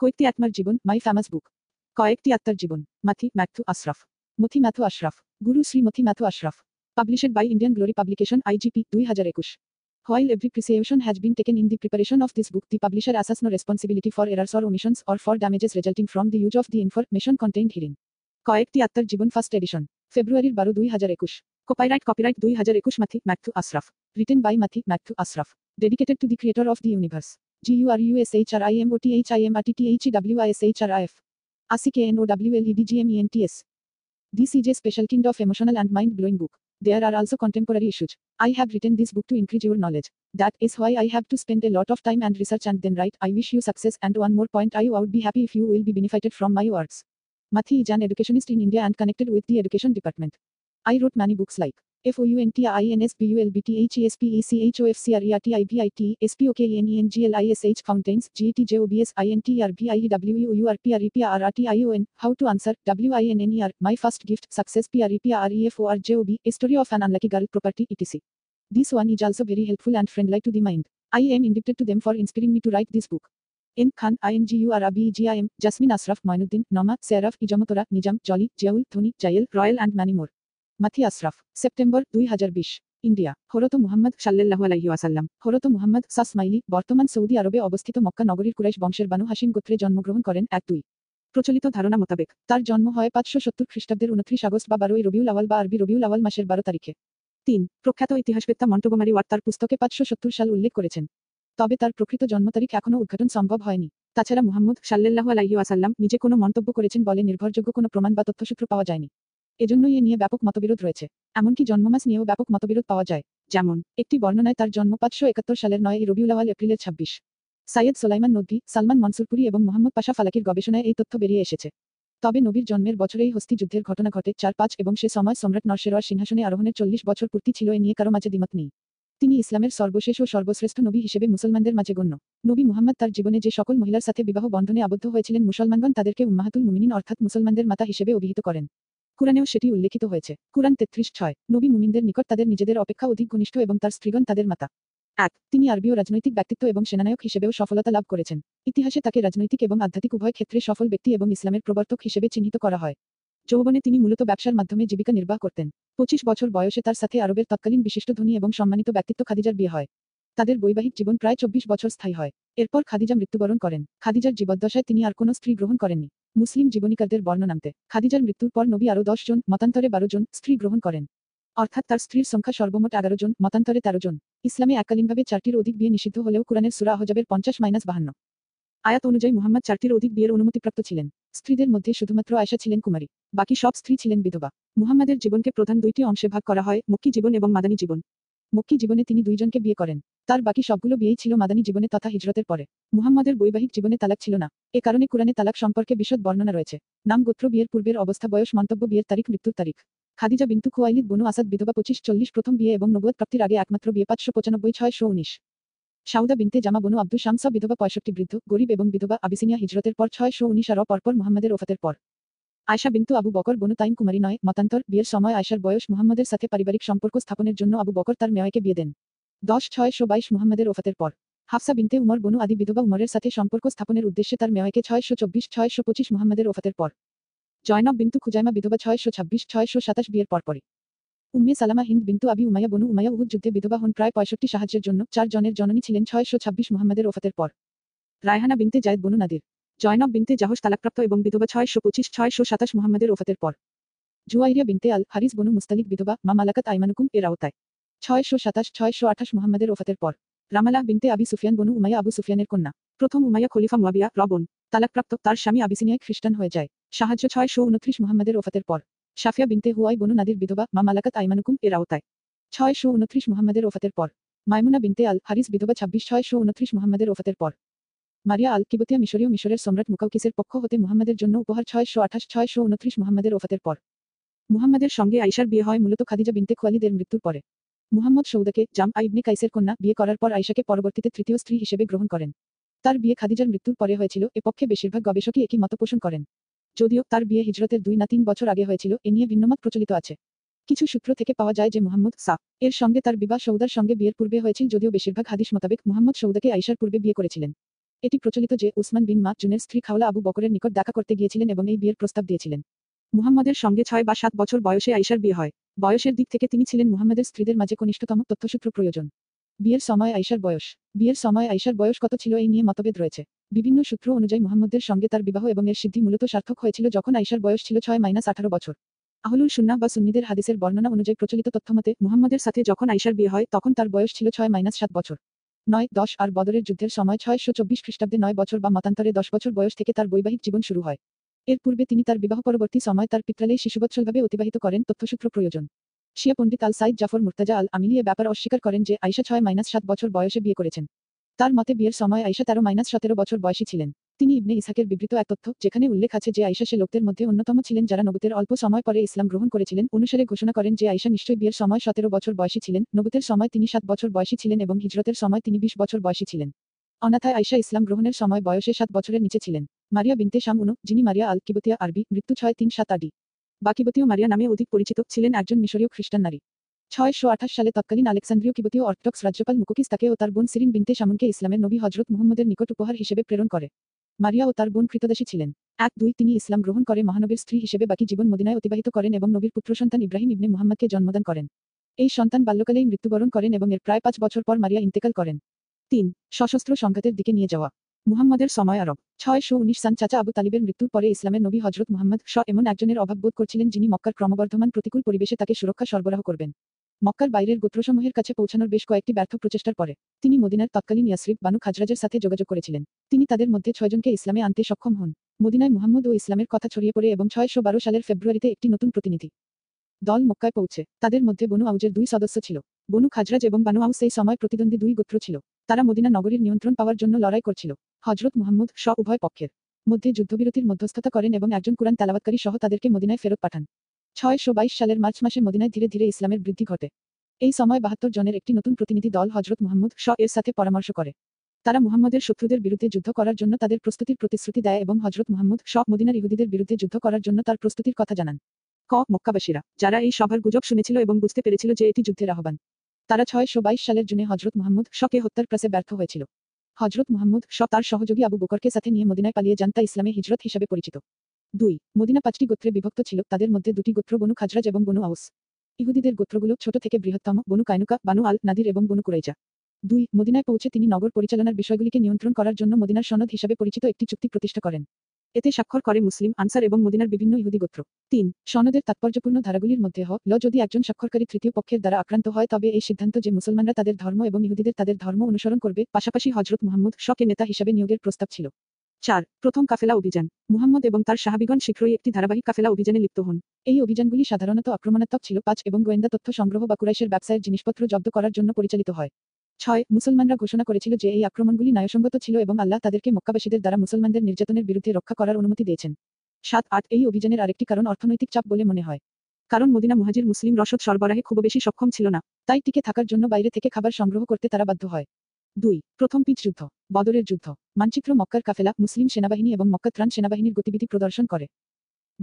কয়েকটি আত্মার জীবন, মাই famous book. কয়েকটি আত্মার জীবন, Mathi Matthew Ashraf, Mathi Matthew Ashraf, Guru Shri Mathi Matthew Ashraf, published by Indian glory publication, IGP 2021. While every precaution has been taken in the preparation of this book, the publisher assumes no responsibility for errors or omissions or for damages resulting from the use of the information contained herein. কয়েকটি আত্মার জীবন, first edition, February 12, 2021. Copyright copyright 2021 Mathi Methu Ashraf. Written by Mathi Methu Ashraf. Dedicated to the creator of the universe. GURUSHRIMOTHIMATTHEWISHRIF. ASIKNOWLEDGMENTS. This is a special kind of emotional and mind-blowing book. There are also contemporary issues. I have written this book to increase your knowledge. That is why I have to spend a lot of time and research and then write. I wish you success, and one more point, I would be happy if you will be benefited from my works. Mathi is an educationist in India and connected with the education department. I wrote many books like FOUNTINSBULBTHESPECHESPECHOFCREATIBITSPOKENENGLISH Fountains GETJOBSINTRBIWURPREPRRTION How to answer WINNER My first gift Success PREPREFORJOB Story of an unlucky girl Property etc. This one is also very helpful and friendly to the mind. I am indebted to them for inspiring me to write this book. N Khan INGURABEGIM Jasmine Ashraf Moinuddin Noma Seraf Ijamotora Nijam Jolly Jaul Thoni Jail Royal and many more. Mathi Ashraf, September 2020, India. Hazrat Muhammad সাল্লাল্লাহু আলাইহি ওয়াসাল্লাম, হযরত মুহাম্মদ সাসমাইলি বর্তমান Saudi আরবে অবস্থিত মক্কা নগরীর কুরাইশ বংশের বানু হাশিম গোত্রে জন্মগ্রহণ করেন। 1-2 প্রচলিত ধারণা মোতাবেক তার জন্ম হয় 570 খ্রিস্টাব্দের 29 আগস্ট বা 12 রবিউল আওয়াল বা আরবি রবিউল আওয়াল মাসের 12 তারিখে। 3 প্রখ্যাত ইতিহাসবেত্তা মন্টগোমারি ওয়াট তার পুস্তকে 570 সাল উল্লেখ করেছেন, তবে তার প্রকৃত জন্ম তারিখ এখনও উদ্ঘাটন সম্ভব হয়নি। তাছাড়া মুহাম্মদ সাল্লাল্লাহু আলাইহি ওয়াসাল্লাম নিজে কোনো মন্তব্য করেছেন বলে নির্ভরযোগ্য কোনো প্রমাণ বা তথ্যসূত্র পাওয়া যায়নি। এজন্য এ নিয়ে ব্যাপক মতবিরোধ রয়েছে, এমনকি জন্মমাস নিয়েও ব্যাপক মতবিরোধ পাওয়া যায়। যেমন একটি বর্ণনায় তার জন্ম 571 সালের 9 রবিউল আওয়াল এপ্রিলের 26। সাইয়দ সোলাইমান নদভী, সালমান মনসুরপুরি এবং মোহাম্মদ পাশা ফালাকির গবেষণায় এই তথ্য বেরিয়ে এসেছে। তবে নবীর জন্মের বছরেই হস্তি যুদ্ধের ঘটনা ঘটে 4-5 এবং সে সময় সম্রাট নরসেরার সিংহাসনে আরোহণের 40 বছর পূর্তি ছিল, এ নিয়ে কারো মাঝে দ্বিমত নেই। তিনি ইসলামের সর্বশেষ ও সর্বশ্রেষ্ঠ নবী হিসেবে মুসলমানদের মাঝে গণ্য। নবী মুহাম্মদ তার জীবনে যে সকল মহিলার সাথে বিবাহ বন্ধনে আবদ্ধ হয়েছিলেন, মুসলমানগণ তাদেরকে উম্মাহাতুল মুমিনিন অর্থাৎ মুসলমানদের মাতা হিসেবে অভিহিত করেন। কুরআনেও সেটি উল্লেখিত হয়েছে। কুরআন 33:6 নবী মুমিনদের নিকট তাদের নিজেদের অপেক্ষা অধিক ঘনিষ্ঠ এবং তার স্ত্রীগণ তাদের মাতা। 1 তিনি আরবীয় রাজনৈতিক ব্যক্তিত্ব এবং সেনানায়ক হিসেবেও সফলতা লাভ করেছেন। ইতিহাসে তাকে রাজনৈতিক এবং আধ্যাত্মিক উভয় ক্ষেত্রে সফল ব্যক্তি এবং ইসলামের প্রবর্তক হিসেবে চিহ্নিত করা হয়। যৌবনে তিনি মূলত ব্যবসার মাধ্যমে জীবিকা নির্বাহ করতেন। 25 বছর বয়সে তার সাথে আরবের তৎকালীন বিশিষ্ট ধনী এবং সম্মানিত ব্যক্তিত্ব খাদিজার বিয়ে হয়। তাদের বৈবাহিক জীবন প্রায় 24 বছর স্থায়ী হয়। এরপর খাদিজা মৃত্যুবরণ করেন। খাদিজার জীবদ্দশায় তিনি আর কোনো স্ত্রী গ্রহণ করেননি। মুসলিম জীবনীকারদের বর্ণনামতে খাদিজার মৃত্যুর পর নবী আরও 10 জন, মতান্তরে 12 জন স্ত্রী গ্রহণ করেন, অর্থাৎ তার স্ত্রীর সংখ্যা সর্বমোট 11 জন, মতান্তরে 13 জন। ইসলামে এককালীনভাবে 4টির অধিক বিয়ে নিষিদ্ধ হলেও কোরআনের সূরা আহজাবের 50-52 আয়াত অনুযায়ী মুহাম্মদ 4টির অধিক বিয়ের অনুমতিপ্রাপ্ত ছিলেন। স্ত্রীদের মধ্যে শুধুমাত্র আয়েশা ছিলেন কুমারী, বাকি সব স্ত্রী ছিলেন বিধবা। মুহাম্মাদের জীবনকে প্রধান 2টি অংশে ভাগ করা হয়, মক্কী জীবন এবং মাদানী জীবন। মক্কী জীবনে তিনি 2 জনকে বিয়ে করেন, তার বাকি সবগুলো বিয়েই ছিল মাদানী জীবনে তথা হিজরতের পরে। মুহাম্মাদের বৈবাহিক জীবনে তালাক ছিল না, এ কারণে কুরআনে তালাক সম্পর্কে বিশদ বর্ণনা রয়েছে। নাম, গোত্র, বিয়ের পূর্বের অবস্থা, বয়স, মন্তব্য, বিয়ের তারিখ, মৃত্যুর তারিখ। খাদিজা বিনতু খুয়াইলিদ বনু আসাদ বিধবা, 2540 প্রথম বিয়ে এবং নবুয়ত প্রাপ্তির আগে একমাত্র বিয়ে, 595-619। সাউদা বিনতে জামা বনু আব্দুল শামসা বিধবা, 65 বৃদ্ধ, গরিব এবং বিধবা, আবিসিনিয়া হিজরতের পর 619 আর পরপর মুহাম্মাদের ওফাতের পর। আয়েশা বিনতু আবু বকর বনু তাইম কুমারী নয়, মতান্তর। বিয়ের সময় আয়েশার বয়স। মুহাম্মাদের সাথে পারিবারিক সম্পর্ক স্থাপনের জন্য আবু বকর তার মেয়েকে বিয়ে দেন 10-622 মুহাম্মাদের ওফাতের পর। হাফসা বিনতে উমর বনু আদি বিধবা, উমরের সাথে সম্পর্ক স্থাপনের উদ্দেশ্যে তার মেয়েকে 624-625 মুহাম্মাদের ওফাতের পর। জয়নব বিনতু খুজাইমা বিধবা, 626-627 বিয়ের পরপরই। উম্মে সালামা হিন্দ বিনতু আবি উমাইয়া বনু উমাইয়া উহুদ যুদ্ধে বিধবা হন প্রায় 65 সাহায্যের জন্য। 4 জনের জননী ছিলেন 626 মুহাম্মাদের ওফাতের পর। রায়হানা বিনতে জায়েদ বনু নাদির, জয়নব বিনতে জাহশ তালাকপ্রাপ্ত এবং বিধবা, 625-627 মুহাম্মাদের ওফাতের পর। জুয়াইরিয়া বিনতে আল হারিস বনু মুস্তালিক বিধবা, মা মালাকাত আইমানুকুম এর আওতায়, 627-628 মুহাম্মাদের ওফাতের পর। রামালাহ বিনতে আবি সুফিয়ান বনু উমাইয়া আবু সুফিয়ানের কন্যা, প্রথম উমাইয়া খলিফা মুয়াবিয়া রবন, তালাকপ্রাপ্ত। তার স্বামী আবিসিনিয়ায় খ্রিস্টান হয়ে যায়, সাহায্য 629 মুহাম্মাদের ওফাতের পর। সাফিয়া বিনতে হুয়াই বনু নাদির বিধবা, মা মালাকাত আইমানুকুম এর আওতায়, 629 মুহাম্মাদের ওফাতের পর। মাইমুনা বিনতে আল হারিস বিধবা, 629 মুহাম্মাদের ওফাতের পর। মারিয়া আল কিবতিয়া মিশরীয়, মিশরের সম্রাট মুকাউকিসের পক্ষ হতে মুহাম্মাদের জন্য উপহার, 628-629 মুহাম্মাদের ওফাতের পর। মুহাম্মাদের সঙ্গে আয়েশার বিয়ে হয় মূলত খাদিজা বিনতে খুয়াইলিদের মৃত্যুর পরে। মুহাম্মদ সৌদাকে জামআ ইবনে কাইসের কন্যা বিয়ে করার পর আয়েশাকে পরবর্তীতে তৃতীয় স্ত্রী হিসেবে গ্রহণ করেন। তার বিয়ে খাদিজার মৃত্যুর পরে হয়েছিল, এ পক্ষে বেশিরভাগ গবেষকই একই মত পোষণ করেন। যদিও তার বিয়ে হিজরতের 2 না 3 বছর আগে হয়েছিল, এ নিয়ে ভিন্নমত প্রচলিত আছে। কিছু সূত্র থেকে পাওয়া যায় যে মুহাম্মদ সা এর সঙ্গে তার বিবাহ সৌদার সঙ্গে বিয়ের পূর্বে হয়েছিল, যদিও বেশিরভাগ হাদিস মোতাবেক মুহাম্মদ সৌদাকে আয়েশার পূর্বে বিয়ে করেছিলেন। এটি প্রচলিত যে উসমান বিন মাকজুনের স্ত্রী খাওলা আবু বকরের নিকট দেখা করতে গিয়েছিলেন এবং এই বিয়ের প্রস্তাব দিয়েছিলেন। মুহাম্মাদের সঙ্গে 6 বা 7 বছর বয়সে আয়েশার বিয়ে হয়। বয়সের দিক থেকে তিনি ছিলেন মুহাম্মাদের স্ত্রীদের মাঝে কনিষ্ঠতম। তথ্যসূত্র প্রয়োজন। বিয়ের সময় আয়েশার বয়স কত ছিল এই নিয়ে মতভেদ রয়েছে। বিভিন্ন সূত্র অনুযায়ী মুহাম্মাদের সঙ্গে তার বিবাহ এবং এর সিদ্ধি মূলত সার্থক হয়েছিল যখন আয়েশার বয়স ছিল 6-18 বছর। আহলুল সুন্নাহ বা সুন্নিদের হাদিসের বর্ণনা অনুযায়ী প্রচলিত তথ্যমতে মুহাম্মাদের সাথে যখন আয়েশার বিয়ে হয় তখন তার বয়স ছিল 6-7 বছর। 9-10 আর বদরের যুদ্ধের সময় 624 খ্রিস্টাব্দে 9 বছর বা মতান্তরে 10 বছর বয়স থেকে তার বৈবাহিক জীবন শুরু হয়। এর পূর্বে তিনি তার বিবাহ পরবর্তী সময় তার পিত্রালয়ে শিশুবৎসলভাবে অতিবাহিত করেন। তথ্যসূত্র প্রয়োজন। শিয়া পণ্ডিত আল সাইদ জাফর মুর্তাজা আল আমিলি এ ব্যাপার অস্বীকার করেন যে আয়েশা 6-7 বছর বয়সে বিয়ে করেছেন। তার মতে বিয়ের সময় আয়েশা 13-17 বছর বয়সী ছিলেন। তিনি ইবনে ইসহাকের বিবৃত এক তথ্য, যেখানে উল্লেখ আছে যে আয়েশা সে লোকদের মধ্যে অন্যতম ছিলেন যারা নবুতের অল্প সময় পরে ইসলাম গ্রহণ করেছিলেন, অনুসারে ঘোষণা করেন যে আয়েশা নিশ্চয়ই বিয়ের সময় 17 বছর বয়সী ছিলেন, নবুতের সময় তিনি 7 বছর বয়সী ছিলেন এবং হিজরতের সময় তিনি 20 বছর বয়সী ছিলেন। অন্যথায় আয়েশা ইসলাম গ্রহণের সময় বয়সে 7 বছরের নিচে ছিলেন। মারিয়া বিনতে শামউন, যিনি মারিয়া আল কিবতিয়া আরবি, মৃত্যু 637 AD, বাকিবতীয় মারিয়া নামে অধিক পরিচিত, ছিলেন একজন মিশরীয় খ্রিস্টান নারী। 628 সালে তৎকালীন আলেকজান্দ্রীয় কিবতীয় অর্থডক্স রাজ্যপাল মুকোকিস তাকে ও তার বোন সিরিন বিনতে শামউনকে ইসলামের নবী হযরত মুহাম্মদের নিকট উপহার হিসেবে প্রেরণ করে। মারিয়া ও তার বোন কৃতদাসী ছিলেন। 1-2 তিনি ইসলাম গ্রহণ করে মহানবীর স্ত্রী হিসেবে বাকি জীবন মদিনায় অতিবাহিত করেন এবং নবীর পুত্র সন্তান ইব্রাহিম ইবনে মুহাম্মদকে জন্মদান করেন। এই সন্তান বাল্যকালেই মৃত্যুবরণ করেন এবং এর প্রায় 5 বছর পর মারিয়া ইন্তেকাল করেন। 3. সশস্ত্র সংঘাতের দিকে নিয়ে যাওয়া। মুহাম্মদের সময় আরব 619 সান চাচা আবু তালিবের মৃত্যুর পরে ইসলামের নবী হযরত মুহাম্মদ এমন একজনের অভাব বোধ করছিলেন যিনি মক্কার ক্রমবর্ধমান প্রতিকূল পরিবেশে তাকে সুরক্ষা সরবরাহ করবেন। মক্কার বাইরের গোত্রসমূহের কাছে পৌঁছানোর বেশ কয়েকটি ব্যর্থ প্রচেষ্টার পরে তিনি মদিনার তৎকালীন ইয়াসরিব বানু খাজরাজের সাথে যোগাযোগ করেছিলেন। তিনি তাদের মধ্যে 6 জনকে ইসলামে আনতে সক্ষম হন। মদিনায় মুহাম্মদ ও ইসলামের কথা ছড়িয়ে পড়ে এবং 612 সালের ফেব্রুয়ারিতে একটি নতুন প্রতিনিধি দল মক্কায় পৌঁছে। তাদের মধ্যে বনু আউজের 2 সদস্য ছিল। বনু খাজরাজ এবং বানু আউস এই সময় প্রতিদ্বন্দ্বী 2 গোত্র ছিল। তারা মদিনা নগরীর নিয়ন্ত্রণ পাওয়ার জন্য লড়াই করছিল। হযরত মুহাম্মদ উভয় পক্ষের মধ্যে যুদ্ধবিরতির মধ্যস্থতা করেন এবং একজন কুরআন তেলাওয়াতকারী সহ তাদেরকে মদিনায় ফেরত পাঠান। 622 সালের মার্চ মাসে মদিনায় ধীরে ধীরে ইসলামের বৃদ্ধি ঘটে। এই সময় 72 জনের একটি নতুন প্রতিনিধি দল হযরত মুহাম্মদ এর সাথে পরামর্শ করে। তারা মুহাম্মদের শত্রুদের বিরুদ্ধে যুদ্ধ করার জন্য তাদের প্রস্তুতির প্রতিশ্রুতি দেয় এবং হযরত মুহাম্মদ মদিনার ইহুদিদের বিরুদ্ধে যুদ্ধ করার জন্য তার প্রস্তুতির কথা জানান। মক্কাবাসীরা যারা এই সভার গুজব শুনেছিল এবং বুঝতে পেরেছিল যে এটি যুদ্ধের আহ্বান, তারা 622 সালের জুনে হযরত মুহাম্মদ কে হত্যার প্রয়াসে ব্যর্থ হয়েছিল। হযরত মুহাম্মদ তার সহযোগী আবু বকরকে সাথে নিয়ে মদিনায় পালিয়ে যান। তা ইসলামে হিজরত হিসেবে পরিচিত। 2. মদিনা 5টি গোত্রে বিভক্ত ছিল। তাদের মধ্যে 2টি গোত্র বনু খাজরাজ এবং বনু আউস। ইহুদিদের গোত্রগুলো ছোট থেকে বৃহত্তম বনু কায়নুকা, বানু আল নাদির এবং বনু কুরাইজা। 2. মদিনায় পৌঁছে তিনি নগর পরিচালনার বিষয়গুলিকে নিয়ন্ত্রণ করার জন্য মদিনার সনদ হিসেবে পরিচিত একটি চুক্তি প্রতিষ্ঠা করেন। এতে স্বাক্ষর করে মুসলিম, আনসার এবং মদিনার বিভিন্ন ইহুদি গোত্র। 3. সনদের তাৎপর্যপূর্ণ ধারাগুলির মধ্যে ল যদি একজন স্বাক্ষরকারী তৃতীয় পক্ষের দ্বারা আক্রান্ত হয় তবে এই সিদ্ধান্ত যে মুসলমানরা তাদের ধর্ম এবং ইহুদিদের তাদের ধর্ম অনুসরণ করবে। পাশাপাশি হযরত মুহাম্মদ কে নেতা হিসেবে নিয়োগের প্রস্তাব ছিল। 4. প্রথম কাফেলা অভিযান। মুহাম্মদ এবং তার সাহাবীগণ শীঘ্রই একটি ধারাবাহিক কাফেলা অভিযানে লিপ্ত হন। এই অভিযানগুলি সাধারণত আক্রমণাত্মক ছিল। 5. এবং গোয়েন্দা তথ্য সংগ্রহ বা কুরাইশের ব্যবসায়ের জিনিসপত্র জব্দ করার জন্য পরিচালিত হয়। 6. মুসলমানরা ঘোষণা করেছিল যে এই আক্রমণগুলি ন্যায়সঙ্গত ছিল এবং আল্লাহ তাদেরকে মক্কাবাসীদের দ্বারা মুসলমানদের নির্যাতনের বিরুদ্ধে রক্ষা করার অনুমতি দিয়েছেন। 7-8 এই অভিযানের আরেকটি কারণ অর্থনৈতিক চাপ বলে মনে হয়, কারণ মদিনা মুহাজির মুসলিম রসদ সরবরাহে খুব বেশি সক্ষম ছিল না, তাই টিকে থাকার জন্য বাইরে থেকে খাবার সংগ্রহ করতে তারা বাধ্য হয়। 2. প্রথম পিচ যুদ্ধ, বদরের যুদ্ধ। মানচিত্র মক্কার কাফেলা, মুসলিম সেনাবাহিনী এবং মক্কা ত্রাণ সেনাবাহিনীর গতিবিধি প্রদর্শন করে।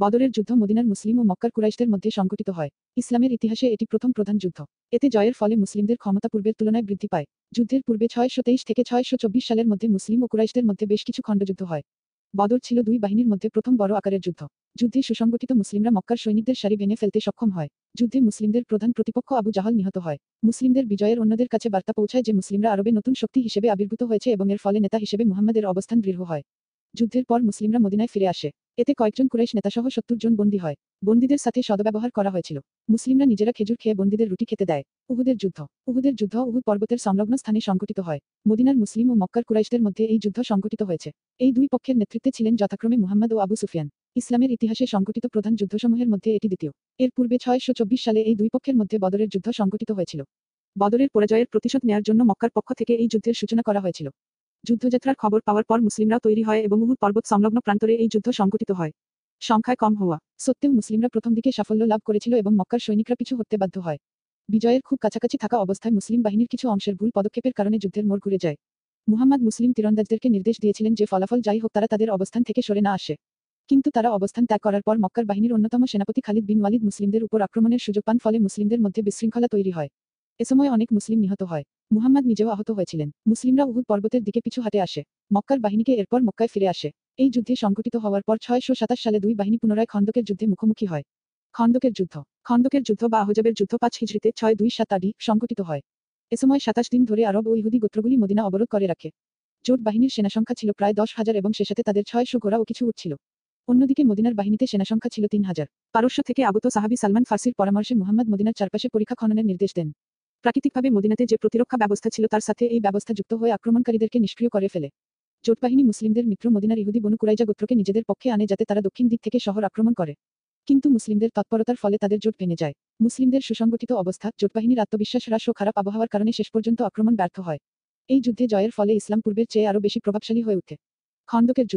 বদরের যুদ্ধ মদিনার মুসলিম ও মক্কার কুরাইশদের মধ্যে সংঘটিত হয়। ইসলামের ইতিহাসে এটি প্রথম প্রধান যুদ্ধ। এতে জয়ের ফলে মুসলিমদের ক্ষমতা পূর্বের তুলনায় বৃদ্ধি পায়। যুদ্ধের পূর্বে 623 থেকে 624 সালের মধ্যে মুসলিম ও কুরাইশদের মধ্যে বেশ কিছু খণ্ডযুদ্ধ হয়। বদর ছিল 2 বাহিনীর মধ্যে প্রথম বড় আকারের যুদ্ধ। যুদ্ধে সুসংগঠিত মুসলিমরা মক্কার সৈনিকদের সারি ভেঙে ফেলতে সক্ষম হয়। যুদ্ধে মুসলিমদের প্রধান প্রতিপক্ষ আবু জাহাল নিহত হয়। মুসলিমদের বিজয়ের অন্যদের কাছে বার্তা পৌঁছায় যে মুসলিমরা আরবে নতুন শক্তি হিসেবে আবির্ভূত হয়েছে এবং এর ফলে নেতা হিসেবে মুহাম্মাদের অবস্থান দৃঢ় হয়। যুদ্ধের পর মুসলিমরা মদিনায় ফিরে আসে। এতে কয়েকজন কুরাইশ নেতাসহ 70 জন বন্দী হয়। বন্দীদের সাথে সদ্ব্যবহার করা হয়েছিল। মুসলিমরা নিজেরা খেজুর খেয়ে বন্দীদের রুটি খেতে দেয়। উহুদের যুদ্ধ উহুদ পর্বতের সংলগ্ন স্থানে সংঘটিত হয়। মদিনার মুসলিম ও মক্কার কুরাইশদের মধ্যে এই যুদ্ধ সংঘটিত হয়েছে। এই 2 পক্ষের নেতৃত্বে ছিলেন যথাক্রমে মুহাম্মদ ও আবু সুফিয়ান। ইসলামের ইতিহাসে সংঘটিত প্রধান যুদ্ধসমূহের মধ্যে এটি দ্বিতীয়। এর পূর্বে 624 সালে এই 2 পক্ষের মধ্যে বদরের যুদ্ধ সংঘটিত হয়েছিল। বদরের পরাজয়ের প্রতিশোধ নেয়ার জন্য মক্কার পক্ষ থেকে এই যুদ্ধের সূচনা করা হয়েছিল। যুদ্ধযাত্রার খবর পাওয়ার পর মুসলিমরা তৈরি হয় এবং উহুদ পর্বত সংলগ্ন প্রান্তরে এই যুদ্ধ সংঘটিত হয়। সংখ্যায় কম হওয়া সত্ত্বেও মুসলিমরা প্রথম দিকে সাফল্য লাভ করেছিল এবং মক্কার সৈনিকরা পিছু হটতে বাধ্য হয়। বিজয়ের খুব কাছাকাছি থাকা অবস্থায় মুসলিম বাহিনীর কিছু অংশের ভুল পদক্ষেপের কারণে যুদ্ধের মোড় ঘুরে যায়। মুহাম্মদ মুসলিম তীরন্দাজদেরকে নির্দেশ দিয়েছিলেন যে ফলাফল যাই হোক তারা তাদের অবস্থান থেকে সরে না আসে, কিন্তু তারা অবস্থান ত্যাগ করার পর মক্কার বাহিনীর অন্যতম সেনাপতি খালিদ বিন ওয়ালিদ মুসলিমদের উপর আক্রমণের সুযোগ পান। ফলে মুসলিমদের মধ্যে বিশৃঙ্খলা তৈরি হয়। এ সময় অনেক মুসলিম নিহত হয়। মুহাম্মদ নিজেও আহত হয়েছিলেন। মুসলিমরা উহুদ পর্বতের দিকে পিছু হাতে আসে। মক্কার বাহিনীকে এরপর মক্কায় ফিরে আসে। এই যুদ্ধে সংঘটিত হওয়ার পর 627 সালে দুই বাহিনী পুনরায় খন্দকের যুদ্ধে মুখোমুখি হয়। খন্দকের যুদ্ধ বা আহজাবের যুদ্ধ 5 হিজরিতে 627 AD সংঘটিত হয়। এ সময় 27 দিন ধরে আরব ও ইহুদি গোত্রগুলি মদিনা অবরোধ করে রাখে। জোট বাহিনীর সেনাসংখ্যা ছিল প্রায় 10,000 এবং সে সাথে তাদের 600 ঘোড়া ও কিছু উট ছিল। অন্যদিকে মদিনার বাহিনীতে সেনাসংখ্যা ছিল 3,000। পারস্য থেকে আগত সাহাবি সালমান ফার্সির পরামর্শে মুহাম্মদ মদিনার চারপাশে পরীক্ষা খননের নির্দেশ দেন। প্রাকৃতিকভাবে মদিনাতে যে প্রতিরক্ষা ব্যবস্থা ছিল তার সাথে এই ব্যবস্থা যুক্ত হয়ে আক্রমণকারীদেরকে নিষ্ক্রিয় করে ফেলে। জোট বাহিনী মুসলিমদের মিত্র মদিনার ইহুদি বনু কুরাইজা গোত্রকে নিজেদের পক্ষে আনে যাতে তারা দক্ষিণ দিক থেকে শহর আক্রমণ করে। কিন্তু মুসলিমদের তৎপরতার ফলে তাদের জোট ভেঙে যায়। মুসলিমদের সুসংগঠিত অবস্থা, জোট বাহিনীর আত্মবিশ্বাস হ্রাস ও খারাপ আবহাওয়ার কারণে শেষ পর্যন্ত আক্রমণ ব্যর্থ হয়। এই যুদ্ধে জয়ের ফলে ইসলাম পূর্বের চেয়ে আরও বেশি প্রভাবশালী হয়ে ওঠে। খন্দকের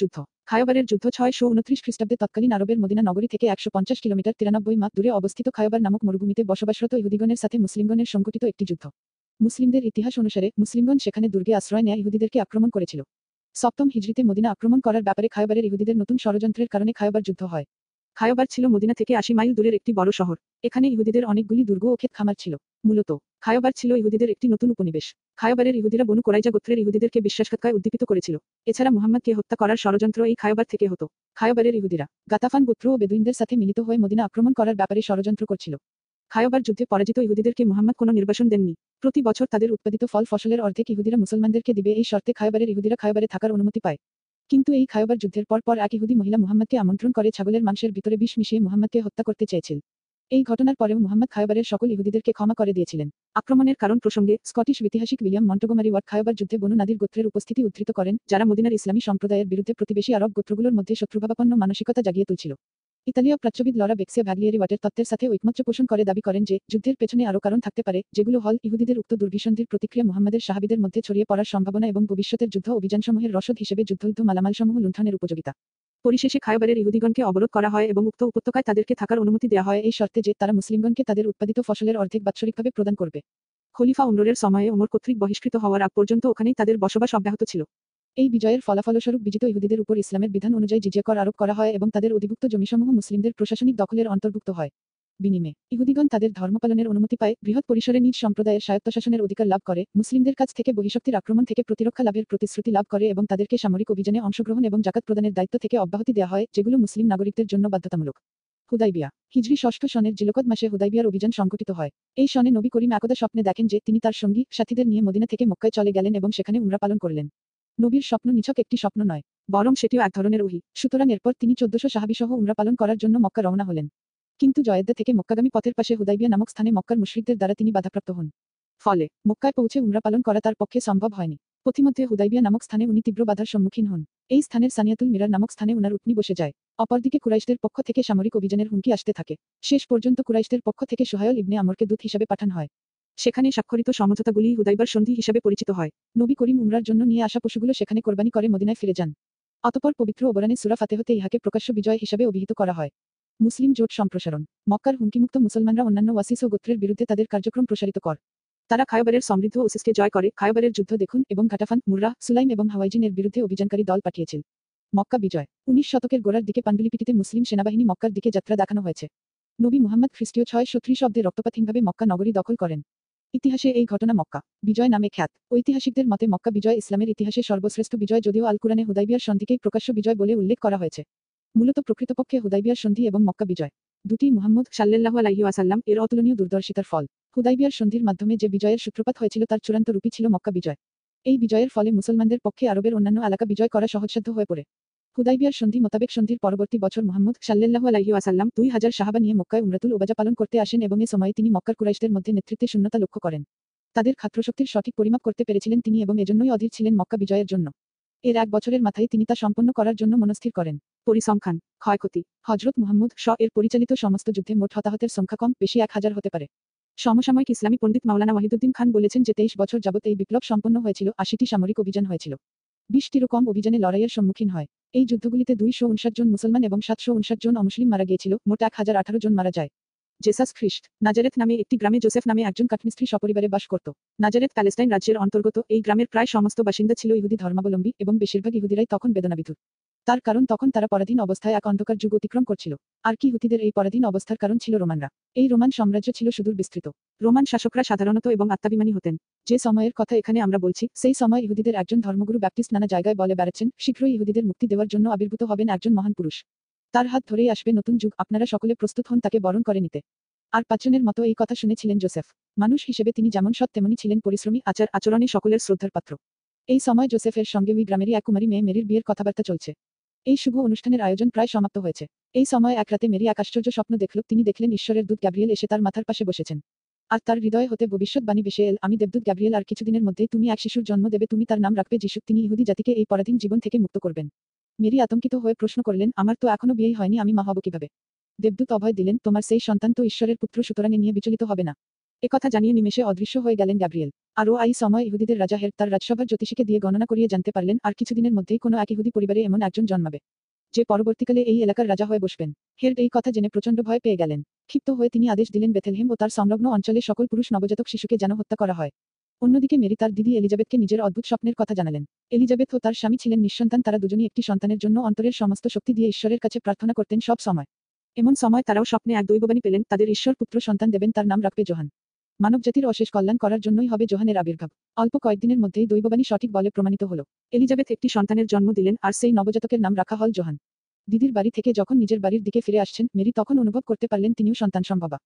যুদ্ধ 629 খ্রিস্টাব্দে তৎকালীন আরবের মদিনা নগরী থেকে 150 কিলোমিটার 93 মাইল দূরে অবস্থিত খায়বার নামক মরুভূমিতে বসবাসরত ইহুদিগণের সাথে মুসলিমগণের সংঘটিত একটি যুদ্ধ। মুসলিমদের ইতিহাস অনুসারে মুসলিমগণ সেখানে দুর্গে আশ্রয় নেয় ইহুদিদেরকে আক্রমণ করেছিল। 7ম হিজরিতে মদিনা আক্রমণ করার ব্যাপারে খায়বারের ইহুদিদের নতুন ষড়যন্ত্রের কারণে খায়বার যুদ্ধ হয়। খায়বার ছিল মদিনা থেকে 80 মাইল দূরের একটি বড় শহর। এখানে ইহুদিদের অনেকগুলি দুর্গ ও ক্ষেত খামার ছিল। মূলত খায়বার ছিল ইহুদিদের একটি নতুন উপনিবেশ। খায়বারের ইহুদিরা বনু কুরাইজা গোত্রের ইহুদিদেরকে বিশ্বাসঘাতকতায় উদ্দীপিত করেছিল। এছাড়া মুহাম্মদকে হত্যা করার ষড়যন্ত্র এই খায়বার থেকে হতো। খায়বারের ইহুদিরা গাতাফান গোত্র ও বেদুইনদের সাথে মিলিত হয়ে মদিনা আক্রমণ করার ব্যাপারে ষড়যন্ত্র করছিল। খায়বার যুদ্ধে পরাজিত ইহুদিদেরকে মুহাম্মদ কোনো নির্বাসন দেননি। প্রতি বছর তাদের উৎপাদিত ফসলের অর্ধেক ইহুদিরা মুসলমানদেরকে দিবে, এই শর্তে খায়বারের ইহুদিরা খায়বারে থাকার অনুমতি পায়। কিন্তু এই খায়বার যুদ্ধের পর এক ইহুদি মহিলা মুহাম্মদকে আমন্ত্রণ করে ছাগলের মাংসের ভিতরে বিষ মিশিয়ে মুহাম্মদকে হত্যা করতে চেয়েছিল। এই ঘটনার পরেও মুহাম্মদ খায়বারের সকল ইহুদিদেরকে ক্ষমা করে দিয়েছিলেন। আক্রমণের কারণ প্রসঙ্গে স্কটিশ ঐতিহাসিক উইলিয়াম মন্টগোমারি ওয়াট খায়বার যুদ্ধে বনু নাদির গোত্রের উপস্থিতি উদ্ধৃত করেন, যারা মদিনার ইসলামী সম্প্রদায়ের বিরুদ্ধে প্রতিবেশী আরব গোত্রগুলোর মধ্যে শত্রুভাবাপন্ন মানসিকতা জাগিয়ে তুলছিল। ইতালীয় প্রাচ্যবিদ লরা বেক্সিয়া ভ্যাগলিয়ারি ওয়াটের তত্ত্বের সাথে ঐকমত্য পোষণ করে দাবি করেন যে যুদ্ধের পেছনে আরও কারণ থাকতে পারে, যেগুলো হল ইহুদিদের উক্ত দুর্বিসন্ধির প্রতিক্রিয়া, মুহাম্মদের সাহাবিদের মধ্যে ছড়িয়ে পড়ার সম্ভাবনা এবং ভবিষ্যতের যুদ্ধ অভিযানসমূহের রসদ হিসেবে যুদ্ধলব্ধ মালামালসমূহ লুণ্ঠনের উপযোগিতা। পরিশেষে খায়বারের ইহুদিগণকে অবরোধ করা হয় এবং উক্ত উপত্যকায় তাদেরকে থাকার অনুমতি দেওয়া হয় এই শর্তে যে তারা মুসলিমগণকে তাদের উৎপাদিত ফসলের অর্ধেক বাৎসরিকভাবে প্রদান করবে। খলিফা ওমরের সময়ে ওমর কর্তৃক বহিষ্কৃত হওয়ার আগ পর্যন্ত ওখানেই তাদের বসবাস অব্যাহত ছিল। এই বিজয়ের ফলাফলস্বরূপ বিজিত ইহুদিদের উপর ইসলামের বিধান অনুযায়ী জিজিয়া কর আরোপ করা হয় এবং তাদের অধিভুক্ত জমিসমূহ মুসলিমদের প্রশাসনিক দখলের অন্তর্ভুক্ত হয়। বিনিময়ে ইহুদিগণ তাদের ধর্ম পালনের অনুমতি পায়, বৃহৎ পরিসরে নিজ সম্প্রদায়ের স্বায়ত্তশাসনের অধিকার লাভ করে, মুসলিমদের কাছ থেকে বহিঃশক্তির আক্রমণ থেকে প্রতিরক্ষা লাভের প্রতিশ্রুতি লাভ করে এবং তাদেরকে সামরিক অভিযানে অংশগ্রহণ এবং জাকাত প্রদানের দায়িত্ব থেকে অব্যাহতি দেওয়া হয়, যেগুলো মুসলিম নাগরিকদের জন্য বাধ্যতামূলক। হুদাইবিয়া হিজরি 6ষ্ঠ সনের জিলকদ মাসে হুদাইবিয়ার অভিযান সংঘটিত হয়। এই সনে নবী করিম একদা স্বপ্নে দেখেন যে তিনি তার সঙ্গী সাথীদের নিয়ে মদিনা থেকে মক্কায় চলে গেলেন এবং সেখানে উমরা পালন করলেন। নবীর স্বপ্ন নিছক একটি স্বপ্ন নয়, বরং সেটিও এক ধরনের ওহী। সুতরাং এরপর তিনি 1400 সাহাবী সহ উমরা পালন করার জন্য মক্কা রওনা হলেন। কিন্তু জয়েদ্দা থেকে মক্কাগামী পথের পাশে হুদাইবিয়া নামক স্থানে মক্কার মুশরিকদের দ্বারা তিনি বাধাপ্রাপ্ত হন। ফলে মক্কায় পৌঁছে উমরা পালন করা তার পক্ষে সম্ভব হয়নি। পথিমধ্যে হুদাইবিয়া নামক স্থানে উনি তীব্র বাধার সম্মুখীন হন। এই স্থানের সানিয়াতুল মিরার নামক স্থানে উনার উটনি বসে যায়। অপরদিকে কুরাইশদের পক্ষ থেকে সামরিক অভিযানের হুমকি আসতে থাকে। শেষ পর্যন্ত কুরাইশদের পক্ষ থেকে সুহায়ল ইবনে আমরকে দূত হিসেবে পাঠানো হয়। সেখানে স্বাক্ষরিত সমঝোতাগুলি হুদাইবার সন্ধি হিসেবে পরিচিত হয়। নবী করিম উমরার জন্য নিয়ে আসা পশুগুলো সেখানে কোরবানি করে মদিনায় ফিরে যান। অতঃপর পবিত্র ওবরানে সূরা ফাতিহাতে ইহাকে প্রকাশ্য বিজয় হিসেবে অভিহিত করা হয়। মুসলিম জোট সম্প্রসারণ। মক্কার হুমকিমুক্ত মুসলমানরা অন্যান্য ওয়াসিস ও গোত্রের বিরুদ্ধে তাদের কার্যক্রম প্রসারিত করে। তারা খায়বারের সমৃদ্ধ ওসিসকে জয় করে। খায়বারের যুদ্ধ দেখুন এবং ঘাটাফান, মুররা, সুলাইম এবং হাওয়াইজিনের বিরুদ্ধে অভিযানকারী দল পাঠিয়েছিল। মক্কা বিজয় 19 শতকের গোড়ার দিকে পাণ্ডুলিপিটিতে মুসলিম সেনাবাহিনী মক্কার দিকে যাত্রা দেখানো হয়েছে। নবী মুহাম্মদ খ্রিস্টীয় 630 অব্দে রক্তপাতহীনভাবে মক্কা নগরী দখল করেন। ইতিহাসে এই ঘটনা মক্কা বিজয় নামে খ্যাত। ঐতিহাসিকদের মতে মক্কা বিজয় ইসলামের ইতিহাসে সর্বশ্রেষ্ঠ বিজয়, যদিও আল কুরআনে হুদাইবিয়ার সন্ধিকেই প্রকাশ্য বিজয় বলে উল্লেখ করা হয়েছে। মূলত প্রকৃতপক্ষে হুদাইবিয়ার সন্ধি এবং মক্কা বিজয় দুটি মুহাম্মদ সাল্লাল্লাহু আলাইহি ওয়াসাল্লাম এর অতুলনীয় দূরদর্শিতার ফল। হুদাইবিয়ার সন্ধির মাধ্যমে যে বিজয়ের সূত্রপাত হয়েছিল তার চূড়ান্ত রূপই ছিল মক্কা বিজয়। এই বিজয়ের ফলে মুসলমানদের পক্ষে আরবের অন্যান্য এলাকা বিজয় করা সহজসাধ্য হয়ে পড়ে। হুদাইবিয়ার সন্ধি মোতাবেক সন্ধির পরবর্তী বছর মুহাম্মদ সাল্লাল্লাহু আলাইহি ওয়াসাল্লাম 2000 সাহাবা নিয়ে মক্কায় উমরাতুল ওবাজা পালন করতে আসেন এবং এ সময়ে তিনি মক্কার কুরাইশদের মধ্যে নেতৃত্বে শূন্যতা লক্ষ্য করেন। তাদের খাদ্যশক্তির সঠিক পরিমাপ করতে পেরেছিলেন তিনি এবং এজন্যই অধীর ছিলেন মক্কা বিজয়ের জন্য। এর এক বছরের মাথায় তিনি তা সম্পন্ন করার জন্য মনস্থির করেন। পরিসংখ্যান ক্ষয়ক্ষতি। হযরত মুহাম্মদ এর পরিচালিত সমস্ত যুদ্ধে মোট হতাহতের সংখ্যা কম বেশি 1000 হতে পারে। সমসাময়িক ইসলামী পণ্ডিত মাওলানা ওয়াহিদুদ্দিন খান বলেছেন যে 23 বছর যাবত এই বিপ্লব সম্পন্ন হয়েছিল। 80টি সামরিক অভিযান হয়েছিল, 20টিরও কম অভিযানে লড়াইয়ের সম্মুখীন হয়। এই যুদ্ধগুলিতে 259 জন মুসলমান এবং 759 জন অমুসলিম মারা গিয়েছিল। মোট 1018 জন মারা যায়। জেসাস খ্রিস্ট নাজারেথ নামে একটি গ্রামে জোসেফ নামে একজন কাঠমিস্ত্রি সপরিবারে বাস করত। নাজারেথ প্যালেস্টাইন রাজ্যের অন্তর্গত। এই গ্রামের প্রায় সমস্ত বাসিন্দা ছিল ইহুদি ধর্মাবলম্বী এবং বেশিরভাগ ইহুদিরাই তখন বেদনাবিধুর। তার কারণ তখন তারা পরাধীন অবস্থায় এক অন্ধকার যুগ অতিক্রম করছিল। আর কি হুতিদের এই পরাধীন অবস্থার কারণ ছিল রোমানরা। এই রোমান সাম্রাজ্য ছিল সুদূর বিস্তৃত। রোমান শাসকরা সাধারণত এবং আত্মাভিমানী হতেন। যে সময়ের কথা এখানে আমরা বলছি, সেই সময় ইহুদিদের একজন ধর্মগুরু ব্যাপটিস্ট নানা জায়গায় বলে বেড়াচ্ছেন, শীঘ্রই ইহুদিদের মুক্তি দেওয়ার জন্য আবির্ভূত হবেন একজন মহান পুরুষ। তার হাত ধরেই আসবে নতুন যুগ, আপনারা সকলে প্রস্তুত হন তাকে বরণ করে নিতে। আর পাঁচজনের মতো এই কথা শুনেছিলেন জোসেফ। মানুষ হিসেবে তিনি যেমন সৎ তেমনি ছিলেন পরিশ্রমী, আচার আচরণে সকলের শ্রদ্ধার পাত্র। এই সময় জোসেফের সঙ্গে ওই গ্রামেরই এক কুমারী মেয়ে মেরির বিয়ের কথাবার্তা চলছে। এই শুভ অনুষ্ঠানের আয়োজন প্রায় সমাপ্ত হয়েছে। এই সময় এক রাতে মেরি এক আশ্চর্য স্বপ্ন দেখল। তিনি দেখলেন ঈশ্বরের দূত গ্যাব্রিয়েল এসে তার মাথার পাশে বসেছেন, আর তার হৃদয় হতে ভবিষ্যৎবাণী ভেসে এল, আমি দেবদূত গ্যাব্রিয়েল, আর কিছুদিনের মধ্যেই তুমি এক শিশুর জন্ম দেবে, তুমি তার নাম রাখবে যিশু, তিনি ইহুদি জাতিকে এই পরাধীন জীবন থেকে মুক্ত করবেন। মেরি আতঙ্কিত হয়ে প্রশ্ন করলেন, আমার তো এখনো বিয়ে হয়নি, আমি মা হব কিভাবে? দেবদূত অভয় দিলেন, তোমার সেই সন্তান তো ঈশ্বরের পুত্র, সুতরাং নিয়ে বিচলিত হবে না। একথা জানিয়ে নিমেষে অদৃশ্য হয়ে গেলেন গ্যাব্রিয়েল। আরও এই সময় ইহুদিদের রাজা হেরড তার রাজসভার জ্যোতিষীকে দিয়ে গণনা করিয়ে জানতে পারলেন, আর কিছুদিনের মধ্যেই কোনো এক ইহুদি পরিবারে এমন একজন জন্মাবে যে পরবর্তীকালে এই এলাকার রাজা হয়ে বসবেন। হেরড এই কথা জেনে প্রচণ্ড ভয় পেয়ে গেলেন। ক্ষিপ্ত হয়ে তিনি আদেশ দিলেন, বেথলেহেম ও তার সংলগ্ন অঞ্চলে সকল পুরুষ নবজাতক শিশুকে যেন হত্যা করা হয়। অন্যদিকে মেরি তার দিদি এলিজাবেথকে নিজের অদ্ভুত স্বপ্নের কথা জানালেন। এলিজাবেথ ও তার স্বামী ছিলেন নিঃসন্তান। তারা দুজনই একটি সন্তানের জন্য অন্তরের সমস্ত শক্তি দিয়ে ঈশ্বরের কাছে প্রার্থনা করতেন সব সময়। এমন সময় তারাও স্বপ্নে এক দৈববাণী পেলেন, তাদের ঈশ্বর পুত্র সন্তান দেবেন, তার নাম রাখবে যোহান। মানবজাতির অশেষ কল্যাণ করার জন্যই হবে যোহানের আবির্ভাব। অল্প কয়েকদিনের মধ্যেই দৈববাণী সঠিক বলে প্রমাণিত হল। এলিজাবেথ একটি সন্তানের জন্ম দিলেন, আর সেই নবজাতকের নাম রাখা হল যোহান। দিদির বাড়ি থেকে যখন নিজের বাড়ির দিকে ফিরে আসছেন, মেরি তখন অনুভব করতে পারলেন তিনিও সন্তান সম্ভবা।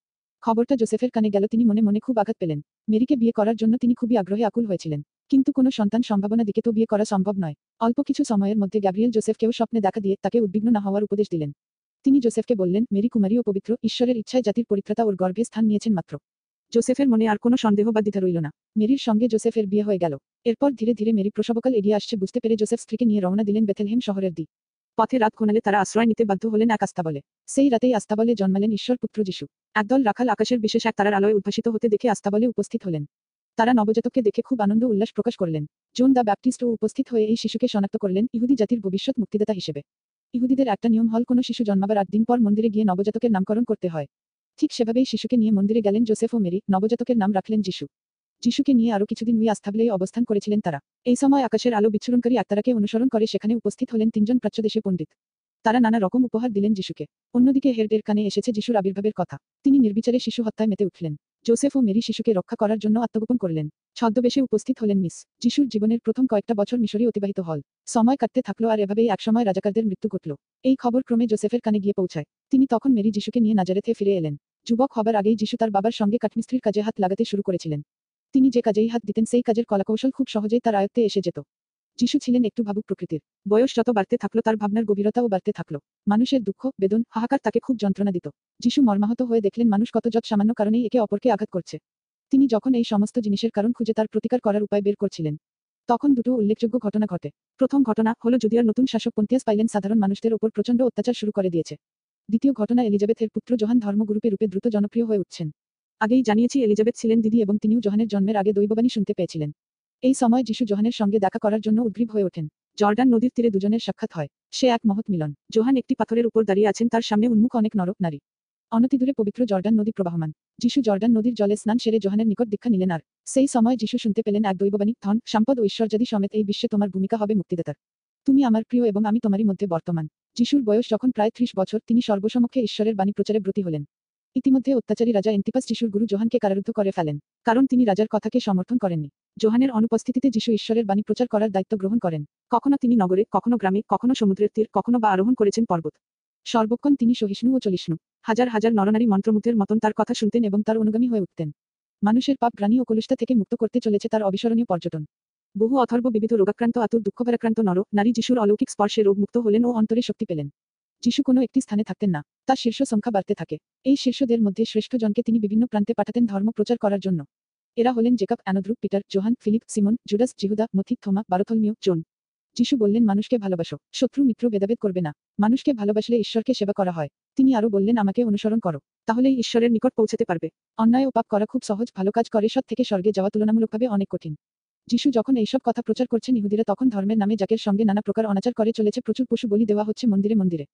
খবরটা জোসেফের কানে গেল। তিনি মনে মনে খুব আঘাত পেলেন। মেরিকে বিয়ে করার জন্য তিনি খুবই আগ্রহে আকুল হয়েছিলেন, কিন্তু কোনো সন্তান সম্ভাবনা দিকে তো বিয়ে করা সম্ভব নয়। অল্প কিছু সময়ের মধ্যে গ্যাব্রিয়েল জোসেফকেও স্বপ্নে দেখা দিয়ে তাকে উদ্বিগ্ন না হওয়ার উপদেশ দিলেন। তিনি জোসেফকে বললেন, মেরি কুমারী ও পবিত্র, ঈশ্বরের ইচ্ছায় জাতির পরিত্রাতা ওর গর্ভে স্থান নিয়েছেন মাত্র। জোসেফের মনে আর কোনো সন্দেহ বা দ্বিধা রইল না। মেরির সঙ্গে জোসেফের বিয়ে হয়ে গেল। এরপর ধীরে ধীরে মেরি প্রসবকাল এগিয়ে আসছে বুঝতে পেরে জোসেফ স্ত্রীকে নিয়ে রওনা দিলেন বেথলেহেম শহরের দিকে। পথে রাত খোনালে তারা আশ্রয় নিতে বাধ্য হলেন এক আস্তাবলে। সেই রাতেই আস্তাবলে জন্মালেন ঈশ্বর পুত্র যিশু। একদল রাখাল আকাশের বিশেষ এক তারার আলোয় উদ্ভাসিত হতে দেখে আস্তাবলে উপস্থিত হলেন। তারা নবজাতককে দেখে খুব আনন্দ উল্লাস প্রকাশ করলেন। জন দ্য ব্যাপটিস্টও উপস্থিত হয়ে এই শিশুকে শনাক্ত করলেন ইহুদি জাতির ভবিষ্যৎ মুক্তিদাতা হিসেবে। ইহুদিদের একটা নিয়ম হল, কোনো শিশু জন্মাবার 8 দিন পর মন্দিরে গিয়ে নবজাতকের নামকরণ করতে হয়। ঠিক সেভাবেই শিশুকে নিয়ে মন্দিরে গেলেন জোসেফ ও মেরি। নবজাতকের নাম রাখলেন যিশু। যিশুকে নিয়ে আরও কিছুদিন ওই আস্তাবলেই অবস্থান করেছিলেন তারা। এই সময় আকাশের আলো বিচ্ছুরণকারী একতারাকে অনুসরণ করে সেখানে উপস্থিত হলেন 3 জন প্রাচ্যদেশী পণ্ডিত। তারা নানা রকম উপহার দিলেন যিশুকে। অন্যদিকে হেরডের কানে এসেছে যিশুর আবির্ভাবের কথা। তিনি নির্বিচারে শিশু হত্যায় মেতে উঠলেন। জোসেফ ও মেরি শিশুকে রক্ষা করার জন্য আত্মগোপন করলেন। ছদ্মবেশে উপস্থিত হলেন মিস। যিশুর জীবনের প্রথম কয়েকটা বছর মিশরে অতিবাহিত হল। সময় কাটতে থাকলো, আর এভাবেই একসময় রাজাকারদের মৃত্যু ঘটল। এই খবর ক্রমে জোসেফের কানে গিয়ে পৌঁছায়। তিনি তখন মেরি যিশুকে নিয়ে নাজারেথে ফিরে এলেন। যুবক হবার আগেই যিশু তার বাবার সঙ্গে কাঠমিস্ত্রির কাজে হাত লাগাতে শুরু করেছিলেন। তিনি যে কাজেই হাত দিতেন সেই কাজের কলাকৌশল খুব সহজেই তার আয়ত্তে এসে যেত। যিশু ছিলেন একটু ভাবুক প্রকৃতির। বয়স যত বাড়তে থাকলো তার ভাবনার গভীরতাও বাড়তে থাকলো। মানুষের দুঃখ বেদন হাহাকার তাকে খুব যন্ত্রণা দিত। যিশু মর্মাহত হয়ে দেখলেন মানুষ কত যত সামান্য কারণেই একে অপরকে আঘাত করছে। তিনি যখন এই সমস্ত জিনিসের কারণ খুঁজে তার প্রতিকার করার উপায় বের করছিলেন, তখন দুটো উল্লেখযোগ্য ঘটনা ঘটে। প্রথম ঘটনা হলো জুদিয়ার নতুন শাসক পন্তিয়াস পাইলেট সাধারণ মানুষদের ওপর প্রচণ্ড অত্যাচার শুরু করে দিয়েছে। দ্বিতীয় ঘটনা, এলিজাবেথের পুত্র যোহান ধর্মগুরুপে রূপে দ্রুত জনপ্রিয় হয়ে উঠছেন। আগেই জানিয়েছি এলিজাবেথ ছিলেন দিদি এবং তিনিও যোহানের জন্মের আগে দৈববাণী শুনতে পেয়েছিলেন। এই সময় যিশু যোহানের সঙ্গে দেখা করার জন্য উদ্গ্রীব হয়ে ওঠেন। জর্ডান নদীর তীরে দুজনের সাক্ষাৎ হয়। সে এক মহৎ মিলন। যোহান একটি পাথরের উপর দাঁড়িয়ে আছেন, তার সামনে উন্মুখ অনেক নরক নারী। অনতিদূরে পবিত্র জর্ডান নদী প্রবাহমান। যিশু জর্ডান নদীর জলে স্নান সেরে যোহানের নিকট দীক্ষা নিলেন। আর সেই সময় যিশু শুনতে পেলেন এক দৈববাণী, ধন সম্পদ ও ঐশ্বর্যাদি সমেত এই বিশ্বে তোমার ভূমিকা হবে মুক্তিদাতার। তুমি আমার প্রিয় এবং আমি তোমারই মধ্যে বর্তমান। যিশুর বয়স যখন প্রায় 30 বছর, তিনি সর্বসমক্ষে ঈশ্বরের বাণী প্রচারে ব্রতী হলেন। ইতিমধ্যে অত্যাচারী রাজা অ্যান্টিপাস যিশুর গুরু যোহানকে কারারুদ্ধ করে ফেলেন, কারণ তিনি রাজার কথাকে সমর্থন করেননি। যোহানের অনুপস্থিতিতে যিশু ঈশ্বরের বাণী প্রচার করার দায়িত্ব গ্রহণ করেন। কখনো তিনি নগরে, কখনো গ্রামে, কখনো সমুদ্রের তীর, কখনো বা আরোহণ করেছেন পর্বত। সর্বক্ষণ তিনি সহিষ্ণু ও চলিষ্ণু। হাজার হাজার নরনারী মন্ত্রমুগ্ধের মতন তার কথা শুনতেন এবং তার অনুগামী হয়ে উঠতেন। মানুষের পাপ গ্লানি ও কলুষতা থেকে মুক্ত করতে চলেছে তার অবিস্মরণীয় পর্যটন। বহু অথর্ব বিবিধ রোগাক্রান্ত আতুর দুঃখভারাক্রান্ত নর নারী যিশুর অলৌকিক স্পর্শে রোগমুক্ত হলেন ও অন্তরে শক্তি পেলেন। যিশু কোনো একটি স্থানে থাকতেন না, তার শীর্ষ সংখ্যা বাড়তে থাকে। এই শীর্ষদের মধ্যে শ্রেষ্ঠ জনকে তিনি বিভিন্ন প্রান্তে পাঠাতেন ধর্ম প্রচার করার জন্য। এরা হলেন Jacob, Andrew, Peter, যোহান, Philip, Simon, Judas, জিহুদা, মথি, থোমা, বারথোলমিও, জন। যিশু বললেন, মানুষকে ভালোবাসো, শত্রু মিত্র ভেদাভেদ করবে না। মানুষকে ভালোবাসলে ঈশ্বরকে সেবা করা হয়। তিনি আরো বললেন, আমাকে অনুসরণ করো, তাহলেই ঈশ্বরের নিকট পৌঁছাতে পারবে। অন্যায় ও পাপ করা খুব সহজ, ভালো কাজ করে সৎ থেকে স্বর্গে যাওয়া তুলনামূলকভাবে অনেক কঠিন। যিশু যখন এইসব কথা প্রচার করছেন, ইহুদিরা তখন ধর্মের নামে জাকের সঙ্গে নানা প্রকার অনাচার করে চলেছে। প্রচুর পশু বলি দেওয়া হচ্ছে মন্দিরে মন্দিরে।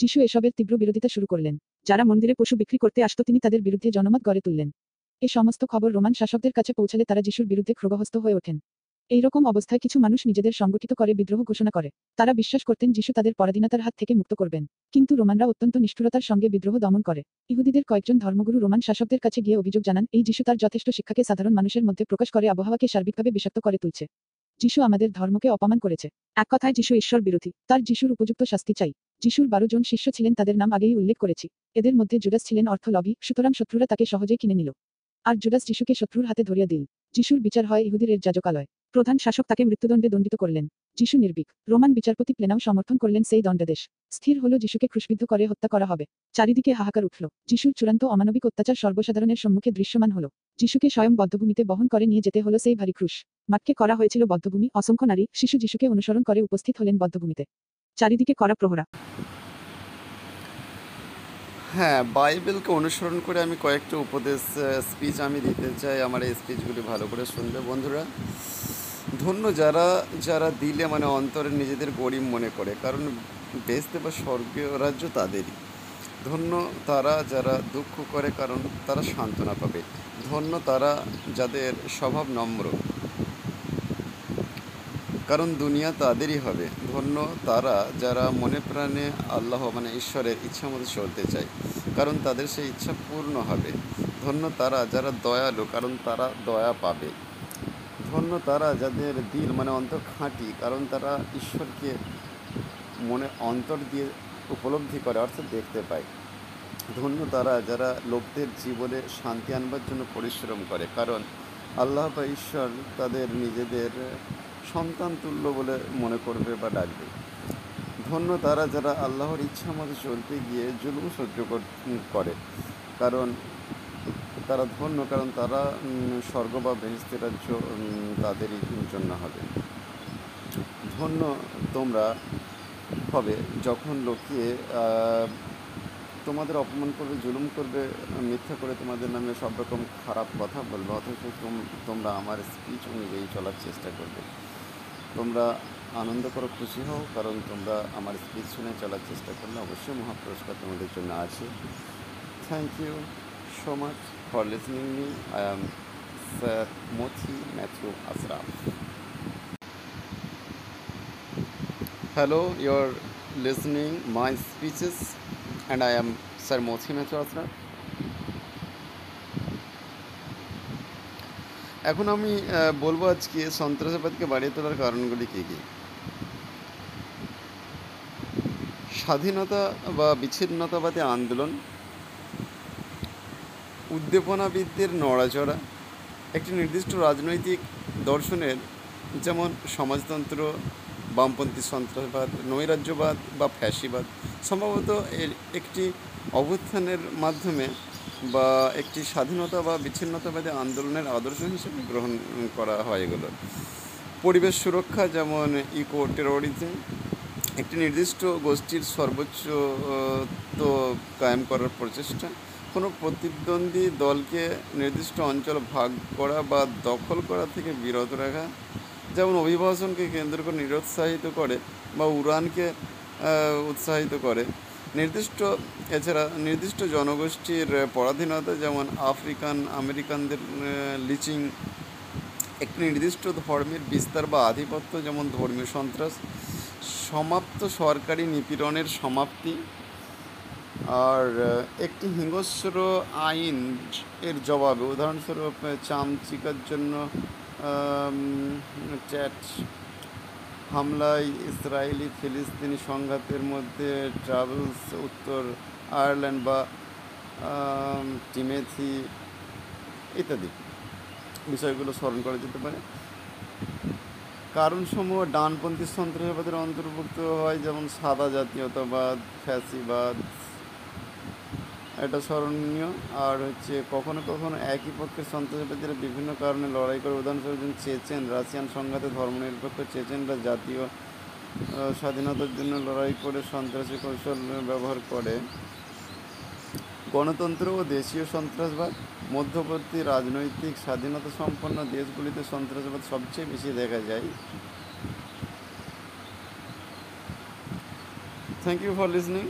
যিশু এসবের তীব্র বিরোধিতা শুরু করলেন। যারা মন্দিরে পশু বিক্রি করতে আসত তিনি তাদের বিরুদ্ধে জনমত গড়ে তুললেন। এই সমস্ত খবর রোমান শাসকদের কাছে পৌঁছালে তারা যিশুর বিরুদ্ধে ক্ষোভহস্ত হয়ে ওঠেন। এইরকম অবস্থায় কিছু মানুষ নিজেদের সংগঠিত করে বিদ্রোহ ঘোষণা করে। তারা বিশ্বাস করতেন যিশু তাদের পরাধীনতার হাত থেকে মুক্ত করবেন, কিন্তু রোমানরা অত্যন্ত নিষ্ঠুরতার সঙ্গে বিদ্রোহ দমন করে। ইহুদিদের কয়েকজন ধর্মগুরু রোমান শাসকদের কাছে গিয়ে অভিযোগ জানান, এই যিশু তার যথেষ্ট শিক্ষাকে সাধারণ মানুষের মধ্যে প্রকাশ করে আবহাওয়াকে সার্বিকভাবে বিষাক্ত করে তুলছে। যিশু আমাদের ধর্মকে অপমান করেছে। এক কথায় যিশু ঈশ্বর বিরোধী। তার যিশুর উপযুক্ত শাস্তি চাই। যিশুর 12 জন শিষ্য ছিলেন, তাদের নাম আগেই উল্লেখ করেছি। এদের মধ্যে জুডাস ছিলেন অর্থলোভী, সুতরাং শত্রুরা তাকে সহজেই কিনে নিল, আর জুডাস যিশুকে শত্রুর হাতে ধরিয়ে দিল। যিশুর বিচার হয় ইহুদির যাজকালয়। প্রধান শাসক তাকে মৃত্যুদণ্ডে দণ্ডিত করলেন। যিশু নির্ভীক। রোমান বিচারপতি প্লেনাও সমর্থন করলেন সেই দণ্ডাদেশ। স্থির হল যিশুকে ক্রুশবিদ্ধ করে হত্যা করা হবে। চারিদিকে হাহাকার উঠল। যিশুর চূড়ান্ত অমানবিক অত্যাচার সর্বসাধারণের সম্মুখে দৃশ্যমান হল। যিশুকে স্বয়ং বদ্ধভূমিতে বহন করে নিয়ে যেতে হল সেই ভারী ক্রুশ। মাঠকে করা হয়েছিল বদ্ধভূমি। অসংখ্য নারী শিশু যিশুকে অনুসরণ করে উপস্থিত হলেন বদ্ধভূমিতে। চারিদিকে করা প্রহরা। হ্যাঁ, বাইবেলকে অনুসরণ করে আমি কয়েকটা উপদেশ স্পিচ আমি দিতে চাই। আমার এই স্পিচগুলি ভালো করে শুনবে বন্ধুরা। ধন্য যারা দিলে মানে অন্তরে নিজেদের গরিব মনে করে, কারণ বেসতে বা স্বর্গীয় রাজ্য তাদেরই। ধন্য তারা যারা দুঃখ করে, কারণ তারা সান্ত্বনা পাবে। ধন্য তারা যাদের স্বভাব নম্র, কারণ দুনিয়া তাদেরই হবে। ধন্য তারা যারা মনে প্রাণে আল্লাহ মানে ঈশ্বরের ইচ্ছা মতো চলতে চায়, কারণ তাদের সেই ইচ্ছা পূর্ণ হবে। ধন্য তারা যারা দয়ালু, কারণ তারা দয়া পাবে। ধন্য তারা যাদের দিল মানে অন্তর খাঁটি, কারণ তারা ঈশ্বরকে মনে অন্তর দিয়ে উপলব্ধি করে অর্থাৎ দেখতে পায়। ধন্য তারা যারা লোকদের জীবনে শান্তি আনবার জন্য পরিশ্রম করে, কারণ আল্লাহ বা ঈশ্বর তাদের নিজেদের সন্তান তুল্য বলে মনে করবে বা ডাকবে। ধন্য তারা যারা আল্লাহর ইচ্ছা মতো চলতে গিয়ে জুলুম সহ্য করে, কারণ তারা ধন্য, কারণ তারা স্বর্গ বা বেহেশতের রাজ্য তাদেরই জন্য হবে। ধন্য তোমরা হবে যখন লোকে তোমাদের অপমান করবে, জুলুম করবে, মিথ্যা করে তোমাদের নামে সব রকম খারাপ কথা বলবে, অথচ তোমরা আমার স্পিচ অনুযায়ী চলার চেষ্টা করবে। তোমরা আনন্দ করো, খুশি হও, কারণ তোমরা আমার স্পিচ শুনে চলার চেষ্টা করলে অবশ্যই মহাপুরস্কার তোমাদের জন্য আছে। Thank you so much for listening me. I am Sir Mothi Methu Ashraf. Hello, you are listening my speeches and I am Sir Mothi Methu Ashraf. এখন আমি বলবো আজকে সন্ত্রাসবাদকে বাড়িয়ে তোলার কারণগুলি কী কী। স্বাধীনতা বা বিচ্ছিন্নতাবাদী আন্দোলন, উদ্দীপনাবিদদের নড়াচড়া, একটি নির্দিষ্ট রাজনৈতিক দর্শনের যেমন সমাজতন্ত্র, বামপন্থী সন্ত্রাসবাদ, নৈরাজ্যবাদ বা ফ্যাসিবাদ সম্ভবত এর একটি অভ্যুত্থানের মাধ্যমে বা একটি স্বাধীনতা বা বিচ্ছিন্নতাবাদী আন্দোলনের আদর্শ হিসেবে গ্রহণ করা হয়। এগুলো পরিবেশ সুরক্ষা যেমন ইকো টেরোরিজম, একটি নির্দিষ্ট গোষ্ঠীর সর্বোচ্চ তো কায়েম করার প্রচেষ্টা, কোনো প্রতিদ্বন্দ্বী দলকে নির্দিষ্ট অঞ্চল ভাগ করা বা দখল করা থেকে বিরত রাখা, যেমন অভিবাসনকে কেন্দ্র করে নিরুৎসাহিত করে বা উড়ানকে উৎসাহিত করে। এছাড়া নির্দিষ্ট জনগোষ্ঠীর পরাধীনতা, যেমন আফ্রিকান আমেরিকানদের লিচিং, একটি নির্দিষ্ট ধর্মের বিস্তার বা আধিপত্য, যেমন ধর্মীয় সন্ত্রাস, সমাপ্ত সরকারি নিপীড়নের সমাপ্তি, আর একটি হিংস্র আইন এর জবাবে, উদাহরণস্বরূপ চামচিকার জন্য ট্যাট হামলায় ইসরায়েলি ফিলিস্তিনি সংঘাতের মধ্যে ট্রাভেলস, উত্তর আয়ারল্যান্ড বা টিমেথি ইত্যাদি বিষয়গুলো স্মরণ করা যেতে পারে। কারণসমূহ ডানপন্থী সন্ত্রাসবাদের অন্তর্ভুক্ত হয়, যেমন সাদা জাতীয়তাবাদ, ফ্যাসিবাদ, এটা স্মরণীয়। আর হচ্ছে কখনো কখনো একই পক্ষের সন্ত্রাসবাদীরা বিভিন্ন কারণে লড়াই করে, উদাহরণস্বরূপ চেচেন রাশিয়ান সংঘাতে ধর্মনিরপেক্ষ চেচেনরা জাতীয় স্বাধীনতার জন্য লড়াই করে সন্ত্রাসী কৌশল ব্যবহার করে। গণতন্ত্র ও দেশীয় সন্ত্রাসবাদ, মধ্যবর্তী রাজনৈতিক স্বাধীনতা সম্পন্ন দেশগুলিতে সন্ত্রাসবাদ সবচেয়ে বেশি দেখা যায়। Thank you for listening.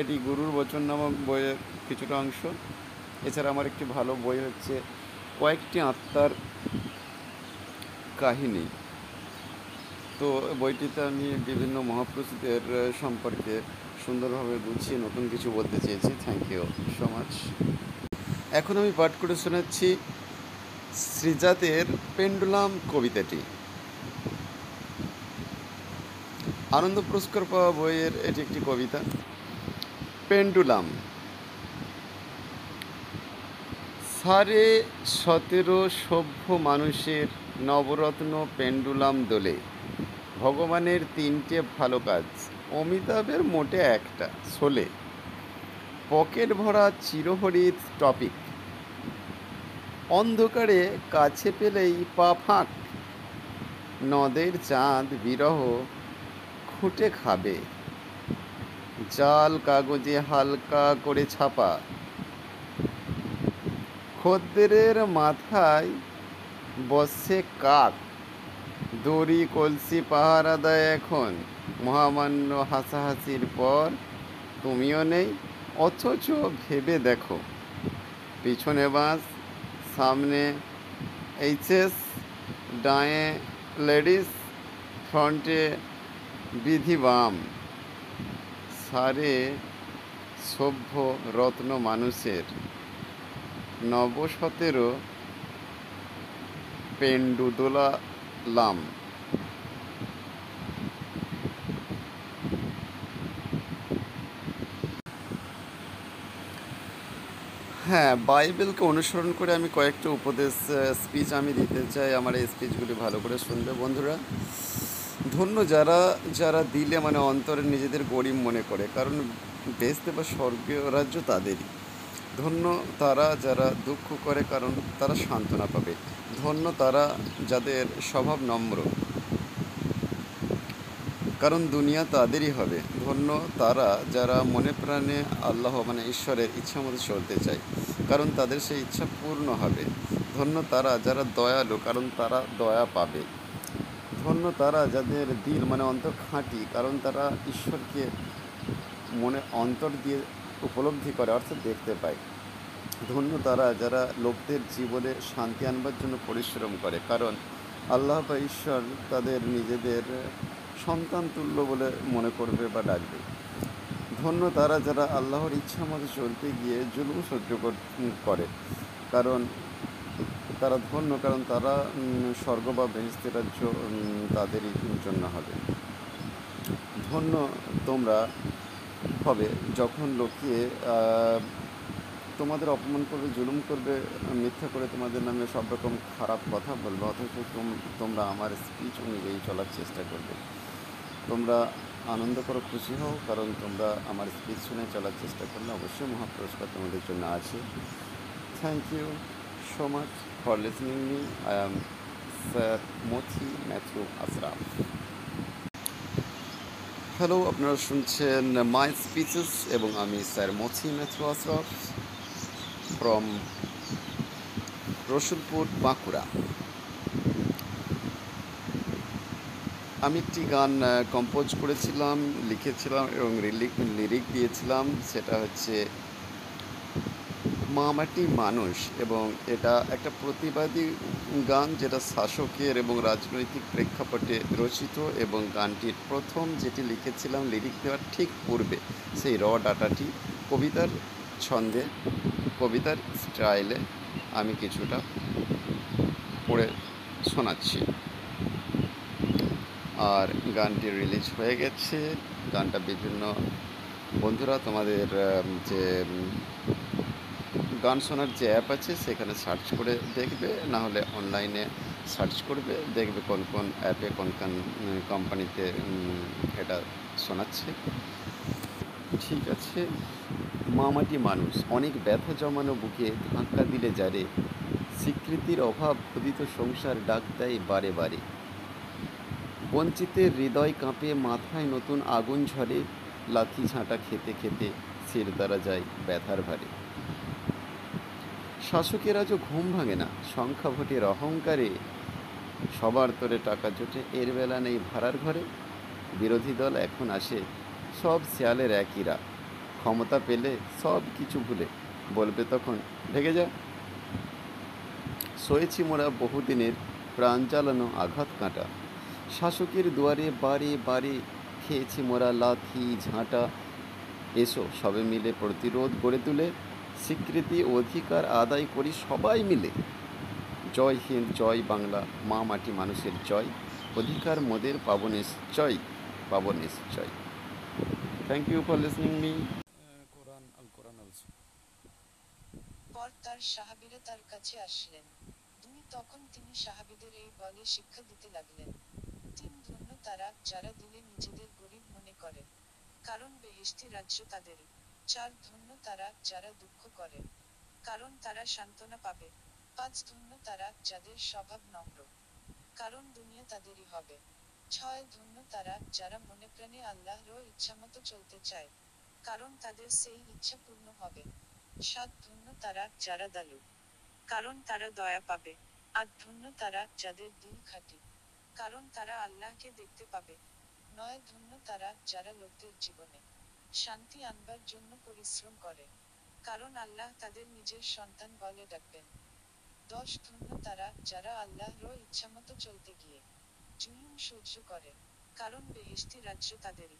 এটি গুরুর বচন নামক বইয়ের কিছুটা অংশ। এছাড়া আমার একটি ভালো বই হচ্ছে কয়েকটি আত্মার কাহিনী। তো বইটিতে আমি বিভিন্ন মহাপুরুষদের সম্পর্কে সুন্দরভাবে বুঝিয়ে নতুন কিছু বলতে চেয়েছি। Thank you so much. এখন আমি পাঠ করে শোনাচ্ছি শ্রীজাতের পেন্ডুলাম কবিতাটি। আনন্দ পুরস্কার পাওয়া বইয়ের এটি একটি কবিতা। পেন্ডুলাম। সাড়ে 17 সভ্য মানুষের নবরত্ন পেন্ডুলাম দোলে। ভগবানের তিনটে ভালো কাজ, অমিতাভের মোটে একটা শোলে। পকেট ভরা চিরহরিত টপিক, অন্ধকারে কাছে পেলেই পা ফাঁক। নদের চাঁদ বিরহ খুঁটে খাবে, জাল কাগজে হালকা করে ছাপা। খদ্দের মাথায় বসে কাক, দড়ি কলসি পাহারা দেয়। এখন মহামান্য হাসাহাসির পর তুমিও নেই, অথচ ভেবে দেখো পিছনে বাস, সামনে এইচএস, ডায়ে লেডিস, ফ্রন্টে বিধিবাম। সারে সভ্য রত্ন মানুষের 917 পেন্ডুদোলালাম। হ্যাঁ, বাইবেলকে অনুসরণ করে আমি কয়েকটা উপদেশ স্পিচ আমি দিতে চাই। আমার এই স্পিচগুলি ভালো করে শুনবে বন্ধুরা। ধন্য যারা যারা দিলে মানে অন্তরে নিজেদের গরিব মনে করে, কারণ বেহেশতে বা স্বর্গীয় রাজ্য তাদেরই। ধন্য তারা যারা দুঃখ করে, কারণ তারা সান্ত্বনা পাবে। ধন্য তারা যাদের স্বভাব নম্র, কারণ দুনিয়া তাদেরই হবে। ধন্য তারা যারা মনে প্রাণে আল্লাহ মানে ঈশ্বরের ইচ্ছা মতো চলতে চায়, কারণ তাদের সেই ইচ্ছা পূর্ণ হবে। ধন্য তারা যারা দয়ালু, কারণ তারা দয়া পাবে। ধন্য তারা যাদের দিল মানে অন্তর খাঁটি, কারণ তারা ঈশ্বরকে মনে অন্তর দিয়ে উপলব্ধি করে অর্থাৎ দেখতে পায়। ধন্য তারা যারা লোকদের জীবনে শান্তি আনবার জন্য পরিশ্রম করে, কারণ আল্লাহ বা ঈশ্বর তাদের নিজেদের সন্তান তুল্য বলে মনে করবে বা ডাকবে। ধন্য তারা যারা আল্লাহর ইচ্ছা মতো চলতে গিয়ে জুলুম সহ্য করে, কারণ তারা ধন্য, কারণ তারা স্বর্গ বা বেহেশতি রাজ্য তাদেরই জন্য হবে। ধন্য তোমরা হবে যখন লোকে তোমাদের অপমান করবে, জুলুম করবে, মিথ্যা করে তোমাদের নামে সব রকম খারাপ কথা বলবে, অথচ তোমরা আমার স্পিচ অনুযায়ী চলার চেষ্টা করবে। তোমরা আনন্দ করো, খুশি হও, কারণ তোমরা আমার স্পিচ শুনে চলার চেষ্টা করলে অবশ্যই মহাপুরস্কার তোমাদের জন্য আছে। Thank you so much for listening me. I am Sir Mothi Methu Ashraf. Hello, আপনারা শুনছেন my speeches এবং আমি Sir Mothi Methu Ashraf from Rasulpur, Bankura. আমি একটি গান কম্পোজ করেছিলাম, লিখেছিলাম এবং লিরিক দিয়েছিলাম। সেটা হচ্ছে মামাটি মানুষ, এবং এটা একটা প্রতিবাদী গান যেটা শাসকের এবং রাজনৈতিক প্রেক্ষাপটে রচিত। এবং গানটির প্রথম যেটি লিখেছিলাম লিরিক দেওয়ার ঠিক পূর্বে, সেই র ডাটাটি কবিতার ছন্দে, কবিতার স্টাইলে আমি কিছুটা পড়ে শোনাচ্ছি। আর গানটি রিলিজ হয়ে গেছে। গানটা বিভিন্ন বন্ধুরা তোমাদের যে গান শোনার যে অ্যাপ আছে সেখানে সার্চ করে দেখবে, না হলে অনলাইনে সার্চ করবে, দেখবে কোন কোন অ্যাপে কোন কোন কোম্পানিতে এটা শোনাচ্ছে। ঠিক আছে। মামাটি মানুষ। অনেক ব্যথা জমানো বুকে ধাক্কা দিলে যারে, স্বীকৃতির অভাব ক্ষুদিত সংসার ডাক দেয় বারে বারে। বঞ্চিতের হৃদয় কাঁপে, মাথায় নতুন আগুন ঝরে, লাথি ঝাঁটা খেতে খেতে সির দ্বারা যায় ব্যথার ভারে। শাসকেরা যে ঘুম ভাঙে না সংখ্যা ভোটের অহংকারে, সবার তরে টাকা জোটে এর বেলা নেই ভাড়ার ঘরে। বিরোধী দল এখন আসে সব শেয়ালের একইরা, ক্ষমতা পেলে সব কিছু ভুলে বলবে তখন ঢেকে যা। সয়েছি মোরা বহুদিনের প্রাণ জ্বালানো, আঘাত কাঁটা। শাসকের দুয়ারে বারে বারে খেয়েছে মোরা লাথি ঝাঁটা। এসো সবে মিলে প্রতিরোধ গড়ে তুলে স্বীকৃতি অধিকার আদায় করি সবাই মিলে। জয় হিন্দ, জয় বাংলা, মা মাটি মানুষের জয়, অধিকার মোদের পাবো নিশ্চয়, পাবো নিশ্চয়। Thank you for listening me. Quran Al Quran also. পর তার সাহাবীরা তার কাছে আসলেন, তখন তিনি সাহাবীদের এই বলে শিক্ষা দিতে লাগলেন, তিন ধন্য তারা যারা দিলে নিজেদের গরিব মনে করে, কারণ বেহেশতি রাজ্য তাদেরই। চার ধন্য তারা যারা দুঃখ করে, কারণ তারা সান্ত্বনা পাবে। পাঁচ ধন্য তারা যাদের স্বভাব নম্র, কারণ দুনিয়া তাদেরই হবে। ছয় ধন্য তারা যারা মনে প্রাণে আল্লাহর ইচ্ছামতো চলতে চায়, কারণ তাদের সেই ইচ্ছা পূর্ণ হবে। সাত ধন্য তারা যারা দয়ালু, কারণ তারা দয়া পাবে। আট ধন্য তারা যাদের দিল খাঁটি, কারণ তারা আল্লাহকে দেখতে পাবে। নয় ধন্য তারা যারা লোকদের জীবনে শান্তি আনবার জন্য পরিশ্রম করে, কারণ আল্লাহ তাদের নিজের সন্তান বলে ডাকবেন। দশ ধন্য তারা যারা আল্লাহর ইচ্ছামতো চলতে গিয়ে জুলুম সহ্য করে, কারণ বেহেশতি রাজ্য তাদেরই।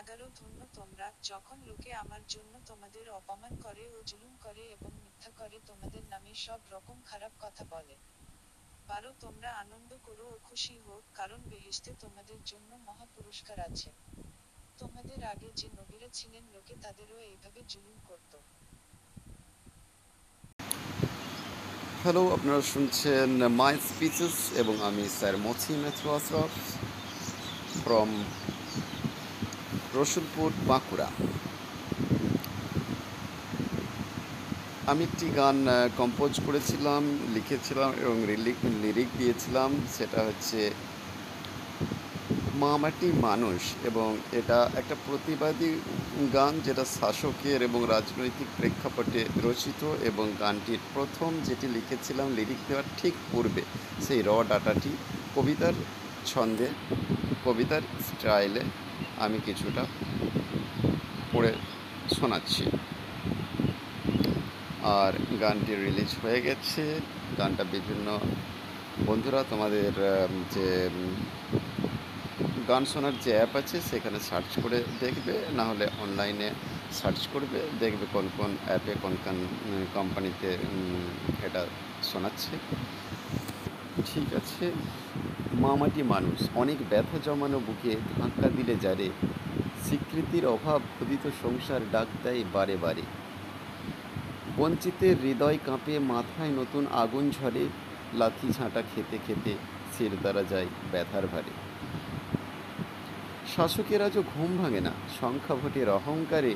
11 ধন্য তোমরা যখন লোকে আমার জন্য তোমাদের অপমান করে ও জুলুম করে এবং মিথ্যা করে তোমাদের নামে সব রকম খারাপ কথা বলে। 12 তোমরা আনন্দ করো ও খুশি হোক, কারণ বেহেশতে তোমাদের জন্য মহা পুরস্কার আছে। তোমাদের আগে যে নবীরা ছিলেন লোকে তাদেরও এইভাবে জুলুম করত। হ্যালো, আপনারা শুনছেন মাই স্পিচেস এবং আমি sir Mathi Methu Ashraf from Rasulpur, Bankura. আমি একটি গান কম্পোজ করেছিলাম, লিখেছিলাম এবং লিরিক দিয়েছিলাম, সেটা হচ্ছে মা মাটি মানুষ, এবং এটা একটা প্রতিবাদী গান যেটা শাসকের এবং রাজনৈতিক প্রেক্ষাপটে রচিত। এবং গানটির প্রথম যেটি লিখেছিলাম লিরিক দেওয়ার ঠিক পূর্বে সেই র ডাটাটি কবিতার ছন্দে, কবিতার স্টাইলে আমি কিছুটা পড়ে শোনাচ্ছি। আর গানটি রিলিজ হয়ে গেছে। গানটা বিভিন্ন বন্ধুরা তোমাদের যে গান শোনার যে অ্যাপ আছে সেখানে সার্চ করে দেখবে, নাহলে অনলাইনে সার্চ করবে, দেখবে কোন কোন অ্যাপে কোন কোন কোম্পানিতে এটা শোনাচ্ছে। ঠিক আছে। মামাটি মানুষ, অনেক ব্যথা জমানো বুকে ধাক্কা দিলে যারে, স্বীকৃতির অভাব ক্ষুদিত সংসার ডাক দেয় বারে বারে। বঞ্চিতের হৃদয় কাঁপে, মাথায় নতুন আগুন ঝরে, লাথি ঝাঁটা খেতে খেতে শির দ্বারা যায় ব্যথার ভারে। শাসকের আজও ঘুম ভাঙে না, সংখ্যা ভোটের অহংকারে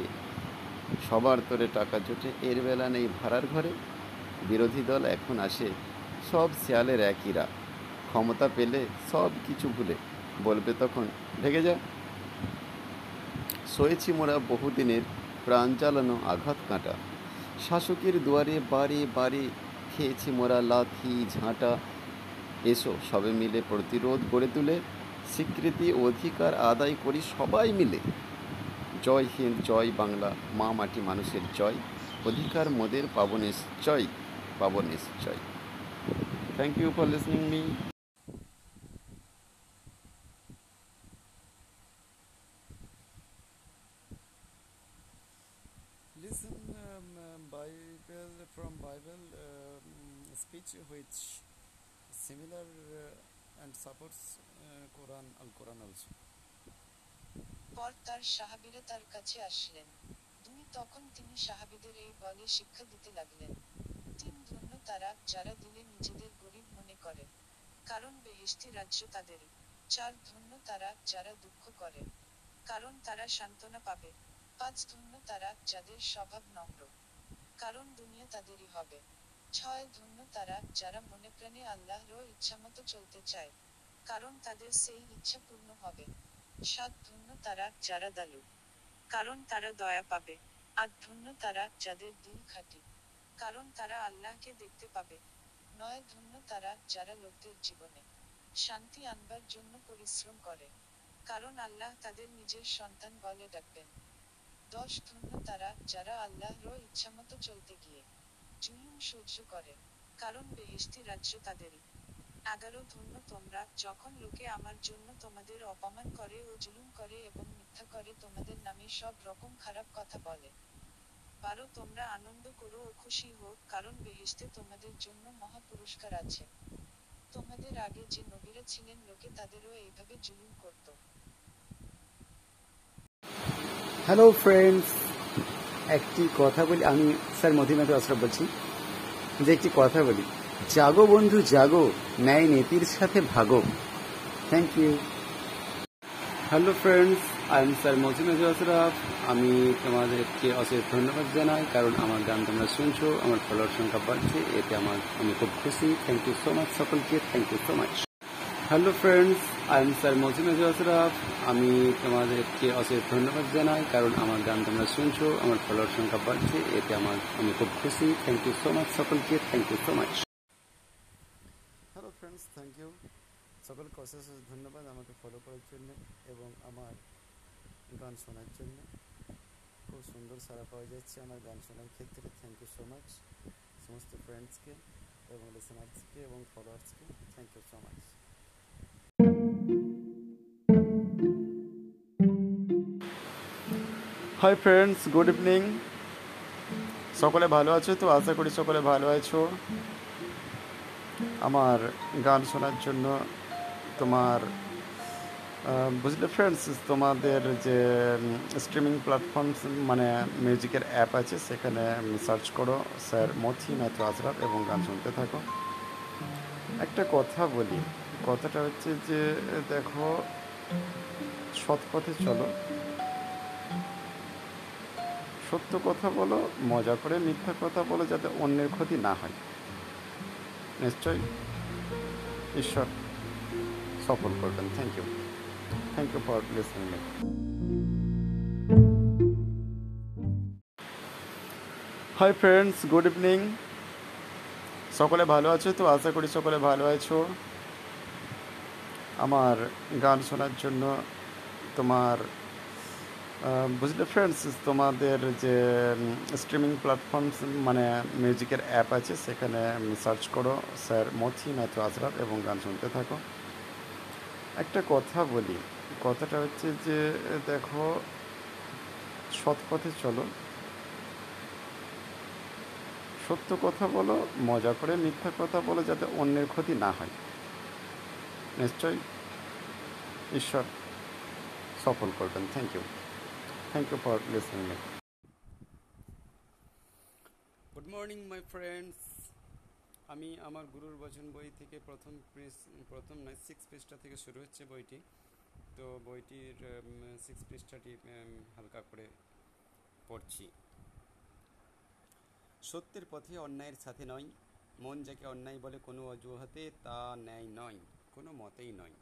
সবার তরে টাকা জোটে, এর বেলা নেই ভাড়ার ঘরে। বিরোধী দল এখন আসে সব শেয়ালের একই রাগ, ক্ষমতা পেলে সব কিছু ভুলে বলবে তখন ঢেকে যা। সয়েছি মোরা বহুদিনের প্রাণ জ্বালানো, আঘাত কাঁটা। শাসকের দুয়ারে বারে বারে খেয়েছি মোরা লাথি ঝাঁটা। এসো সবে মিলে প্রতিরোধ গড়ে তুলে স্বীকৃতি অধিকার আদায় করি সবাই মিলে। জয় হিন্দ, জয় বাংলা, মা মাটি মানুষের জয়, অধিকার মোদের পাবো নিশ্চয়, পাবো নিশ্চয়। Thank you for listening me. Listen Bible from Bible speech which similar and supports Quran Al-Quran also. পর তার সাহাবীরা তার কাছে আসলেন, তখন তিনি সাহাবীদের এই বলে শিক্ষা দিতে লাগলেন, তিন ধন্য তারা যারা দিলে নিজেদের গরিব মনে করে, কারণ বেহেশতি রাজ্য তাদেরই। চার ধন্য তারা যারা দুঃখ করে, কারণ তারা সান্ত্বনা পাবে। পাঁচ ধন্য তারা যাদের স্বভাব নম্র, কারণ দুনিয়া তাদেরই হবে। ছয় ধন্য তারা যারা মনে প্রাণে আল্লাহর ইচ্ছামতো চলতে চায়, কারণ তাদের সেই ইচ্ছা পূর্ণ হবে। সাত ধন্য তারা যারা দয়ালু, কারণ তারা দয়া পাবে। আট ধন্য তারা যাদের দিল খাঁটি, কারণ তারা আল্লাহকে দেখতে পাবে। নয় ধন্য তারা যারা লোকদের জীবনে শান্তি আনবার জন্য পরিশ্রম করে, কারণ আল্লাহ তাদের নিজের সন্তান বলে ডাকবেন। দশ ধন্য তারা যারা আল্লাহর ইচ্ছামতো চলতে গিয়ে জুলুম সহ্য করে, কারণ বেহেশতি রাজ্য তাদেরই। 11 ধন্য তোমরা, যখন লোকে আমার জন্য তোমাদের অপমান করে ও জুলুম করে এবং মিথ্যা করে তোমাদের নামে সব রকম খারাপ কথা বলে। 12 তোমরা আনন্দ করো ও খুশি হোক, কারণ বেহেশতে তোমাদের জন্য মহা পুরস্কার আছে। তোমাদের আগে যে নবীরা ছিলেন লোকে তাদেরও এইভাবে জুলুম করত। হ্যালো ফ্রেন্ডস, একটি কথা বলি। আমি স্যার মথি মেথু আশরাফ বলছি। যে একটি কথা বলি, জাগো বন্ধু জাগো, ন্যায় নীতির সাথে ভাগো। Thank you. Hello friends, I am sir মথি মেথু আশরাফ। আমি তোমাদেরকে অশেষ ধন্যবাদ জানাই, কারণ আমার গান তোমরা শুনছো, আমার ফলোয়ার সংখ্যা বাড়ছে, এতে আমি খুব খুশি। থ্যাংক ইউ সো মাচ সকলকে, thank you so much. Hello friends, I am sir মথি মেথু আশরাফ। আমি তোমাদেরকে অশেষ ধন্যবাদ জানাই, কারণ আমার গান তোমরা শুনছো, আমার ফলোয়ার সংখ্যা বাড়ছে, এতে আমি খুব খুশি। থ্যাংক ইউ সো মাচ সকলকে, thank you so much. Hello friends, thank you সকলকে, অশেষ ধন্যবাদ আমাকে ফলো করার জন্য এবং আমার গান শোনার জন্য। খুব সুন্দর সাড়া পাওয়া যাচ্ছে আমার গান শোনার ক্ষেত্রে। থ্যাংক ইউ সো মাচ সমস্ত ফ্রেন্ডসকে এবং লিসেনার্সকে এবং ফলোয়ার্সকে। Thank you so much. Hi friends, good evening. সকলে ভালো আছো তো? আশা করি সকলে ভালো আছো। আমার গান শোনার জন্য তোমার বুঝলে ফ্রেন্ডস, তোমাদের যে স্ট্রিমিং প্ল্যাটফর্মস মানে মিউজিকের অ্যাপ আছে, সেখানে সার্চ করো স্যার মথি মেথু আশরাফ এবং গান শুনতে থাকো। একটা কথা বলি, কথাটা হচ্ছে যে দেখো, সৎ পথে চলো, সত্য কথা বলো, মজা করে মিথ্যা কথা বলো, যাতে অন্যের ক্ষতি না হয়। নিশ্চয়ই ঈশ্বর সফল করবেন। Thank you, thank you for listening me. Hi friends, good evening. সকলে ভালো আছো তো? আশা করি সকলে ভালো আছো। আমার গান শোনার জন্য তোমার বুঝলে ফ্রেন্ডস, তোমাদের যে স্ট্রিমিং প্ল্যাটফর্মস মানে মিউজিকের অ্যাপ আছে, সেখানে সার্চ করো স্যার মথি মেথু আশরাফ এবং গান শুনতে থাকো। একটা কথা বলি, কথাটা হচ্ছে যে দেখো, সৎ পথে চলো, সত্য কথা বলো, মজা করে মিথ্যা কথা বলো, যাতে অন্যের ক্ষতি না হয়। নিশ্চয়ই ঈশ্বর সফল করবেন। Thank you, thank you for listening me. Good morning my friends. আমি আমার গুরুর বচন বই থেকে প্রথম না 6 পৃষ্ঠা থেকে শুরু হচ্ছে বইটি। তো বইটির 6 পৃষ্ঠাটি হালকা করে পড়ছি। সত্যের পথে অন্যায়ের সাথে নয়, মন যাকে অন্যায় বলে কোনো অজুহাতে তা ন্যায় নয়, কোনো মতেই নয়।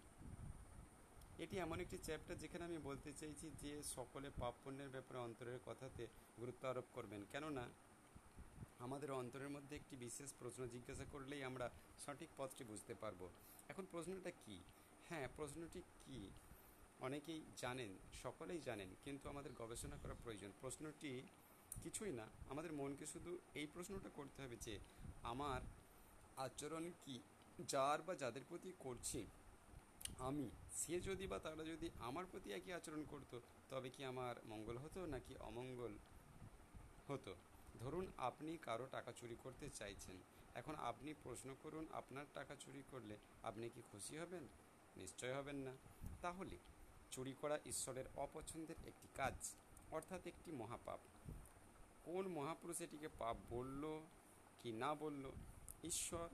এটি এমন একটি চ্যাপ্টার যেখানে আমি বলতে চাইছি যে সকলে পাপ পুণ্যের ব্যাপারে অন্তরের কথাতে গুরুত্ব আরোপ করবেন, কেননা আমাদের অন্তরের মধ্যে একটি বিশেষ প্রশ্ন জিজ্ঞাসা করলেই আমরা সঠিক পথটি বুঝতে পারবো। এখন প্রশ্নটা কি? হ্যাঁ, প্রশ্নটি কি অনেকেই জানেন, সকলেই জানেন, কিন্তু আমাদের গবেষণা করা প্রয়োজন। প্রশ্নটি কিছুই না, আমাদের মনকে শুধু এই প্রশ্নটা করতে হবে যে আমার আচরণ কি, যার বা যাদের প্রতি করছি আমি, সে যদি বা তারা যদি আমার প্রতি একই আচরণ করতো, তবে কি আমার মঙ্গল হতো নাকি অমঙ্গল হতো? ধরুন আপনি কারো টাকা চুরি করতে চাইছেন, এখন আপনি প্রশ্ন করুন, আপনার টাকা চুরি করলে আপনি কি খুশি হবেন? নিশ্চয় হবেন না। তাহলে চুরি করা ঈশ্বরের অপছন্দের একটি কাজ, অর্থাৎ একটি মহাপাপ। কোন মহাপুরুষ এটিকে পাপ বলল কি না বলল, ঈশ্বর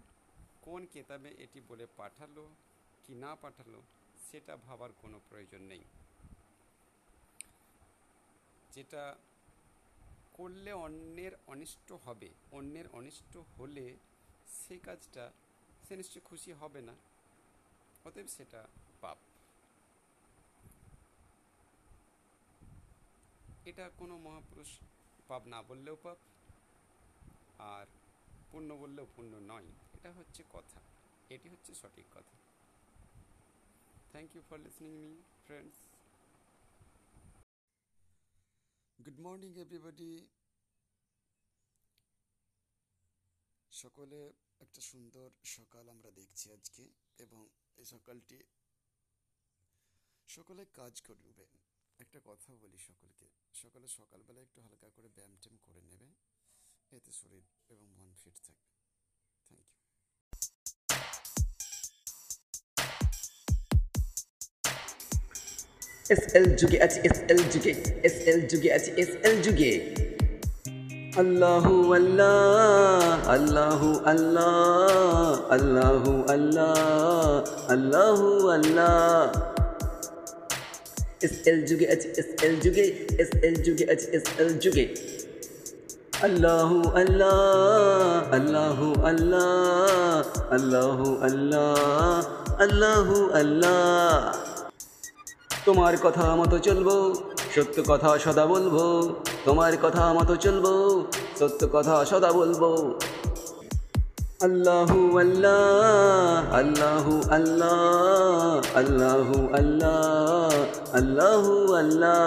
কোন কেতাবে এটি বলে পাঠালো কি না পাঠালো, সেটা ভাবার কোনো প্রয়োজন নেই। যেটা করলে অন্যের অনিষ্ট হবে, অন্যের অনিষ্ট হলে সেই কাজটা সে নিশ্চয় খুশি হবে না, অতএব সেটা পাপ। এটা কোনো মহাপুরুষ পাপ না বললেও পাপ, আর পুণ্য বললেও পুণ্য নয়। এটা হচ্ছে কথা, এটি হচ্ছে সঠিক কথা। Thank you for listening me friends. Good morning everybody. সকলে একটা সুন্দর সকাল আমরা দেখছি আজকে, এবং এই সকালটি সকলে কাজ করবেন। একটা কথা বলি সকলকে, সকালে সকালবেলা একটু হালকা করে ব্যায়াম ট্যাম করে নেবে, এতে শরীর এবং মন ফিট থাকবে। Thank you. SL যুগে আছি আল্লাহু আল্লাহ আল্লাহু আল্লাহ আল্লাহু আল্লাহ আল্লাহু আল্লাহ। SL যুগে আছি আল্লাহু আল্লাহ আল্লাহু আল্লাহ আল্লাহু আল্লাহ আল্লাহু আল্লাহ। তোমার কথা মতো চলবো, সত্য কথা সদা বলবো। তোমার কথা মতো চলবো, সত্য কথা সদা বলবো। আল্লাহু আল্লাহ আল্লাহু আল্লাহ আল্লাহু আল্লাহ আল্লাহু আল্লাহ।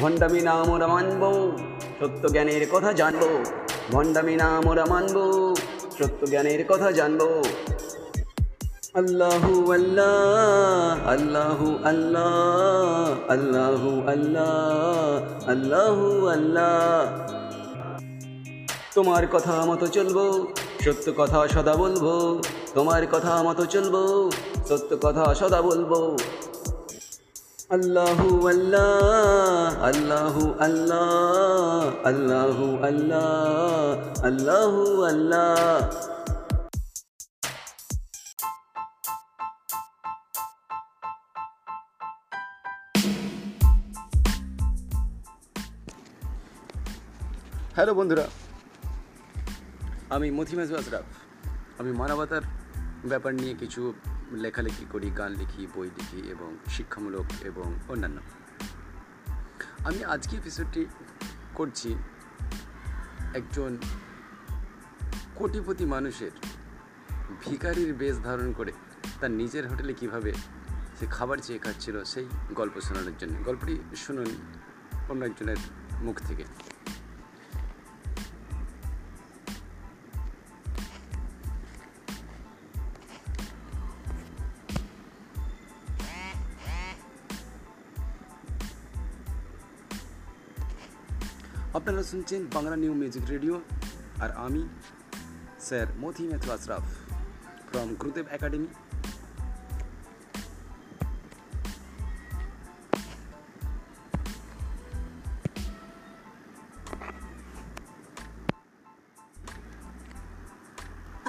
ভণ্ডামি না মোরা মানব, সত্য জ্ঞানের কথা জানবো। ভণ্ডামি না মোরা মানব, সত্য জ্ঞানের কথা জানবো। আল্লাহু আল্লাহ আল্লাহু আল্লাহ আল্লাহু আল্লাহ আল্লাহু আল্লাহ। তোমার কথা মতো চলবো, সত্য কথা সদা বলবো। তোমার কথা মতো চলবো, সত্য কথা সদা বলবো। আল্লাহু আল্লাহ আল্লাহু আল্লাহ আল্লাহু আল্লাহ আল্লাহু আল্লাহ। হ্যালো বন্ধুরা, আমি মথি মেথু আশরাফ। আমি মানবতার ব্যাপার নিয়ে কিছু লেখালেখি করি, গান লিখি, বই লিখি এবং শিক্ষামূলক এবং অন্যান্য। আমি আজকে এপিসোডটি করছি একজন কোটিপতি মানুষের ভিখারির বেশ ধারণ করে তার নিজের হোটেলে কীভাবে সে খাবার চেয়ে খাচ্ছিল সেই গল্প শোনানোর জন্য। গল্পটি শুনুন অন্য একজনের মুখ থেকে। আপনারা শুনছেন বাংলা নিউ মিউজিক রেডিও, আর আমি sir Mathi Methu Ashraf from Gurudev academy.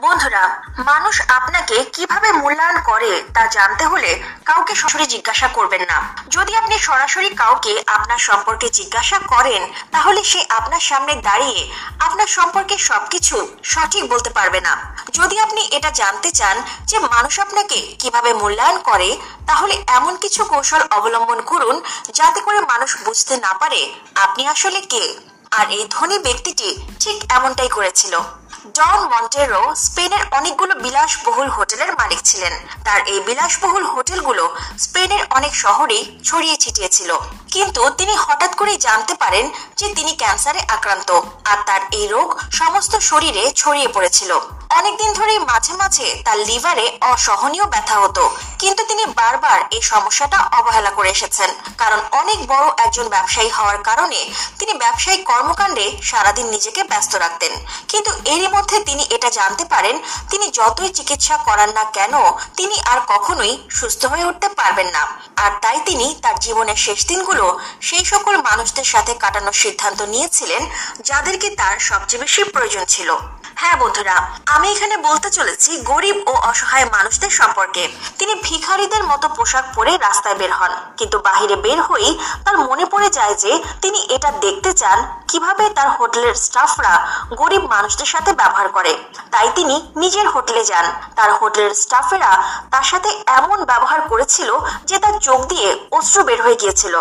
বন্ধুরা, মানুষ আপনাকে কিভাবে মূল্যায়ন করে তা জানতে হলে কাউকে সরাসরি জিজ্ঞাসা করবেন না। যদি আপনি সরাসরি কাউকে আপনার সম্পর্কে জিজ্ঞাসা করেন, তাহলে সে আপনার সামনে দাঁড়িয়ে আপনার সম্পর্কে সবকিছু সঠিক বলতে পারবে না। যদি আপনি এটা জানতে চান যে মানুষ আপনাকে কিভাবে মূল্যায়ন করে, তাহলে এমন কিছু কৌশল অবলম্বন করুন যাতে করে মানুষ বুঝতে না পারে আপনি আসলে কে। আর এই ধনী ব্যক্তিটি ঠিক এমনটাই করেছিল। ডন মন্টেরো স্পেনের অনেকগুলো বিলাসবহুল হোটেলের মালিক ছিলেন। তার এই বিলাসবহুল হোটেলগুলো স্পেনের অনেক শহরেই ছড়িয়ে ছিটিয়ে ছিল। কিন্তু তিনি হঠাৎ করে জানতে পারেন যে তিনি ক্যান্সারে আক্রান্ত, আর তার এই রোগ সমস্ত শরীরে ছড়িয়ে পড়েছিল। অনেকদিন ধরেই মাঝে মাঝে তার লিভারে অসহনীয় ব্যথা হতো, কিন্তু তিনি বারবার এই সমস্যাটা অবহেলা করে এসেছেন। কারণ অনেক বড় একজন ব্যবসায়ী হওয়ার কারণে তিনি ব্যবসায়িক কর্মকাণ্ডে সারাদিন নিজেকে ব্যস্ত রাখতেন। কিন্তু এরই মধ্যে তিনি এটা জানতে পারেন তিনি যতই চিকিৎসা করান না কেন তিনি আর কখনোই সুস্থ হয়ে উঠতে পারবেন না। আর তাই তিনি তার জীবনের শেষ দিনগুলো সেই সকল মানুষদের সাথে কাটানোর সিদ্ধান্ত নিয়েছিলেন যাদেরকে তার সবচেয়ে বেশি প্রয়োজন ছিল। হ্যাঁ বন্ধুরা, আমি এখানে বলতে চলেছি গরিব ও অসহায় মানুষদের সম্পর্কে। তিনি ভিখারিদের মতো পোশাক পরে রাস্তায় বের হন, কিন্তু বাহিরে বের হয়েই তার মনে পড়ে যায় যে তিনি এটা দেখতে চান কিভাবে তার হোটেলের স্টাফরা গরিব মানুষদের সাথে ব্যবহার করে। তাই তিনি নিজের হোটেলে যান। তার হোটেলের স্টাফেরা তার সাথে এমন ব্যবহার করেছিল যে তার চোখ দিয়ে অশ্রু বের হয়ে গিয়েছিল।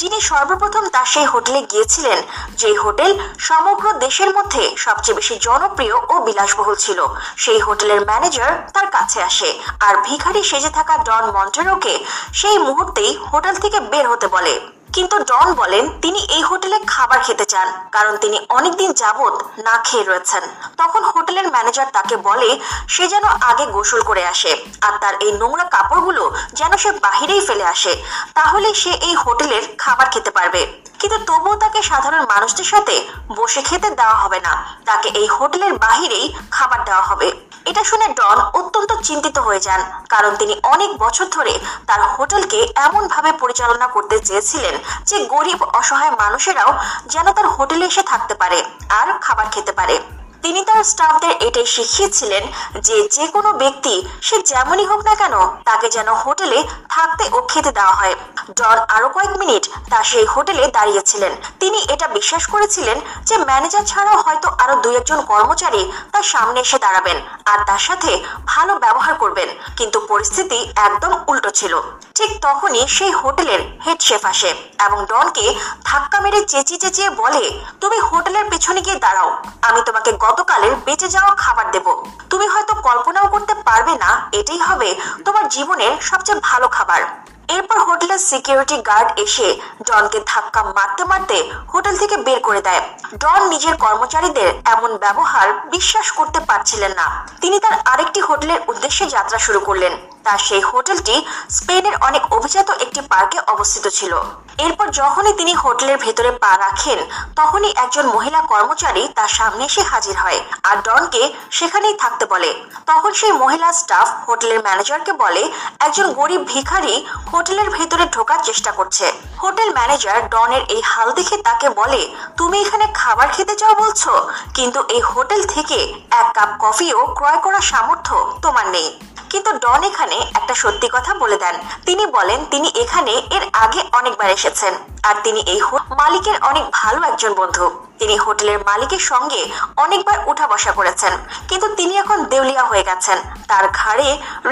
যিনি সর্বপ্রথম তার সেই হোটেলে গিয়েছিলেন, যেই হোটেল সমগ্র দেশের মধ্যে সবচেয়ে বেশি জনপ্রিয় ও বিলাসবহুল ছিল। সেই হোটেলের ম্যানেজার তার কাছে আসে আর ভিখারি সেজে থাকা ডন মন্টেরোকে সেই মুহূর্তেই হোটেল থেকে বের হতে বলে। কিন্তু ডন বলেন তিনি এই হোটেলে খাবার খেতে চান, কারণ তিনি অনেকদিন যাবত না খেয়ে রয়েছেন। তখন হোটেলের ম্যানেজার তাকে বলে সে যেন আগে গোসল করে আসে আর তার এই নোংরা কাপড়গুলো যেন সে বাহিরেই ফেলে আসে, তাহলে সে এই হোটেলের খাবার খেতে পারবে। কিন্তু তবুও তাকে সাধারণ মানুষদের সাথে বসে খেতে দেওয়া হবে না, তাকে এই হোটেলের বাহিরেই খাবার দেওয়া হবে। এটা শুনে ডন অত্যন্ত চিন্তিত হয়ে যান, কারণ তিনি অনেক বছর ধরে তার হোটেলকে এমন ভাবে পরিচালনা করতে চেয়েছিলেন যে গরিব অসহায় মানুষেরাও যেন তার হোটেলে এসে থাকতে পারে আর খাবার খেতে পারে। তিনি তার স্টাফদের এটাই শিখিয়েছিলেন যে যে কোনো ব্যক্তি সে যেমনই হোক না কেন তাকে যেন হোটেলে থাকতে ও খেতে দেওয়া হয়। ডন আরো কয়েক মিনিট তার সেই হোটেলে দাঁড়িয়েছিলেন। তিনি এটা বিশ্বাস করেছিলেন যে ম্যানেজার ছাড়াও হয়তো আরো দুই একজন কর্মচারী তার সামনে এসে দাঁড়াবেন আর তার সাথে ভালো ব্যবহার করবেন, কিন্তু পরিস্থিতি একদম উল্টো ছিল। ঠিক তখনই সেই হোটেলের হেড শেফ আসে এবং ডনকে ধাক্কা মেরে চেঁচিয়ে চেঁচিয়ে বলে, তুমি হোটেলের পেছনে গিয়ে দাঁড়াও, আমি তোমাকে গতকালের বেঁচে যাওয়া খাবার দেব। তুমি হয়তো কল্পনাও করতে পারবে না এটাই হবে তোমার জীবনের সবচেয়ে ভালো খাবার। এরপর হোটেলের সিকিউরিটি গার্ড এসে ডনকে ধাক্কা মারতে মারতে হোটেল থেকে বের করে দেয়। ডন নিজের কর্মচারীদের এমন ব্যবহার বিশ্বাস করতে পারছিলেন না। তিনি তার আরেকটি হোটেলের উদ্দেশ্যে যাত্রা শুরু করলেন। তার সেই হোটেলটি স্পেনের অনেক অভিজাত একটি পার্কে অবস্থিত ছিল। এরপর যখনই তিনি হোটেলের ভেতরে পা রাখেন, তখনই একজন মহিলা কর্মচারী তার সামনে এসে হাজির হয় আর ডনকে সেখানেই থাকতে বলে। তখন সেই মহিলা স্টাফ হোটেলের ম্যানেজারকে বলে একজন গরিব ভিখারি হোটেলের ভেতরে ঢোকার চেষ্টা করছে। হোটেল ম্যানেজার ডনের এই হাল দেখে তাকে বলে, তুমি এখানে খাবার খেতে চাও বলছো, কিন্তু এই হোটেল থেকে এক কাপ কফিও ক্রয় করার সামর্থ্য তোমার নেই। কিন্তু ডন এখানে একটা সত্যি কথা বলে দেন। তিনি বলেন তিনি এখানে এর আগে অনেকবার এসেছেন আর তিনি এই মালিকের অনেক ভালো একজন বন্ধু। তিনি হোটেলের মালিকের সঙ্গে অনেকবার উঠা বসা করেছেন, কিন্তু তিনি এখন দেউলিয়া হয়ে গেছেন, তার ঘাড়ে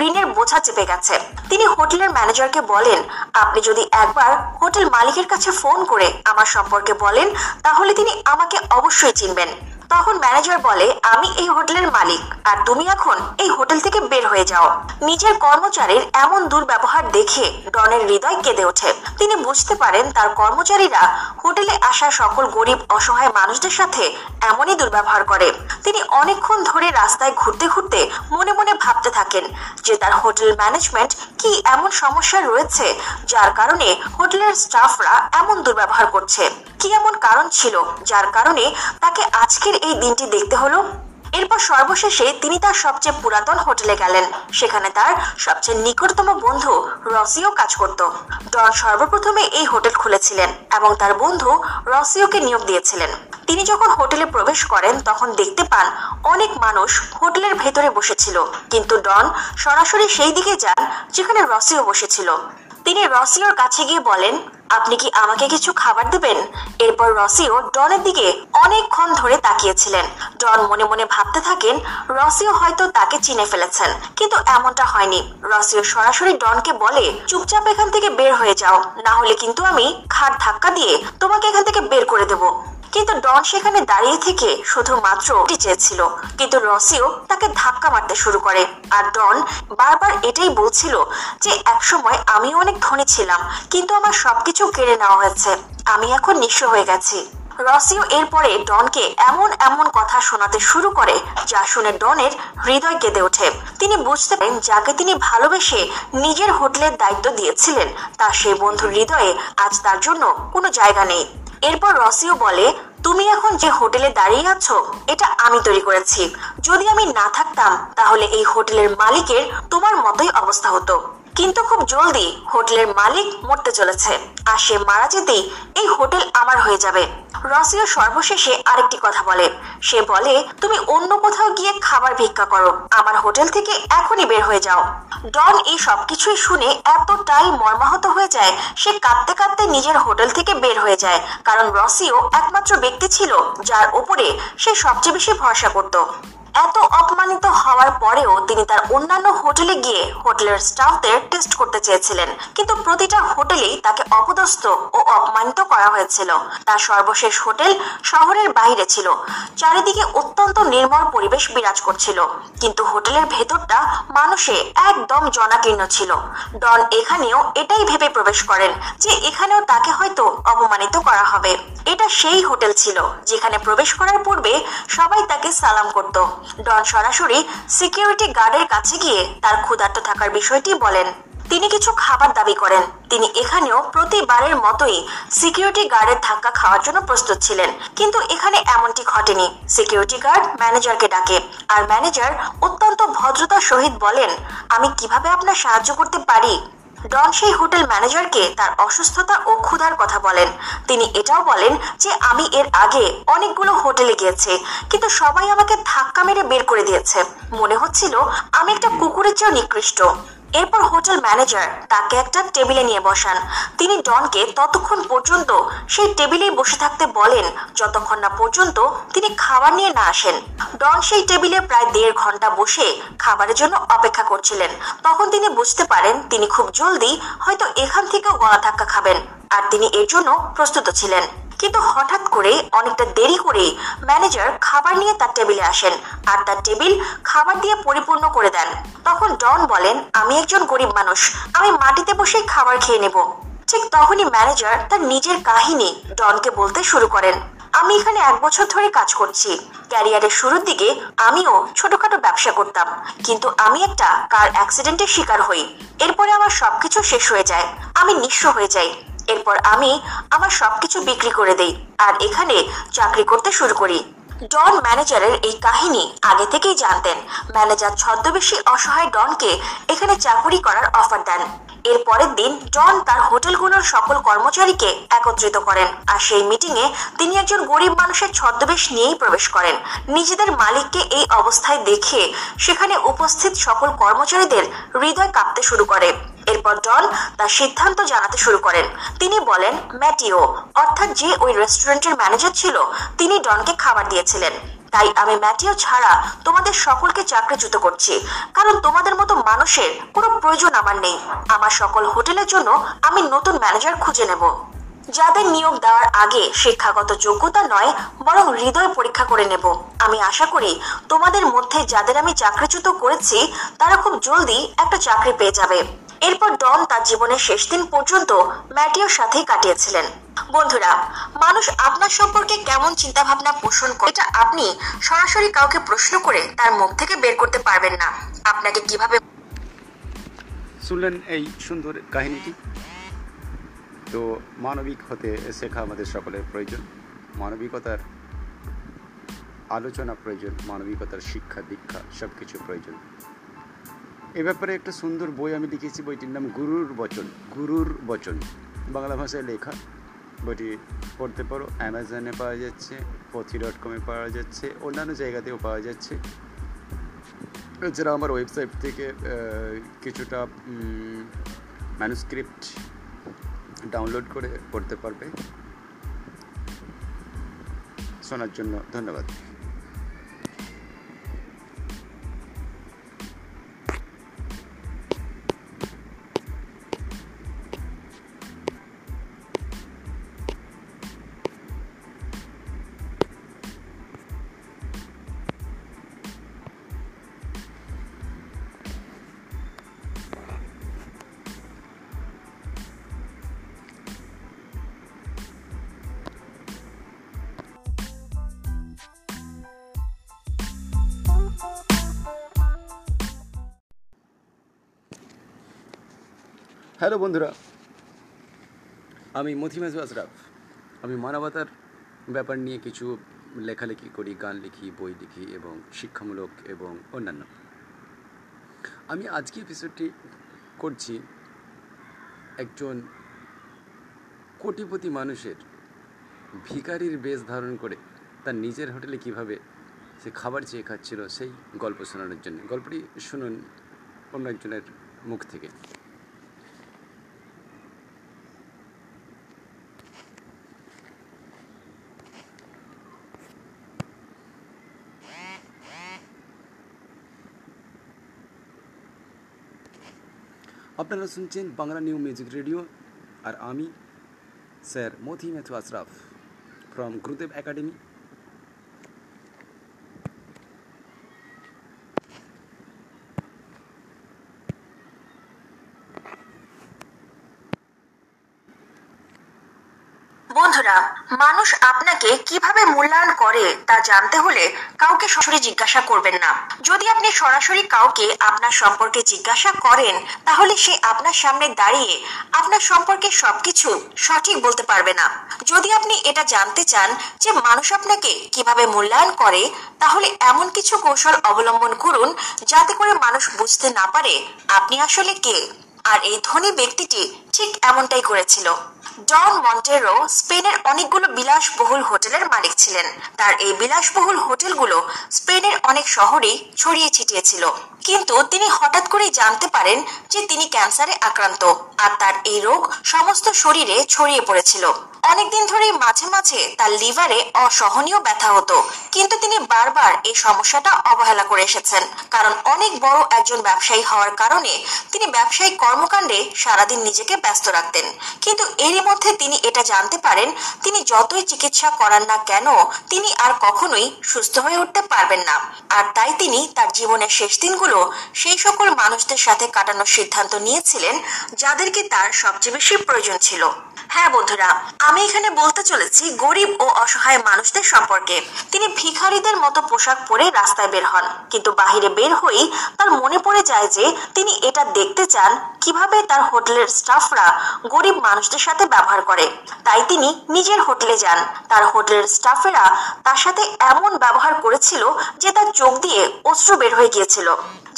ঋণের বোঝা চেপে গেছে। তিনি হোটেলের ম্যানেজারকে বলেন, আপনি যদি একবার হোটেল মালিকের কাছে ফোন করে আমার সম্পর্কে বলেন, তাহলে তিনি আমাকে অবশ্যই চিনবেন। তখন ম্যানেজার বলে, আমি এই হোটেলের মালিক আর তুমি এখন এই হোটেল থেকে বের হয়ে যাও। নিজের কর্মচারীর এমন দুর্ব্যবহার দেখে ডনের হৃদয় কেঁদে ওঠে। তিনি বুঝতে পারেন তার কর্মচারীরা হোটেলে আসা সকল গরিব অসহায় মানুষদের সাথে এমনই দুর্ব্যবহার করে। তিনি অনেকক্ষণ ধরে রাস্তায় ঘুরতে ঘুরতে মনে মনে ভাবতে থাকেন যে তার হোটেল ম্যানেজমেন্ট কি এমন সমস্যা রয়েছে যার কারণে হোটেলের স্টাফরা এমন দুর্ব্যবহার করছে। কি এমন কারণ ছিল যার কারণে তাকে আজকের এই দিনটি দেখতে হলো। এরপর সর্বশেষে তিনি তার সবচেয়ে পুরাতন হোটেলে গেলেন, সেখানে তার সবচেয়ে নিকটতম বন্ধু রসিও কাজ করত। ডন সর্বপ্রথমে এই হোটেল খুলেছিলেন এবং তার বন্ধু রসিওকে নিয়োগ দিয়েছিলেন। তিনি যখন হোটেলে প্রবেশ করেন, তখন দেখতে পান অনেক মানুষ হোটেলের ভেতরে বসেছিল, কিন্তু ডন সরাসরি সেই দিকে যান যেখানে রসিও বসেছিল। তিনি রসিওর কাছে গিয়ে বলেন, আপনি কি আমাকে কিছু খাবার দেবেন? এরপর রসিও ডনের দিকে অনেকক্ষণ ধরে তাকিয়েছিলেন। ডন মনে মনে ভাবতে থাকেন রসিও হয়তো তাকে চিনে ফেলেছেন, কিন্তু এমনটা হয়নি। রসিও সরাসরি ডনকে বলে, চুপচাপ এখান থেকে বের হয়ে যাও, না হলে কিন্তু আমি ঘাড় ধাক্কা দিয়ে তোমাকে এখান থেকে বের করে দেবো। কিন্তু ডন সেখানে দাঁড়িয়ে থেকে শুধুমাত্র চেয়েছিল, কিন্তু রসিও তাকে ধাক্কা মারতে শুরু করে আর ডন বারবার এটাই বলছিল যে একসময় আমি অনেক ধনী ছিলাম, কিন্তু আমার সবকিছু কেড়ে নেওয়া হয়েছে, আমি এখন নিঃস্ব হয়ে গেছি। রসিও এরপরে ডনকে এমন এমন কথা শোনাতে শুরু করে যা শুনে ডনের হৃদয় কেঁদে ওঠে। তিনি বুঝতে পারেন যাকে তিনি ভালোবেসে নিজের হোটেলের দায়িত্ব দিয়েছিলেন, তার সেই বন্ধুর হৃদয়ে আজ তার জন্য কোনো জায়গা নেই। এরপর রসিও বলে, তুমি এখন যে হোটেলে দাঁড়িয়ে আছো এটা আমি তৈরি করেছি, যদি আমি না থাকতাম তাহলে এই হোটেলের মালিকের তোমার মতোই অবস্থা হতো। কিন্তু খুব জলদি হোটেলের মালিক মরতে চলেছে আর সে মারা যেতেই এই হোটেল আমার হয়ে যাবে। রসিও সর্বশেষে আরেকটি কথা বলে, সে বলে, তুমি অন্য কোথাও গিয়ে খাবার ভিক্ষা করো, আমার হোটেল থেকে এখনই বের হয়ে যাও। ডন এই সবকিছুই শুনে এতটাই মর্মাহত হয়ে যায় সে কাঁদতে কাঁদতে নিজের হোটেল থেকে বের হয়ে যায়, কারণ রসিও একমাত্র ব্যক্তি ছিল যার উপরে সে সবচেয়ে বেশি ভরসা করত। এত অপমানিত হওয়ার পরেও তিনি তার অন্যান্য হোটেলে গিয়ে হোটেলের স্টাফদের টেস্ট করতে চেয়েছিলেন, কিন্তু প্রতিটা হোটেলেই তাকে অপদস্থ ও অপমানিত করা হয়েছিল। তার সর্বশেষ হোটেল শহরের বাইরে ছিল। চারিদিকে অত্যন্ত নির্মল পরিবেশ বিরাজ করছিল, কিন্তু হোটেলের ভেতরটা মানুষে একদম জনাকীর্ণ ছিল। ডন এখানেও এটাই ভেবে প্রবেশ করেন যে এখানেও তাকে হয়তো অপমানিত করা হবে। এটা সেই হোটেল ছিল যেখানে প্রবেশ করার পূর্বে সবাই তাকে সালাম করত। ডন সরাসরি সিকিউরিটি গার্ডের কাছে গিয়ে তার ক্ষুধার্ত থাকার বিষয়টি বলেন। তিনি কিছু খাবার দাবি করেন। তিনি এখানেও প্রতিবারের মতোই সিকিউরিটি গার্ডের ধাক্কা খাওয়ার জন্য প্রস্তুত ছিলেন, কিন্তু এখানে এমনটি ঘটেনি। সিকিউরিটি গার্ড ম্যানেজারকে ডাকে, আর ম্যানেজার অত্যন্ত ভদ্রতার সহিত বলেন, আমি কিভাবে আপনার সাহায্য করতে পারি? ডন সেই হোটেল ম্যানেজারকে তার অসুস্থতা ও ক্ষুধার কথা বলেন। তিনি এটাও বলেন যে আমি এর আগে অনেকগুলো হোটেলে গিয়েছি, কিন্তু সবাই আমাকে ধাক্কা মেরে বের করে দিয়েছে। মনে হচ্ছিল আমি একটা কুকুরের চেয়েও নিকৃষ্ট। এরপর হোটেল ম্যানেজার তাকে একটা টেবিলে নিয়ে বসান। তিনি ডনকে ততক্ষণ পর্যন্ত সেই টেবিলেই বসে থাকতে বলেন যতক্ষণ না পর্যন্ত তিনি খাবার নিয়ে না আসেন। ডন সেই টেবিলে প্রায় 1.5 ঘন্টা বসে খাবারের জন্য অপেক্ষা করছিলেন। তখন তিনি বুঝতে পারেন তিনি খুব জলদি হয়তো এখান থেকে গলা ধাক্কা খাবেন, আর তিনি এর জন্য প্রস্তুত ছিলেন। কিন্তু হঠাৎ করে অনেকটা দেরি করে ম্যানেজার খাবার নিয়ে তার টেবিলে আসেন আর তার টেবিল খাবার দিয়ে পরিপূর্ণ করে দেন। তখন ডন বলেন, আমি একজন গরিব মানুষ, আমি মাটিতে বসে খাবার খেয়ে নেব। ঠিক তখনই ম্যানেজার তার নিজের কাহিনী ডনকে বলতে শুরু করেন। আমি এখানে 1 বছর ধরে কাজ করছি। ক্যারিয়ারের শুরুর দিকে আমিও ছোটখাটো ব্যবসা করতাম, কিন্তু আমি একটা কার অ্যাক্সিডেন্টের শিকার হই। এরপরে আমার সবকিছু শেষ হয়ে যায়, আমি নিঃস্ব হয়ে যাই। এরপর আমি আমার সবকিছু বিক্রি করে দেই আর এখানে চাকরি করতে শুরু করি। ডন ম্যানেজারের এই কাহিনী আগে থেকেই জানতেন। ম্যানেজার ছদ্মবেশী অসহায় ডনকে এখানে চাকরি করার অফার দেন। এর পরের দিন ডন তার হোটেলগুলোর সকল কর্মচারীকে একত্রিত করেন, আর সেই মিটিংয়ে তিনি একজন গরিব মানুষের ছদ্মবেশ নিয়েই প্রবেশ করেন। নিজেদের মালিককে এই অবস্থায় দেখে সেখানে উপস্থিত সকল কর্মচারীদের হৃদয় কাঁপতে শুরু করে। এরপর ডন তার সিদ্ধান্ত জানাতে শুরু করেন। তিনি বলেন, ম্যাটিও, অর্থাৎ যে ওই রেস্টুরেন্টের ম্যানেজার ছিল, তিনি ডনকে খাবার দিয়েছিলেন। তাই আমি ম্যাটিও ছাড়া তোমাদের সকলকে চাকরিচ্যুত করছি, কারণ তোমাদের মতো মানুষের কোনো প্রয়োজন আমার নেই। আমার সকল হোটেলের জন্য আমি নতুন ম্যানেজার খুঁজে নেব, যাদের নিয়োগ দেওয়ার আগে শিক্ষাগত যোগ্যতা নয় বরং হৃদয় পরীক্ষা করে নেব। আমি আশা করি তোমাদের মধ্যে যাদের আমি চাকরিচ্যুত করেছি তারা খুব জলদি একটা চাকরি পেয়ে যাবে। এরপর ডন তার জীবনের শেষ দিন পর্যন্ত ম্যাটিওর সাথেই কাটিয়েছিলেন। বন্ধুরা, মানুষ আপনার সম্পর্কে কেমন চিন্তা ভাবনা পোষণ করে এটা আপনি সরাসরি কাউকে প্রশ্ন করে তার মুখ থেকে বের করতে পারবেন না। আপনাকে কিভাবে শুনলেন এই সুন্দর কাহিনীটি। তো মানবিক হতে শেখা আমাদের সকলের প্রয়োজন, মানবিকতার আলোচনা প্রয়োজন, মানবিকতার শিক্ষা দীক্ষা সব কিছু প্রয়োজন। এ ব্যাপারে একটা সুন্দর বই আমি লিখেছি, বইটির নাম গুরুর বচন। গুরুর বচন বাংলা ভাষায় লেখা। বইটি পড়তে পারো, অ্যামাজনে পাওয়া যাচ্ছে, pothi.com পাওয়া যাচ্ছে, অন্যান্য জায়গাতেও পাওয়া যাচ্ছে। এছাড়া আমার ওয়েবসাইট থেকে কিছুটা ম্যানুস্ক্রিপ্ট ডাউনলোড করে পড়তে পারবে। শোনার জন্য ধন্যবাদ। হ্যালো বন্ধুরা, আমি মথি মেথু আশরাফ। আমি মানবতার ব্যাপার নিয়ে কিছু লেখালেখি করি, গান লিখি, বই লিখি এবং শিক্ষামূলক এবং অন্যান্য। আমি আজকে এপিসোডটি করছি একজন কোটিপতি মানুষের ভিখারির বেশ ধারণ করে তার নিজের হোটেলে কিভাবে সে খাবার চেয়ে খাচ্ছিল সেই গল্প শোনানোর জন্য। গল্পটি শুনুন অন্য একজনের মুখ থেকে। আপনারা শুনছেন বাংলা নিউ মিউজিক রেডিও, আর আমি sir Mathi Methu Ashraf from Gurudev academy. বন্ধুরা, মানুষ আপনাকে কিভাবে মূল্যায়ন করে তা জানতে হলে কাউকে সরাসরি জিজ্ঞাসা করবেন না। যদি আপনি সরাসরি কাউকে আপনার সম্পর্কে জিজ্ঞাসা করেন, তাহলে সে আপনার সামনে দাঁড়িয়ে আপনার সম্পর্কে সবকিছু সঠিক বলতে পারবে না। যদি আপনি এটা জানতে চান যে মানুষ আপনাকে কিভাবে মূল্যায়ন করে, তাহলে এমন কিছু কৌশল অবলম্বন করুন যাতে করে মানুষ বুঝতে না পারে আপনি আসলে কে। আর এই ধনী ব্যক্তিটি ঠিক এমনটাই করেছিল। ডন মন্টেরো স্পেনের অনেকগুলো বিলাসবহুল হোটেলের মালিক ছিলেন। তার এই বিলাসবহুল হোটেলগুলো স্পেনের অনেক শহরেই ছড়িয়ে ছিটিয়ে ছিল। কিন্তু তিনি হঠাৎ করে জানতে পারেন যে তিনি ক্যান্সারে আক্রান্ত, আর তার এই রোগ সমস্ত শরীরে ছড়িয়ে পড়েছিল। অনেকদিন ধরেই মাঝে মাঝে তার লিভারে অসহনীয় ব্যথা হতো, কিন্তু তিনি বারবার এই সমস্যাটা অবহেলা করে এসেছেন, কারণ অনেক বড় একজন ব্যবসায়ী হওয়ার কারণে তিনি ব্যবসায়িক কর্মকাণ্ডে সারাদিন নিজেকে ব্যস্ত রাখতেন। কিন্তু এরই মধ্যে তিনি এটা জানতে পারেন তিনি যতই চিকিৎসা করান না কেন তিনি আর কখনোই সুস্থ হয়ে উঠতে পারবেন না। আর তাই তিনি তার জীবনের শেষ দিনগুলো সেই সকল মানুষদের সাথে কাটানোর সিদ্ধান্ত নিয়েছিলেন যাদেরকে তার সবচেয়ে বেশি প্রয়োজন ছিল। হ্যাঁ বন্ধুরা, আমি এখানে বলতে চলেছি গরিব ও অসহায় মানুষদের সম্পর্কে। তিনি ভিখারীদের মতো পোশাক পরে রাস্তায় বের হন, কিন্তু বাহিরে বের হয়েই তার মনে পড়ে যায় যে তিনি এটা দেখতে চান কিভাবে তার হোটেলের স্টাফরা গরিব মানুষদের সাথে ব্যবহার করে। তাই তিনি নিজের হোটেলে যান। তার হোটেলের স্টাফেরা তার সাথে এমন ব্যবহার করেছিল যে তার চোখ দিয়ে অশ্রু বের হয়ে গিয়েছিল।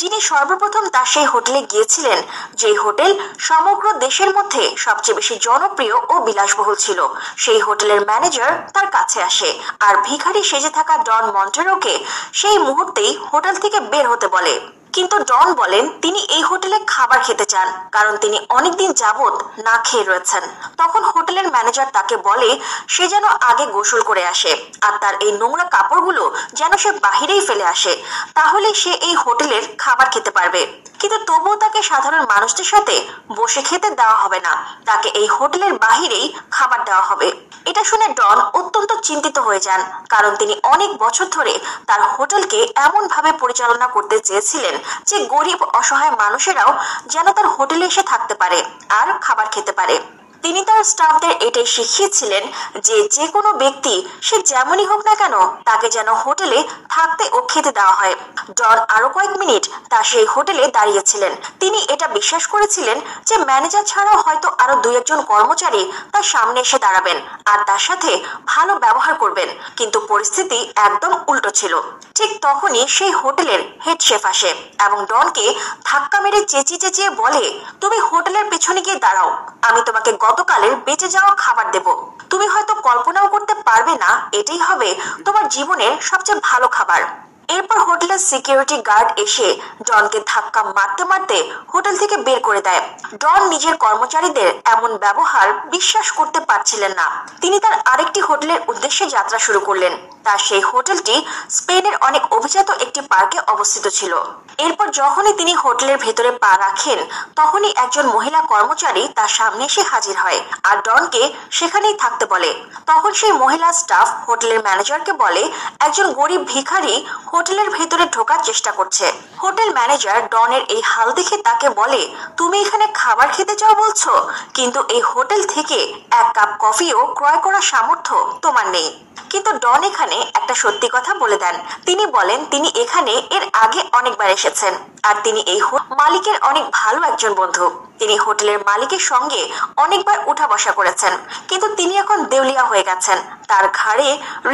যিনি সর্বপ্রথম তার সেই হোটেলে গিয়েছিলেন, যেই হোটেল সমগ্র দেশের মধ্যে সবচেয়ে বেশি জনপ্রিয় ও বিলাসবহুল ছিল, সেই হোটেলের ম্যানেজার তার কাছে আসে আর ভিখারি সেজে থাকা ডন মন্টেরোকে সেই মুহূর্তেই হোটেল থেকে বের হতে বলে। কিন্তু ডন বলেন তিনি এই হোটেলে খাবার খেতে চান, কারণ তিনি অনেকদিন যাবত না খেয়ে রয়েছেন। তখন হোটেলের ম্যানেজার তাকে বলে সে যেন আগে গোসল করে আসে, আর তার এই নোংরা কাপড়গুলো যেন সে বাহিরেই ফেলে আসে, তাহলে সে এই হোটেলের খাবার খেতে পারবে। কিন্তু তবুও তাকে সাধারণ মানুষদের সাথে বসে খেতে দেওয়া হবে না, তাকে এই হোটেলের বাহিরেই খাবার দেওয়া হবে। এটা শুনে ডন অত্যন্ত চিন্তিত হয়ে যান, কারণ তিনি অনেক বছর ধরে তার হোটেলকে এমন ভাবে পরিচালনা করতে চেয়েছিলেন যে গরিব অসহায় মানুষেরাও যেন তার হোটেলে এসে থাকতে পারে আর খাবার খেতে পারে। তিনি তার স্টাফদের এটাই শিখিয়েছিলেন যে যে কোনো ব্যক্তি সে যেমনই হোক না কেন তাকে যেন হোটেলে থাকতে ও খেতে দেওয়া হয়। ডন আরো কয়েক মিনিট তার সেই হোটেলে দাঁড়িয়েছিলেন। তিনি এটা বিশ্বাস করেছিলেন যে ম্যানেজার ছাড়াও হয়তো আরো দুই একজন কর্মচারী তার সামনে এসে দাঁড়াবেন আর তার সাথে ভালো ব্যবহার করবেন, কিন্তু পরিস্থিতি একদম উল্টো ছিল। ঠিক তখনই সেই হোটেলের হেড শেফ আসে এবং ডনকে ধাক্কা মেরে চেঁচিয়ে চেঁচিয়ে বলে, তুমি হোটেলের পেছনে গিয়ে দাঁড়াও, আমি তোমাকে গতকালের বেঁচে যাওয়া খাবার দেব। তুমি হয়তো কল্পনাও করতে পারবে না এটাই হবে তোমার জীবনের সবচেয়ে ভালো খাবার। এরপর হোটেলের সিকিউরিটি গার্ড এসে ডনকে ধাক্কা মারতে মারতে হোটেল থেকে বের করে দেয়। ডন নিজের কর্মচারীদের এমন ব্যবহার বিশ্বাস করতে পারছিলেন না। তিনি তার আরেকটি হোটেলের উদ্দেশ্যে যাত্রা শুরু করলেন। তার সেই হোটেলটি স্পেনের অনেক অভিজাত একটি পার্কে অবস্থিত ছিল। এরপর যখনই তিনি হোটেলের ভেতরে পা রাখেন, তখনই একজন মহিলা কর্মচারী তার সামনে এসে হাজির হয় আর ডনকে সেখানেই থাকতে বলে। তখন সেই মহিলা স্টাফ হোটেলের ম্যানেজারকে বলে একজন গরিব ভিখারি হোটেলের ভেতরে ঢোকার চেষ্টা করছে। হোটেল ম্যানেজার ডনের এই হাল দেখে তাকে বলে, তুমি এখানে খাবার খেতে চাও বলছো, কিন্তু এই হোটেল থেকে এক কাপ কফিও ক্রয় করার সামর্থ্য তোমার নেই। কিন্তু ডন এখানে একটা সত্যি কথা বলে দেন। তিনি বলেন তিনি এখানে এর আগে অনেকবার এসেছেন আর তিনি এই মালিকের অনেক ভালো একজন বন্ধু। তিনি হোটেলের মালিকের সঙ্গে অনেকবার উঠা বসা করেছেন, কিন্তু তিনি এখন দেউলিয়া হয়ে গেছেন, তার ঘাড়ে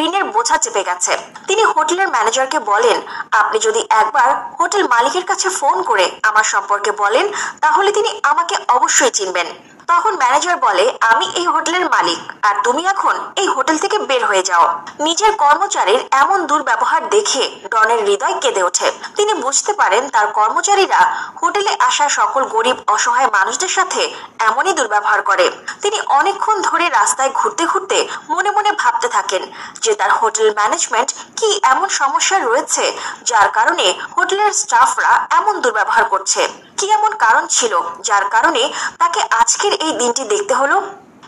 ঋণের বোঝা চেপে গেছে। তিনি হোটেলের ম্যানেজারকে বলেন, আপনি যদি একবার হোটেল মালিকের কাছে ফোন করে আমার সম্পর্কে বলেন, তাহলে তিনি আমাকে অবশ্যই চিনবেন। তখন ম্যানেজার বলে, আমি এই হোটেলের মালিক আর তুমি এখন এই হোটেল থেকে বের হয়ে যাও। নিজের কর্মচারীর এমন দুর্ব্যবহার দেখে ডনের হৃদয় কেঁদে ওঠে। তিনি বুঝতে পারেন তার কর্মচারীরা হোটেলে আসা সকল গরিব অসহায় মানুষদের সাথে এমনই দুর্ব্যবহার করে। তিনি অনেকক্ষণ ধরে রাস্তায় ঘুরতে ঘুরতে মনে মনে ভাবতে থাকেন যে তার হোটেল ম্যানেজমেন্ট কি এমন সমস্যা রয়েছে যার কারণে হোটেলের স্টাফরা এমন দুর্ব্যবহার করছে। কি এমন কারণ ছিল যার কারণে তাকে আজকের এই দিনটি দেখতে হলো?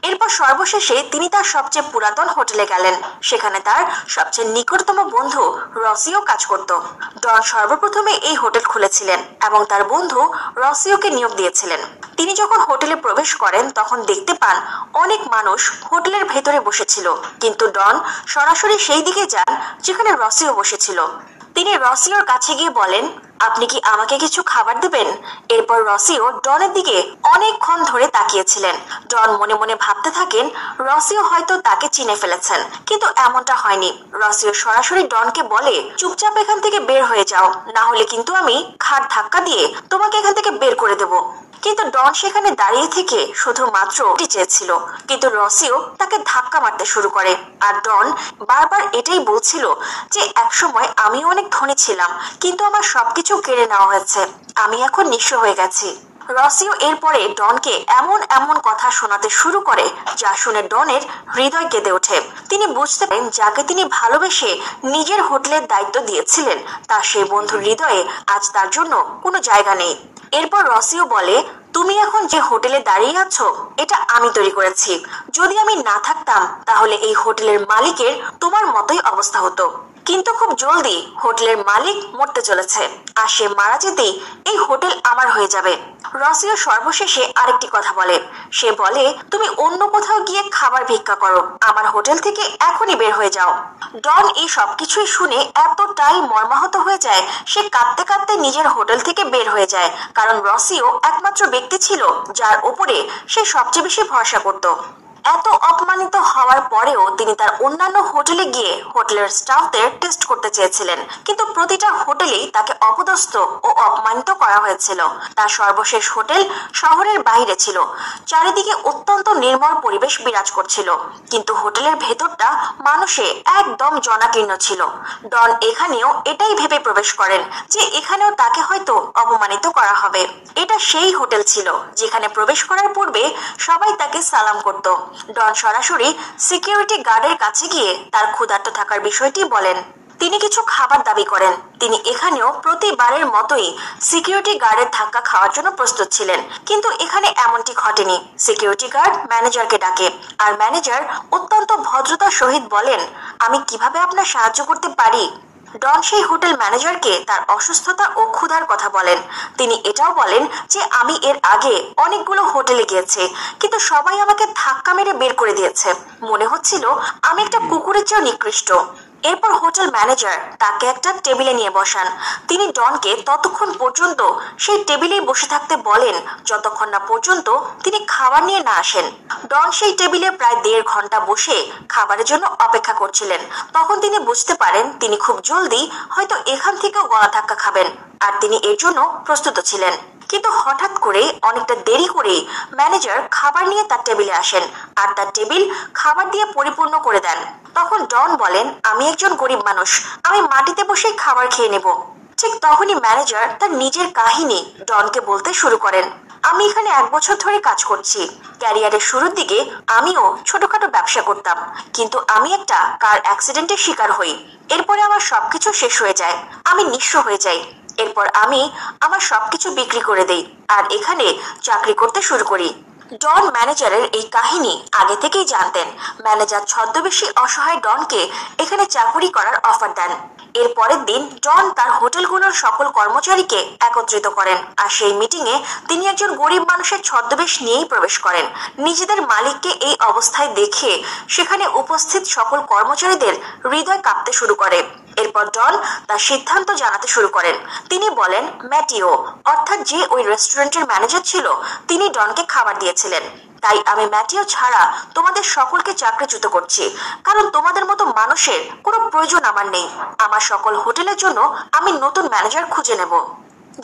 এরপর সর্বশেষে তিনি তার সবচেয়ে পুরাতন হোটেলে গেলেন, সেখানে তার সবচেয়ে নিকটতম বন্ধু রসিও কাজ করত। ডন সর্বপ্রথমে এই হোটেল খুলেছিলেন এবং তার বন্ধু রসিওকে নিয়োগ দিয়েছিলেন। তিনি যখন হোটেলে প্রবেশ করেন তখন দেখতে পান অনেক মানুষ হোটেলের ভেতরে বসেছিল, কিন্তু ডন সরাসরি সেই দিকে যান যেখানে রসিও বসেছিল। তিনি রসিওর কাছে গিয়ে বলেন, আপনি কি আমাকে কিছু খাবার দেবেন? এরপর রসিও ডনের দিকে অনেকক্ষণ ধরে তাকিয়েছিলেন। ডন মনে মনে ভাবতে থাকেন রসিও হয়তো তাকে চিনে ফেলেছেন, কিন্তু এমনটা হয়নি। রসিও সরাসরি ডনকে বলে, চুপচাপ এখান থেকে বের হয়ে যাও, না হলে কিন্তু আমি খাট ধাক্কা দিয়ে তোমাকে এখান থেকে বের করে দেব। কিন্তু ডন সেখানে দাঁড়িয়ে থেকে শুধুমাত্র চেয়েছিল, কিন্তু রসিও তাকে ধাক্কা মারতে শুরু করে। আর ডন বারবার এটাই বলছিল যে একসময় আমি অনেক ধনী ছিলাম, কিন্তু আমার সবকিছু কেড়ে নেওয়া হয়েছে, আমি এখন নিঃস্ব হয়ে গেছি। রসিও এরপরে ডনকে এমন এমন কথা শোনাতে শুরু করে যা শুনে ডনের হৃদয় কেঁদে ওঠে। তিনি বুঝতে পারেন যাকে তিনি ভালোবেসে নিজের হোটেলের দায়িত্ব দিয়েছিলেন তার সেই বন্ধুর হৃদয়ে আজ তার জন্য কোনো জায়গা নেই। এরপর রসিও বলে, তুমি এখন যে হোটেলে দাঁড়িয়ে আছো এটা আমি তৈরি করেছি, যদি আমি না থাকতাম তাহলে এই হোটেলের মালিকের তোমার মতোই অবস্থা হতো। কিন্তু খুব জলদি হোটেলের মালিক মরতে চলেছে, আর সে মারা যেতেই এই হোটেল আমার হয়ে যাবে। রসিও সর্বশেষে আরেকটি কথা বলে, সে বলে, তুমি অন্য কোথাও গিয়ে খাবার ভিক্ষা করো, আমার হোটেল থেকে এখনই বের হয়ে যাও। ডন এই সবকিছুই শুনে এতটাই মর্মাহত হয়ে যায় সে কাঁদতে কাঁদতে নিজের হোটেল থেকে বের হয়ে যায়, কারণ রসিও একমাত্র ব্যক্তি ছিল যার উপরে সে সবচেয়ে বেশি ভরসা করত। এত অপমানিত হওয়ার পরেও তিনি তার অন্যান্য হোটেলে গিয়ে হোটেলের স্টাফদের টেস্ট করতে চেয়েছিলেন, কিন্তু প্রতিটা হোটেলেই তাকে অপদস্থ ও অপমানিত করা হয়েছিল। তার সর্বশেষ হোটেল শহরের বাইরে ছিল, চারিদিকে অত্যন্ত নির্মল পরিবেশ বিরাজ করছিল, কিন্তু হোটেলের ভেতরটা মানুষে একদম জনাকীর্ণ ছিল। ডন এখানেও এটাই ভেবে প্রবেশ করেন যে এখানেও তাকে হয়তো অপমানিত করা হবে। এটা সেই হোটেল ছিল যেখানে প্রবেশ করার পূর্বে সবাই তাকে সালাম করত। ডন সরাসরি সিকিউরিটি গার্ডের কাছে গিয়ে তার ক্ষুধার্ত থাকার বিষয়টি বলেন। তিনি কিছু খাবার দাবি করেন। তিনি এখানেও প্রতিবারের মতোই সিকিউরিটি গার্ডের ধাক্কা খাওয়ার জন্য প্রস্তুত ছিলেন, কিন্তু এখানে এমনটি ঘটেনি। সিকিউরিটি গার্ড ম্যানেজারকে ডাকে, আর ম্যানেজার অত্যন্ত ভদ্রতার সহিত বলেন, আমি কিভাবে আপনার সাহায্য করতে পারি? ডন সেই হোটেল ম্যানেজারকে তার অসুস্থতা ও ক্ষুধার কথা বলেন। তিনি এটাও বলেন যে আমি এর আগে অনেকগুলো হোটেলে গিয়েছি, কিন্তু সবাই আমাকে ধাক্কা মেরে বের করে দিয়েছে, মনে হচ্ছিল আমি একটা কুকুরের চেয়েও নিকৃষ্ট। এরপর হোটেল ম্যানেজার তাকে একটা টেবিলে নিয়ে বসান। তিনি ডনকে ততক্ষণ পর্যন্ত সেই টেবিলেই বসে থাকতে বলেন যতক্ষণ না পর্যন্ত তিনি খাবার নিয়ে না আসেন। ডন সেই টেবিলে প্রায় 1.5 ঘন্টা বসে খাবারের জন্য অপেক্ষা করছিলেন। তখন তিনি বুঝতে পারেন তিনি খুব জলদি হয়তো এখান থেকেও গলা ধাক্কা খাবেন, আর তিনি এর জন্য প্রস্তুত ছিলেন। কিন্তু হঠাৎ করে অনেকটা দেরি করে ম্যানেজার খাবার নিয়ে তার টেবিলে আসেন আর তার টেবিল খাবার দিয়ে পরিপূর্ণ করে দেন। তখন ডন বলেন, আমি একজন গরিব মানুষ, আমি মাটিতে বসে খাবার খেয়ে নেব। ঠিক তখনই ম্যানেজার তার নিজের কাহিনী ডনকে বলতে শুরু করেন। আমি এখানে 1 বছর ধরে কাজ করছি। ক্যারিয়ারের শুরুর দিকে আমিও ছোটখাটো ব্যবসা করতাম, কিন্তু আমি একটা কার অ্যাক্সিডেন্টের শিকার হই। এরপরে আমার সবকিছু শেষ হয়ে যায়, আমি নিঃস্ব হয়ে যাই। এরপর আমি আমার সবকিছু বিক্রি করে দেই আর এখানে চাকরি করতে শুরু করি। ডন ম্যানেজারের এই কাহিনী আগে থেকেই জানতেন। ম্যানেজার ছদ্মবেশী অসহায় ডনকে এখানে চাকরি করার অফার দেন। এর পরের দিন ডন তার হোটেলগুলোর সকল কর্মচারীকে একত্রিত করেন, আর সেই মিটিংয়ে তিনি একজন গরিব মানুষের ছদ্মবেশ নিয়েই প্রবেশ করেন। নিজেদের মালিককে এই অবস্থায় দেখে সেখানে উপস্থিত সকল কর্মচারীদের হৃদয় কাঁপতে শুরু করে। এরপর ডন তার সিদ্ধান্ত জানাতে শুরু করেন। তিনি বলেন, ম্যাটিও, অর্থাৎ যে ওই রেস্টুরেন্টের ম্যানেজার ছিল, তিনি ডনকে খাবার দিয়েছিলেন। তাই আমি ম্যাটিও ছাড়া তোমাদের সকলকে চাকরিচ্যুত করছি, কারণ তোমাদের মতো মানুষের কোনো প্রয়োজন আমার নেই। আমার সকল হোটেলের জন্য আমি নতুন ম্যানেজার খুঁজে নেব,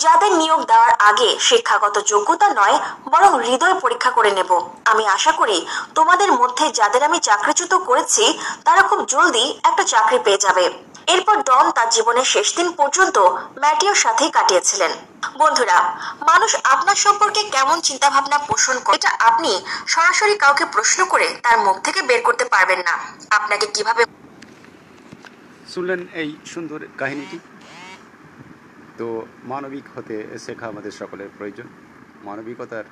যাদের নিয়োগ দেওয়ার আগে শিক্ষাগত যোগ্যতা নয় বরং হৃদয় পরীক্ষা করে নেব। আমি আশা করি তোমাদের মধ্যে যাদের আমি চাকরিচ্যুত করেছি তারা খুব জলদি একটা চাকরি পেয়ে যাবে। এরপর ডন তার জীবনের শেষ দিন পর্যন্ত ম্যাটিওর সাথেই কাটিয়েছিলেন। বন্ধুরা, মানুষ আপনার সম্পর্কে কেমন চিন্তা ভাবনা পোষণ করে এটা আপনি সরাসরি কাউকে প্রশ্ন করে তার মুখ থেকে বের করতে পারবেন না। আপনাকে কিভাবে শুনলেন এই সুন্দর কাহিনীটি? তো মানবিক হতে শেখা আমাদের সকলের প্রয়োজন, মানবিকতার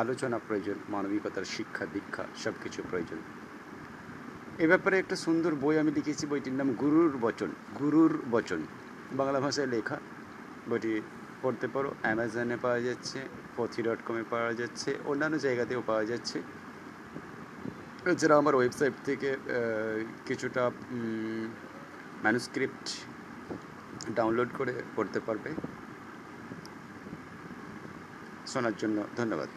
আলোচনা প্রয়োজন, মানবিকতার শিক্ষা দীক্ষা সব কিছু প্রয়োজন। এ ব্যাপারে একটা সুন্দর বই আমি লিখেছি, বইটির নাম গুরুর বচন, বাংলা ভাষায় লেখা। বইটি পড়তে পারো, অ্যামাজনে পাওয়া যাচ্ছে, pothi.com পাওয়া যাচ্ছে, অন্যান্য জায়গাতেও পাওয়া যাচ্ছে। এছাড়া আমার ওয়েবসাইট থেকে কিছুটা ম্যানুস্ক্রিপ্ট ডাউনলোড করে পড়তে পারবে। শোনার জন্য ধন্যবাদ।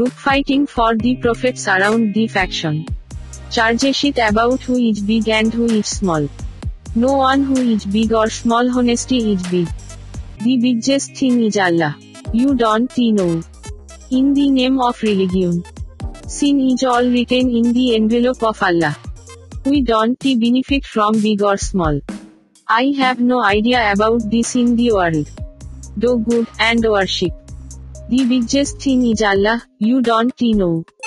Group fighting for the prophets around the faction. Charges it about who is big and who is small. No one who is big or small, honesty is big. The biggest thing is Allah. You don't know. In the name of religion, sin is all written in the envelope of Allah. We don't benefit from big or small. I have no idea about this in the world. Do good and worship. The biggest thing is Allah, you don't know. Group fighting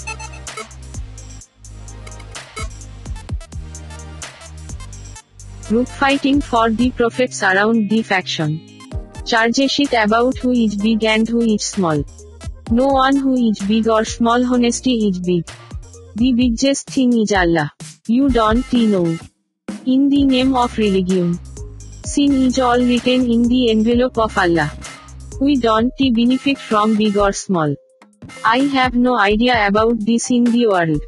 for the prophets around the faction. Charges it about who is big and who is small. No one who is big or small, honesty is big. The biggest thing is Allah. You don't know. In the name of religion, sin is all written in the envelope of Allah. We don't benefit from big or small. I have no idea about this in the world.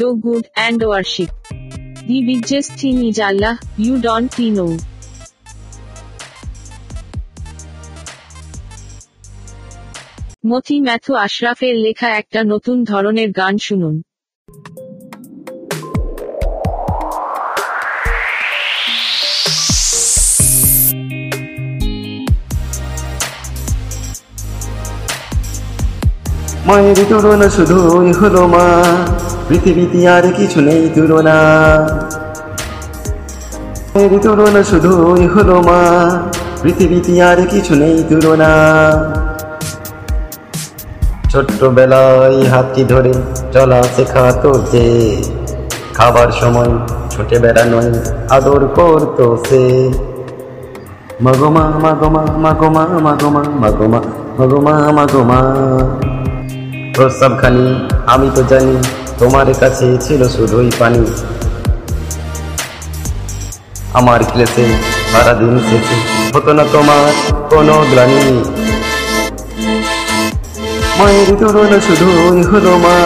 Do good and worship. The biggest thing is Allah. You don't know. Mathi Matthew আশরাফের লেখা একটা নতুন ধরনের গান শুনুন। মায়ের তুলনা শুধুই হলো মা, পৃথিবীতে আর কিছু নেই তুলনা। মায়ের তুলনা শুধুই হলো মা, পৃথিবীতে আর কিছু নেই তুলনা। ছোট্টবেলায় হাতটি ধরে চলা শেখা তোর যে, খাবার সময় ছুটে বেড়ানোয় আদর করতো সে। মাগোমা মাগোমা মাগোমা মাগোমা মাগোমা মাগোমা মাগোমা। প্রস্তাবখানি আমি তো জানি, তোমার কাছে ছিল শুধুই পানি। আমার ক্লেশে সারাদিন থেকে হতো না তোমার কোনো গ্লানি। মায়ের তুলনা শুধুই হলো মা,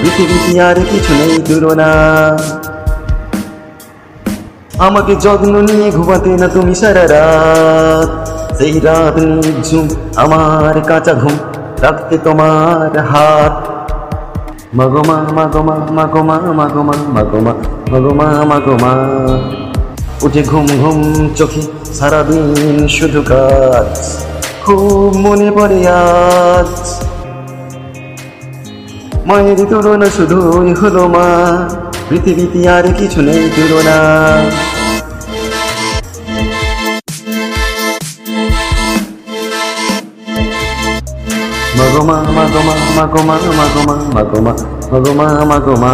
পৃথিবীতে আর কিছু নেই তুলনা। আমাকে যত্ন নিয়ে ঘুমাতে না তুমি সারা রাত, সেই রাত নিঝুম আমার কাঁচা ঘুম, রাখতে তোমার হাত। মাগোমা মাগোমা মাগোমা মাগোমা মাগোমা মাগোমা মাগোমা। উঠে ঘুম ঘুম চোখে সারাদিন শুধু কাজ, খুব মনে পড়ে আজ। মায়ের তুলনা শুধুই হলো মা, পৃথিবীতে আর কিছু নেই তুলনা। মাগোমা মাগোমা মাগোমা মাগোমা মাগোমা মাগোমা মাগোমা।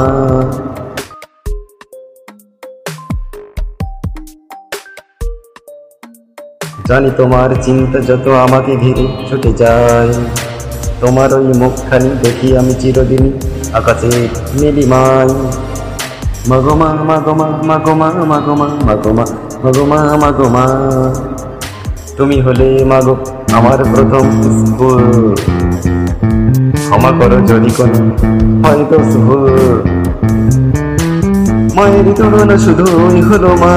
জানি তোমার চিন্তা যত আমাকে ঘিরে ছুটে যায়, তোমার ওই মুখখানি দেখি আমি চিরদিন আকাশে নীলিমাই। মাগোমা মাগোমা মাগোমা মাগোমা মাগোমা মাগোমা মাগোমা। তুমি হলে মাগো আমার প্রথম স্কুল, ক্ষমা করো যদি কোনো হয়তো স্কুল। মায়ের তুলনা শুধুই হলো মা,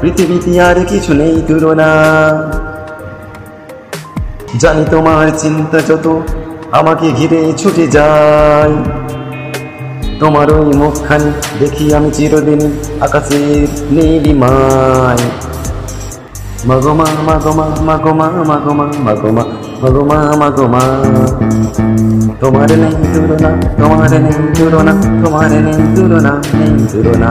পৃথিবীতে আর কিছু নেই তুলনা। জানি তোমার চিন্তা যত আমাকে ঘিরে ছুটে যায়, তোমার ওই মুখখানি দেখি আমি চিরদিনই আকাশের নীলিমায়। মাগোমা মাগোমা মাগোমা মাগোমা মাগোমা মাগোমা মাগোমা, তোমার নেই তুলনা, তোমার নেই তুলনা, তোমার নেই তুলনা, নেই তুলনা।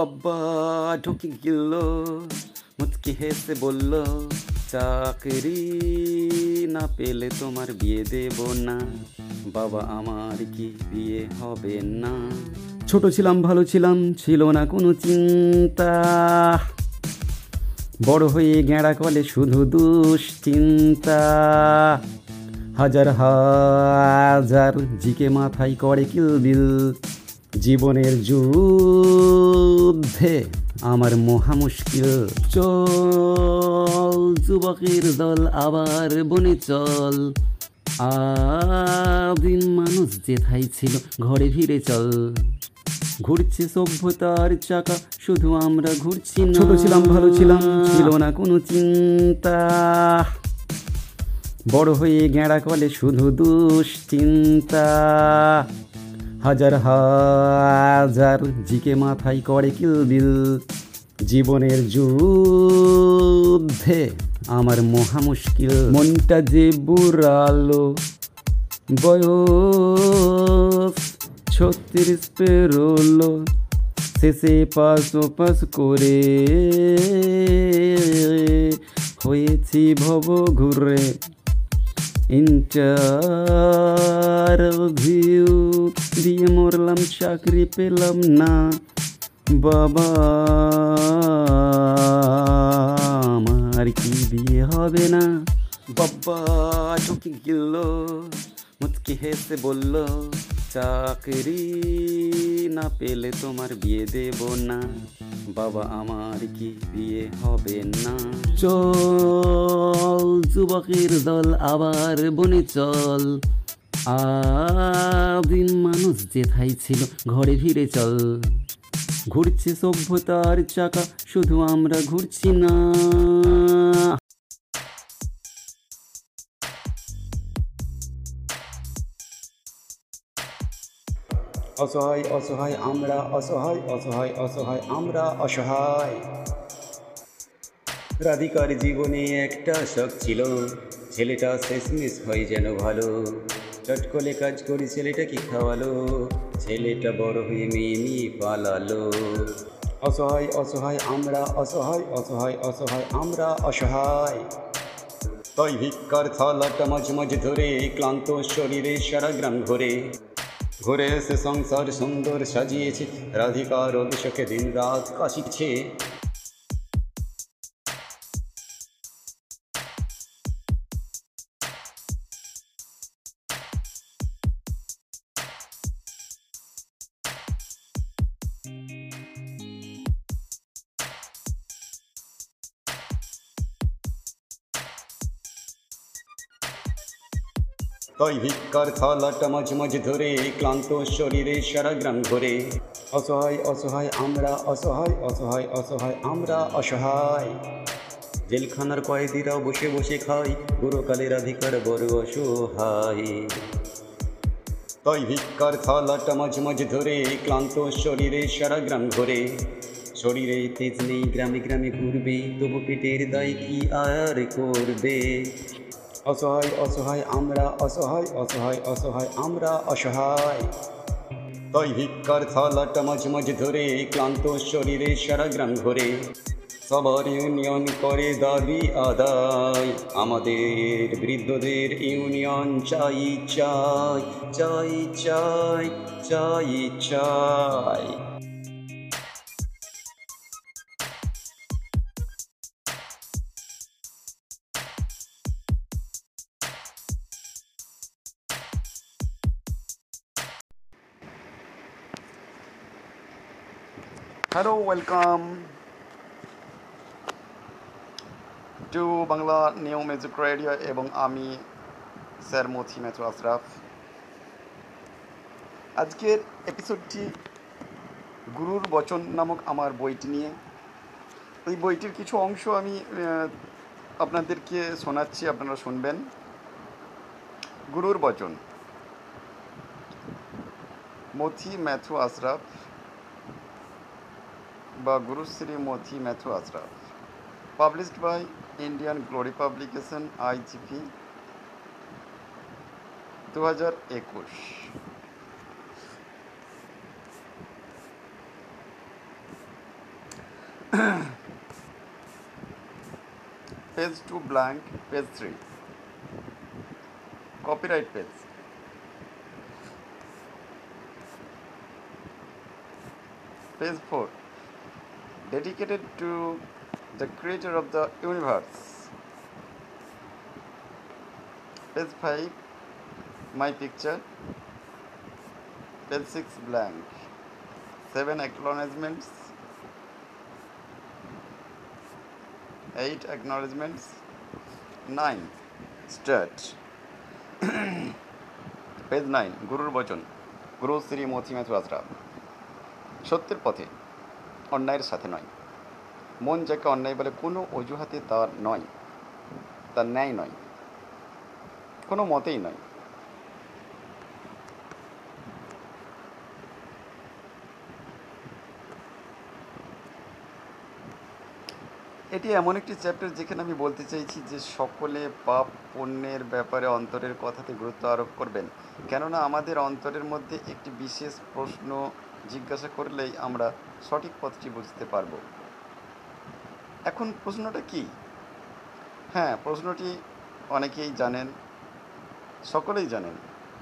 বাবা ঢুকি গেল, মুচকি হেসে বলল, চাকরি না পেলে তোমার বিয়ে দেব না। বাবা আমার কি বিয়ে হবে না? ছোট ছিলাম, ভালো ছিলাম, ছিল না কোনো চিন্তা। বড় হয়ে গেঁড়া কলে শুধু দুশ্চিন্তা। হাজার হাজার জিকে মাথায় করে কিলবিল, জীবনের যুদ্ধে আমার মহা মুশকিল। চল যুবকের দল আবার বনে চল, আদিম মানুষ যেথাই ছিল ঘরে ফিরে চল। ঘুরছে সভ্যতার চাকা, শুধু আমরা ঘুরছি না। ছোট ছিলাম, ভালো ছিলাম, ছিল না কোনো চিন্তা। বড় হয়ে গেঁড়া কলে শুধু দুশ্চিন্তা। হাজার হাজার জিকে মাথায় করে কিলবিল, জীবনের যুদ্ধে আমার মহা মুশকিল। মনটা যে বুড়ালো, বয়স 36 পেরোলো, শেষে পাশ পাশ করে হয়েছি ভব ঘুরে। ইন্টারভিউ দিয়ে মরলাম, চাকরি পেলাম না। বাবা আমার কি বিয়ে হবে না? বাবা ঢুকে গেল, মুচকি হেসে বলল, চাকরি না পেলে তোমার বিয়ে দেব না। বাবা আমার কি বিয়ে হবে না? চল যুবকের দল আবার বনে চল, আদিম মানুষ যেথাই ছিল ঘরে ফিরে চল। ঘুরছে সভ্যতার চাকা, শুধু আমরা ঘুরছি না। অসহায় অসহায় আমরা, অসহায় অসহায় অসহায় আমরা অসহায়। রাধিকার জীবনে একটা শখ ছিল, ছেলেটা শেষমেশ হয় যেন ভালো। চট করে কাজ করে ছেলেটাকে খাওয়ালো, ছেলেটা বড় হয়ে মেয়ে নিয়ে পালালো। অসহায় অসহায় আমরা, অসহায় অসহায় অসহায় আমরা অসহায়। তাই ভিক্ষার থালাটা মাঝে মাঝে ধরে ক্লান্ত শরীরে সারা গ্রাম ঘোরে। ঘুরে এসে সংসার সুন্দর সাজিয়েছে, রাধিকার অভিষেকে দিন রাত কাশিছে। তাই ভিক্ষার থালাটা মাঝে মাঝে ধরে ক্লান্ত শরীরে সারা গ্রাম ঘোরে। অসহায় অসহায় আমরা, অসহায় অসহায় অসহায় আমরা অসহায়। জেলখানার কয়েদিরাও বসে বসে খায়, বুড়োকালে রাধিকার বড় অসহায়। তাই ভিক্ষার থালাটা মাঝে মাঝে ধরে ক্লান্ত শরীরে সারা গ্রাম ঘোরে। শরীরে তেজ নেই, গ্রামে গ্রামে ঘুরবে, তবু পেটের দায় কি আর করবে। অসহায় অসহায় আমরা, অসহায় অসহায় অসহায় আমরা অসহায়। তাই ভিক্ষার থালাটা মাঝে মাঝে ধরে ক্লান্ত শরীরে সারা গ্রাম ঘোরে। সবার ইউনিয়ন করে দাবি আদায়, আমাদের বৃদ্ধদের ইউনিয়ন চাই চাই চাই চাই চাই চাই। Hello, welcome to Bangla New Music Radio এবং আমি স্যার মথি মেথু আশরাফ। আজকের এপিসোডটি গুরুর বচন নামক আমার বইটি নিয়ে। এই বইটির কিছু অংশ আমি আপনাদেরকে শোনাচ্ছি, আপনারা শুনবেন। গুরুর বচন, মথি মেথু আশরাফ বা গুরু শ্রী মথি Methu Ashraf, published by Indian glory publication IGP 2021। page 2 blank, page 3, copyright page। Page 4, dedicated to the creator of the universe। Page 5, my picture। Page 6 blank, 7 acknowledgements, 8 acknowledgements, 9 start। Page 9, Gurur Vachan, Guru Shri Mothi Methu Ashraf। সত্যের পথে, অন্যায়ের সাথে নয়। মন যাকে অন্যায় বলে কোনো অজুহাতে তার নয়, তার ন্যায় নয়, কোনো মতেই নয়। এটি এমন একটি চ্যাপ্টার যেখানে আমি বলতে চাইছি যে সকলে পাপ পুণ্যের ব্যাপারে অন্তরের কথাতে গুরুত্ব আরোপ করবেন, কেননা আমাদের অন্তরের মধ্যে একটি বিশেষ প্রশ্ন জিজ্ঞাসা করলেই আমরা সঠিক পথটি বুঝতে পারব। এখন প্রশ্নটা কি? হ্যাঁ, প্রশ্নটি অনেকেই জানেন, সকলেই জানেন,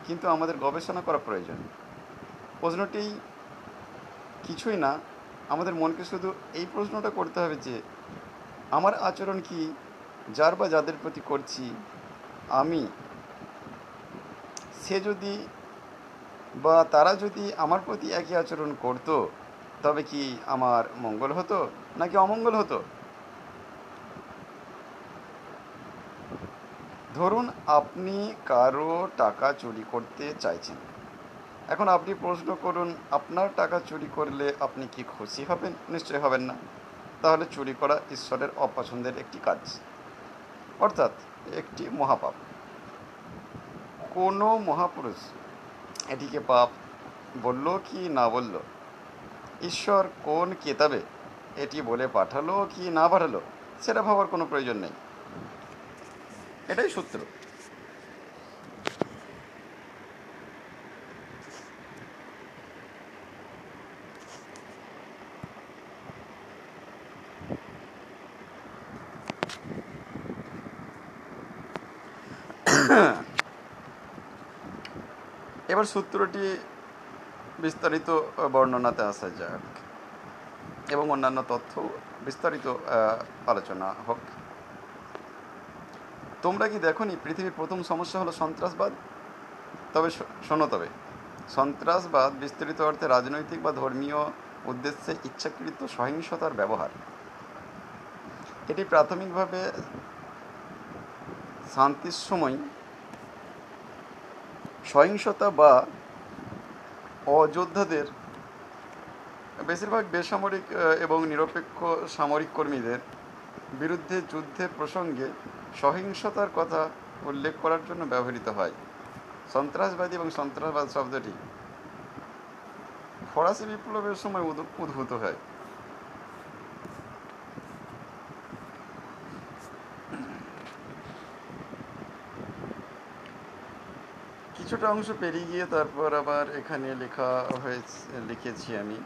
কিন্তু আমাদের গবেষণা করা প্রয়োজন। প্রশ্নটি কিছুই না, আমাদের মনকে শুধু এই প্রশ্নটা করতে হবে যে আমার আচরণ কি, যার বা যাদের প্রতি করছি আমি, সে যদি বা তারা যদি আমার প্রতি একই আচরণ করত তবে কি আমার মঙ্গল হতো নাকি অমঙ্গল হতো? ধরুন আপনি কারো টাকা চুরি করতে চাইছেন, এখন আপনি প্রশ্ন করুন, আপনার টাকা চুরি করলে আপনি কি খুশি হবেন? নিশ্চয়ই হবেন না। তাহলে চুরি করা ঈশ্বরের অপছন্দের একটি কাজ, অর্থাৎ একটি মহাপাপ। কোনো মহাপুরুষ এটিকে পাপ বলল কি না বলল, ঈশ্বর কোন কেতাবে এটি বলে পাঠালো কি না পাঠালো, সেটা ভাবার কোনো প্রয়োজন নেই। এটাই সূত্র। এবার সূত্রটি বিস্তারিত বর্ণনাতে আসা যাক এবং অন্যান্য তথ্য বিস্তারিত আলোচনা হোক। তোমরা কি দেখোনি পৃথিবীর প্রথম সমস্যা হলো সন্ত্রাসবাদ? তবে শোনো, তবে সন্ত্রাসবাদ বিস্তারিত অর্থে রাজনৈতিক বা ধর্মীয় উদ্দেশ্যে ইচ্ছাকৃত সহিংসতার ব্যবহার। এটি প্রাথমিকভাবে শান্তির সময় সহিংসতা বা অযোদ্ধাদের, বেশিরভাগ বেসামরিক এবং নিরপেক্ষ সামরিক কর্মীদের বিরুদ্ধে যুদ্ধের প্রসঙ্গে সহিংসতার কথা উল্লেখ করার জন্য ব্যবহৃত হয়। সন্ত্রাসবাদী এবং সন্ত্রাসবাদ শব্দটি ফরাসি বিপ্লবের সময় উদ্ভূত হয়। কিছুটা অংশ পেরিয়ে গিয়ে তারপর আবার এখানে লিখেছি আমি,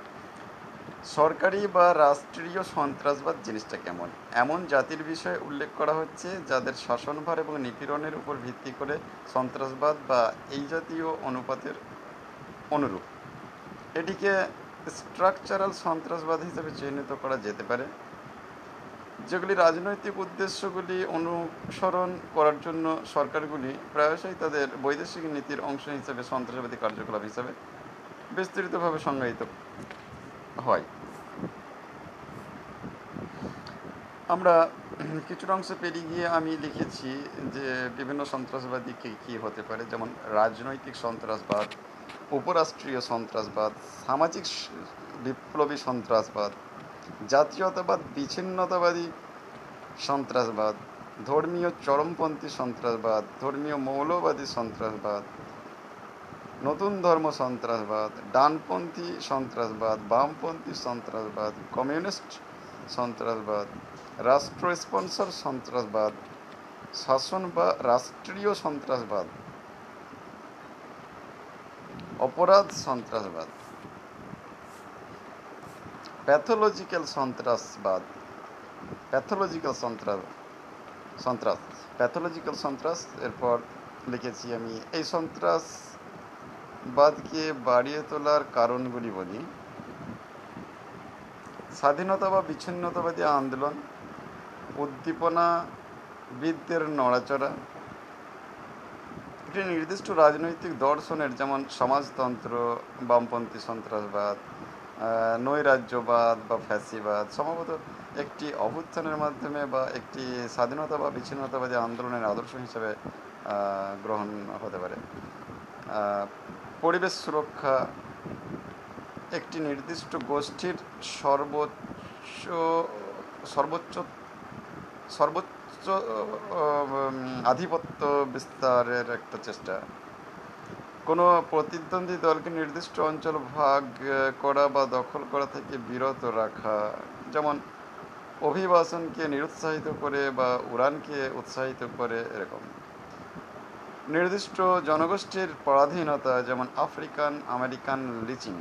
সরকারি বা রাষ্ট্রীয় সন্ত্রাসবাদ জিনিসটা কেমন? এমন জাতির বিষয়ে উল্লেখ করা হচ্ছে যাদের শাসনভার এবং নিপীড়নের উপর ভিত্তি করে সন্ত্রাসবাদ বা এই জাতীয় অনুপাতের অনুরূপ। এটিকে স্ট্রাকচারাল সন্ত্রাসবাদ হিসেবে চিহ্নিত করা যেতে পারে, যেগুলি রাজনৈতিক উদ্দেশ্যগুলি অনুসরণ করার জন্য সরকারগুলি প্রায়শই তাদের বৈদেশিক নীতির অংশ হিসেবে সন্ত্রাসবাদী কার্যকলাপ হিসেবে বিস্তারিতভাবে সংজ্ঞায়িত হয়। আমরা কিছুটা অংশে পেরিয়ে গিয়ে আমি লিখেছি যে বিভিন্ন সন্ত্রাসবাদীকে কী হতে পারে, যেমন রাজনৈতিক সন্ত্রাসবাদ, উপরাষ্ট্রীয় সন্ত্রাসবাদ, সামাজিক বিপ্লবী সন্ত্রাসবাদ, জাতীয়তাবাদ, বিচ্ছিন্নতাবাদী সন্ত্রাসবাদ, ধর্মীয় চরমপন্থী সন্ত্রাসবাদ, ধর্মীয় মৌলবাদী সন্ত্রাসবাদ, নতুন ধর্ম সন্ত্রাসবাদ, ডানপন্থী সন্ত্রাসবাদ, বামপন্থী সন্ত্রাসবাদ, কমিউনিস্ট সন্ত্রাসবাদ, রাষ্ট্র স্পন্সর সন্ত্রাসবাদ, শাসন বা রাষ্ট্রীয় সন্ত্রাসবাদ, অপরাধ সন্ত্রাসবাদ, প্যাথোলজিক্যাল সন্ত্রাসবাদ, প্যাথোলজিক্যাল সন্ত্রাস। এরপর লিখেছি আমি এই সন্ত্রাসবাদকে বাড়িয়ে তোলার কারণগুলি বলি। স্বাধীনতা বা বিচ্ছিন্নতাবাদী আন্দোলন, উদ্দীপনাবিদদের নড়াচড়া, একটি নির্দিষ্ট রাজনৈতিক দর্শনের যেমন সমাজতন্ত্র, বামপন্থী সন্ত্রাসবাদ, নৈরাজ্যবাদ বা ফ্যাসিবাদ, সম্ভবত একটি অভ্যুত্থানের মাধ্যমে বা একটি স্বাধীনতা বা বিচ্ছিন্নতাবাদী আন্দোলনের আদর্শ হিসেবে গ্রহণ হতে পারে। পরিবেশ সুরক্ষা, একটি নির্দিষ্ট গোষ্ঠীর সর্বোচ্চ সর্বোচ্চ আধিপত্য বিস্তারের একটা চেষ্টা, কোনো প্রতিদ্বন্দ্বী দলকে নির্দিষ্ট অঞ্চল ভাগ করা বা দখল করা থেকে বিরত রাখা, যেমন অভিবাসনকে নিরুৎসাহিত করে বা উড়ানকে উৎসাহিত করে। এরকম নির্দিষ্ট জনগোষ্ঠীর পরাধীনতা, যেমন আফ্রিকান আমেরিকান লিচিং,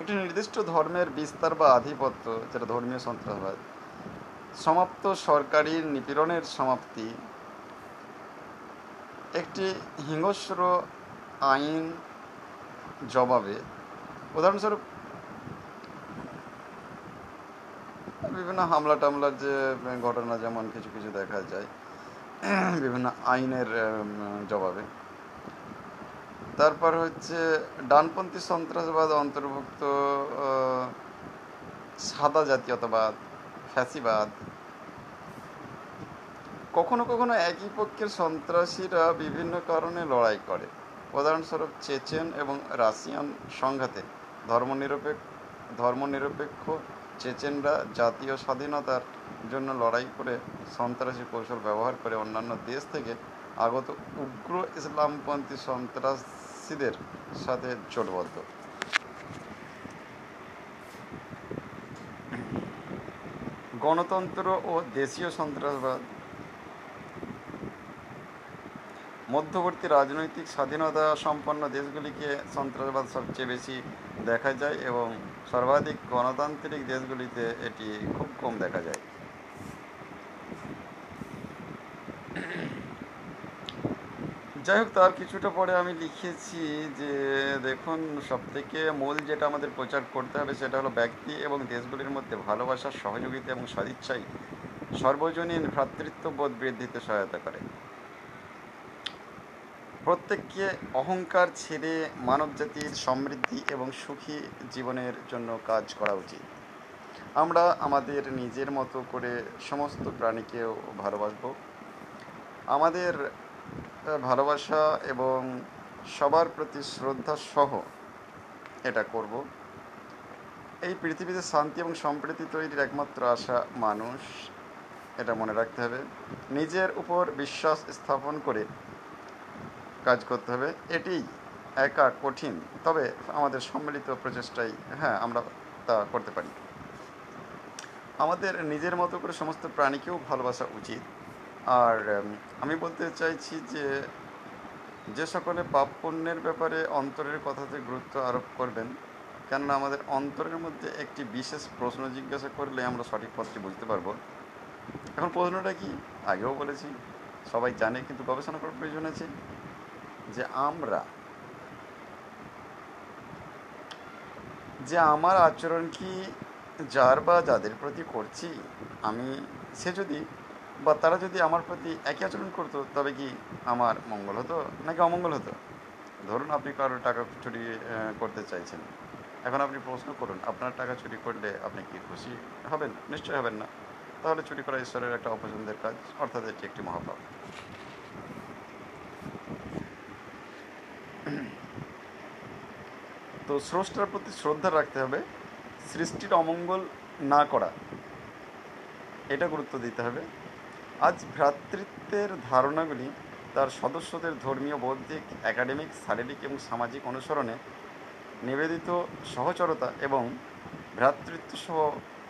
একটি নির্দিষ্ট ধর্মের বিস্তার বা আধিপত্য, যেটা ধর্মীয় সন্ত্রাসবাদ, সমাপ্ত সরকারি নিপীড়নের সমাপ্তি, একটি হিংস্র আইন জবাবে, উদাহরণস্বরূপ বিভিন্ন হামলা টামলার যে ঘটনা যেমন কিছু কিছু দেখা যায়, বিভিন্ন আইনের জবাবে। তারপর হচ্ছে ডানপন্থী সন্ত্রাসবাদ অন্তর্ভুক্ত সাদা জাতীয়তাবাদ, ফ্যাসিবাদ। কখনো কখনো একই পক্ষের সন্ত্রাসীরা বিভিন্ন কারণে লড়াই করে, উদাহরণস্বরূপ চেচেন এবং রাশিয়ান সংঘাতে ধর্মনিরপেক্ষ চেচেনরা জাতীয় স্বাধীনতার জন্য লড়াই করে সন্ত্রাসী কৌশল ব্যবহার করে অন্যান্য দেশ থেকে আগত উগ্র ইসলামপন্থী সন্ত্রাসীদের সাথে জোটবদ্ধ। গণতন্ত্র ও দেশীয় সন্ত্রাসবাদ, মধ্যবর্তী রাজনৈতিক স্বাধীনতা সম্পন্ন দেশগুলিকে সন্ত্রাসবাদ সবচেয়ে বেশি দেখা যায় এবং সর্বাধিক গণতান্ত্রিক দেশগুলিতে এটি খুব কম দেখা যায়। যাই হোক, তার কিছুটা পরে আমি লিখেছি যে দেখুন, সবথেকে মূল যেটা আমাদের প্রচার করতে হবে সেটা হলো ব্যক্তি এবং দেশগুলির মধ্যে ভালোবাসা, সহযোগিতা এবং সদিচ্ছাই সর্বজনীন ভ্রাতৃত্ববোধ বৃদ্ধিতে সহায়তা করে। প্রত্যেককে অহংকার ছেড়ে মানবজাতির সমৃদ্ধি এবং সুখী জীবনের জন্য কাজ করা উচিত। আমরা আমাদের নিজের মতো করে সমস্ত প্রাণীকেও ভালোবাসব। আমাদের ভালোবাসা এবং সবার প্রতি শ্রদ্ধা সহ এটা করব। এই পৃথিবীতে শান্তি এবং সম্প্রীতি তৈরির একমাত্র আশা মানুষ, এটা মনে রাখতে হবে। নিজের উপর বিশ্বাস স্থাপন করে কাজ করতে হবে। এটি একা কঠিন, তবে আমাদের সম্মিলিত প্রচেষ্টাই আমরা তা করতে পারি। আমাদের নিজের মতো করে সমস্ত প্রাণীকেও ভালোবাসা উচিত। আর আমি বলতে চাইছি যে যে সকলে পাপ পুণ্যের ব্যাপারে অন্তরের কথাতে গুরুত্ব আরোপ করবেন, কেননা আমাদের অন্তরের মধ্যে একটি বিশেষ প্রশ্ন জিজ্ঞাসা করলে আমরা সঠিক পথটি বুঝতে পারব। এখন প্রশ্নটা কি, আগেও বলেছি, সবাই জানে, কিন্তু গবেষণা করার প্রয়োজন আছে যে আমার আচরণ কি যার বা যাদের প্রতি করছি আমি, সে যদি বা তারা যদি আমার প্রতি একই আচরণ করতো, তবে কি আমার মঙ্গল হতো নাকি অমঙ্গল হতো? ধরুন আপনি কারোর টাকা চুরি করতে চাইছেন, এখন আপনি প্রশ্ন করুন, আপনার টাকা চুরি করলে আপনি কি খুশি হবেন? নিশ্চয়ই হবেন না। তাহলে চুরি করা ঈশ্বরের একটা অপছন্দের কাজ, অর্থাৎ এটি একটি মহাপাপ। তো স্রষ্টার প্রতি শ্রদ্ধা রাখতে হবে, সৃষ্টির অমঙ্গল না করা, এটা গুরুত্ব দিতে হবে। আজ ভ্রাতৃত্বের ধারণাগুলি তার সদস্যদের ধর্মীয়, বৌদ্ধিক, একাডেমিক, শারীরিক এবং সামাজিক অনুসরণে নিবেদিত সহচরতা এবং ভ্রাতৃত্বসহ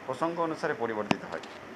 প্রসঙ্গ অনুসারে পরিবর্তিত হয়।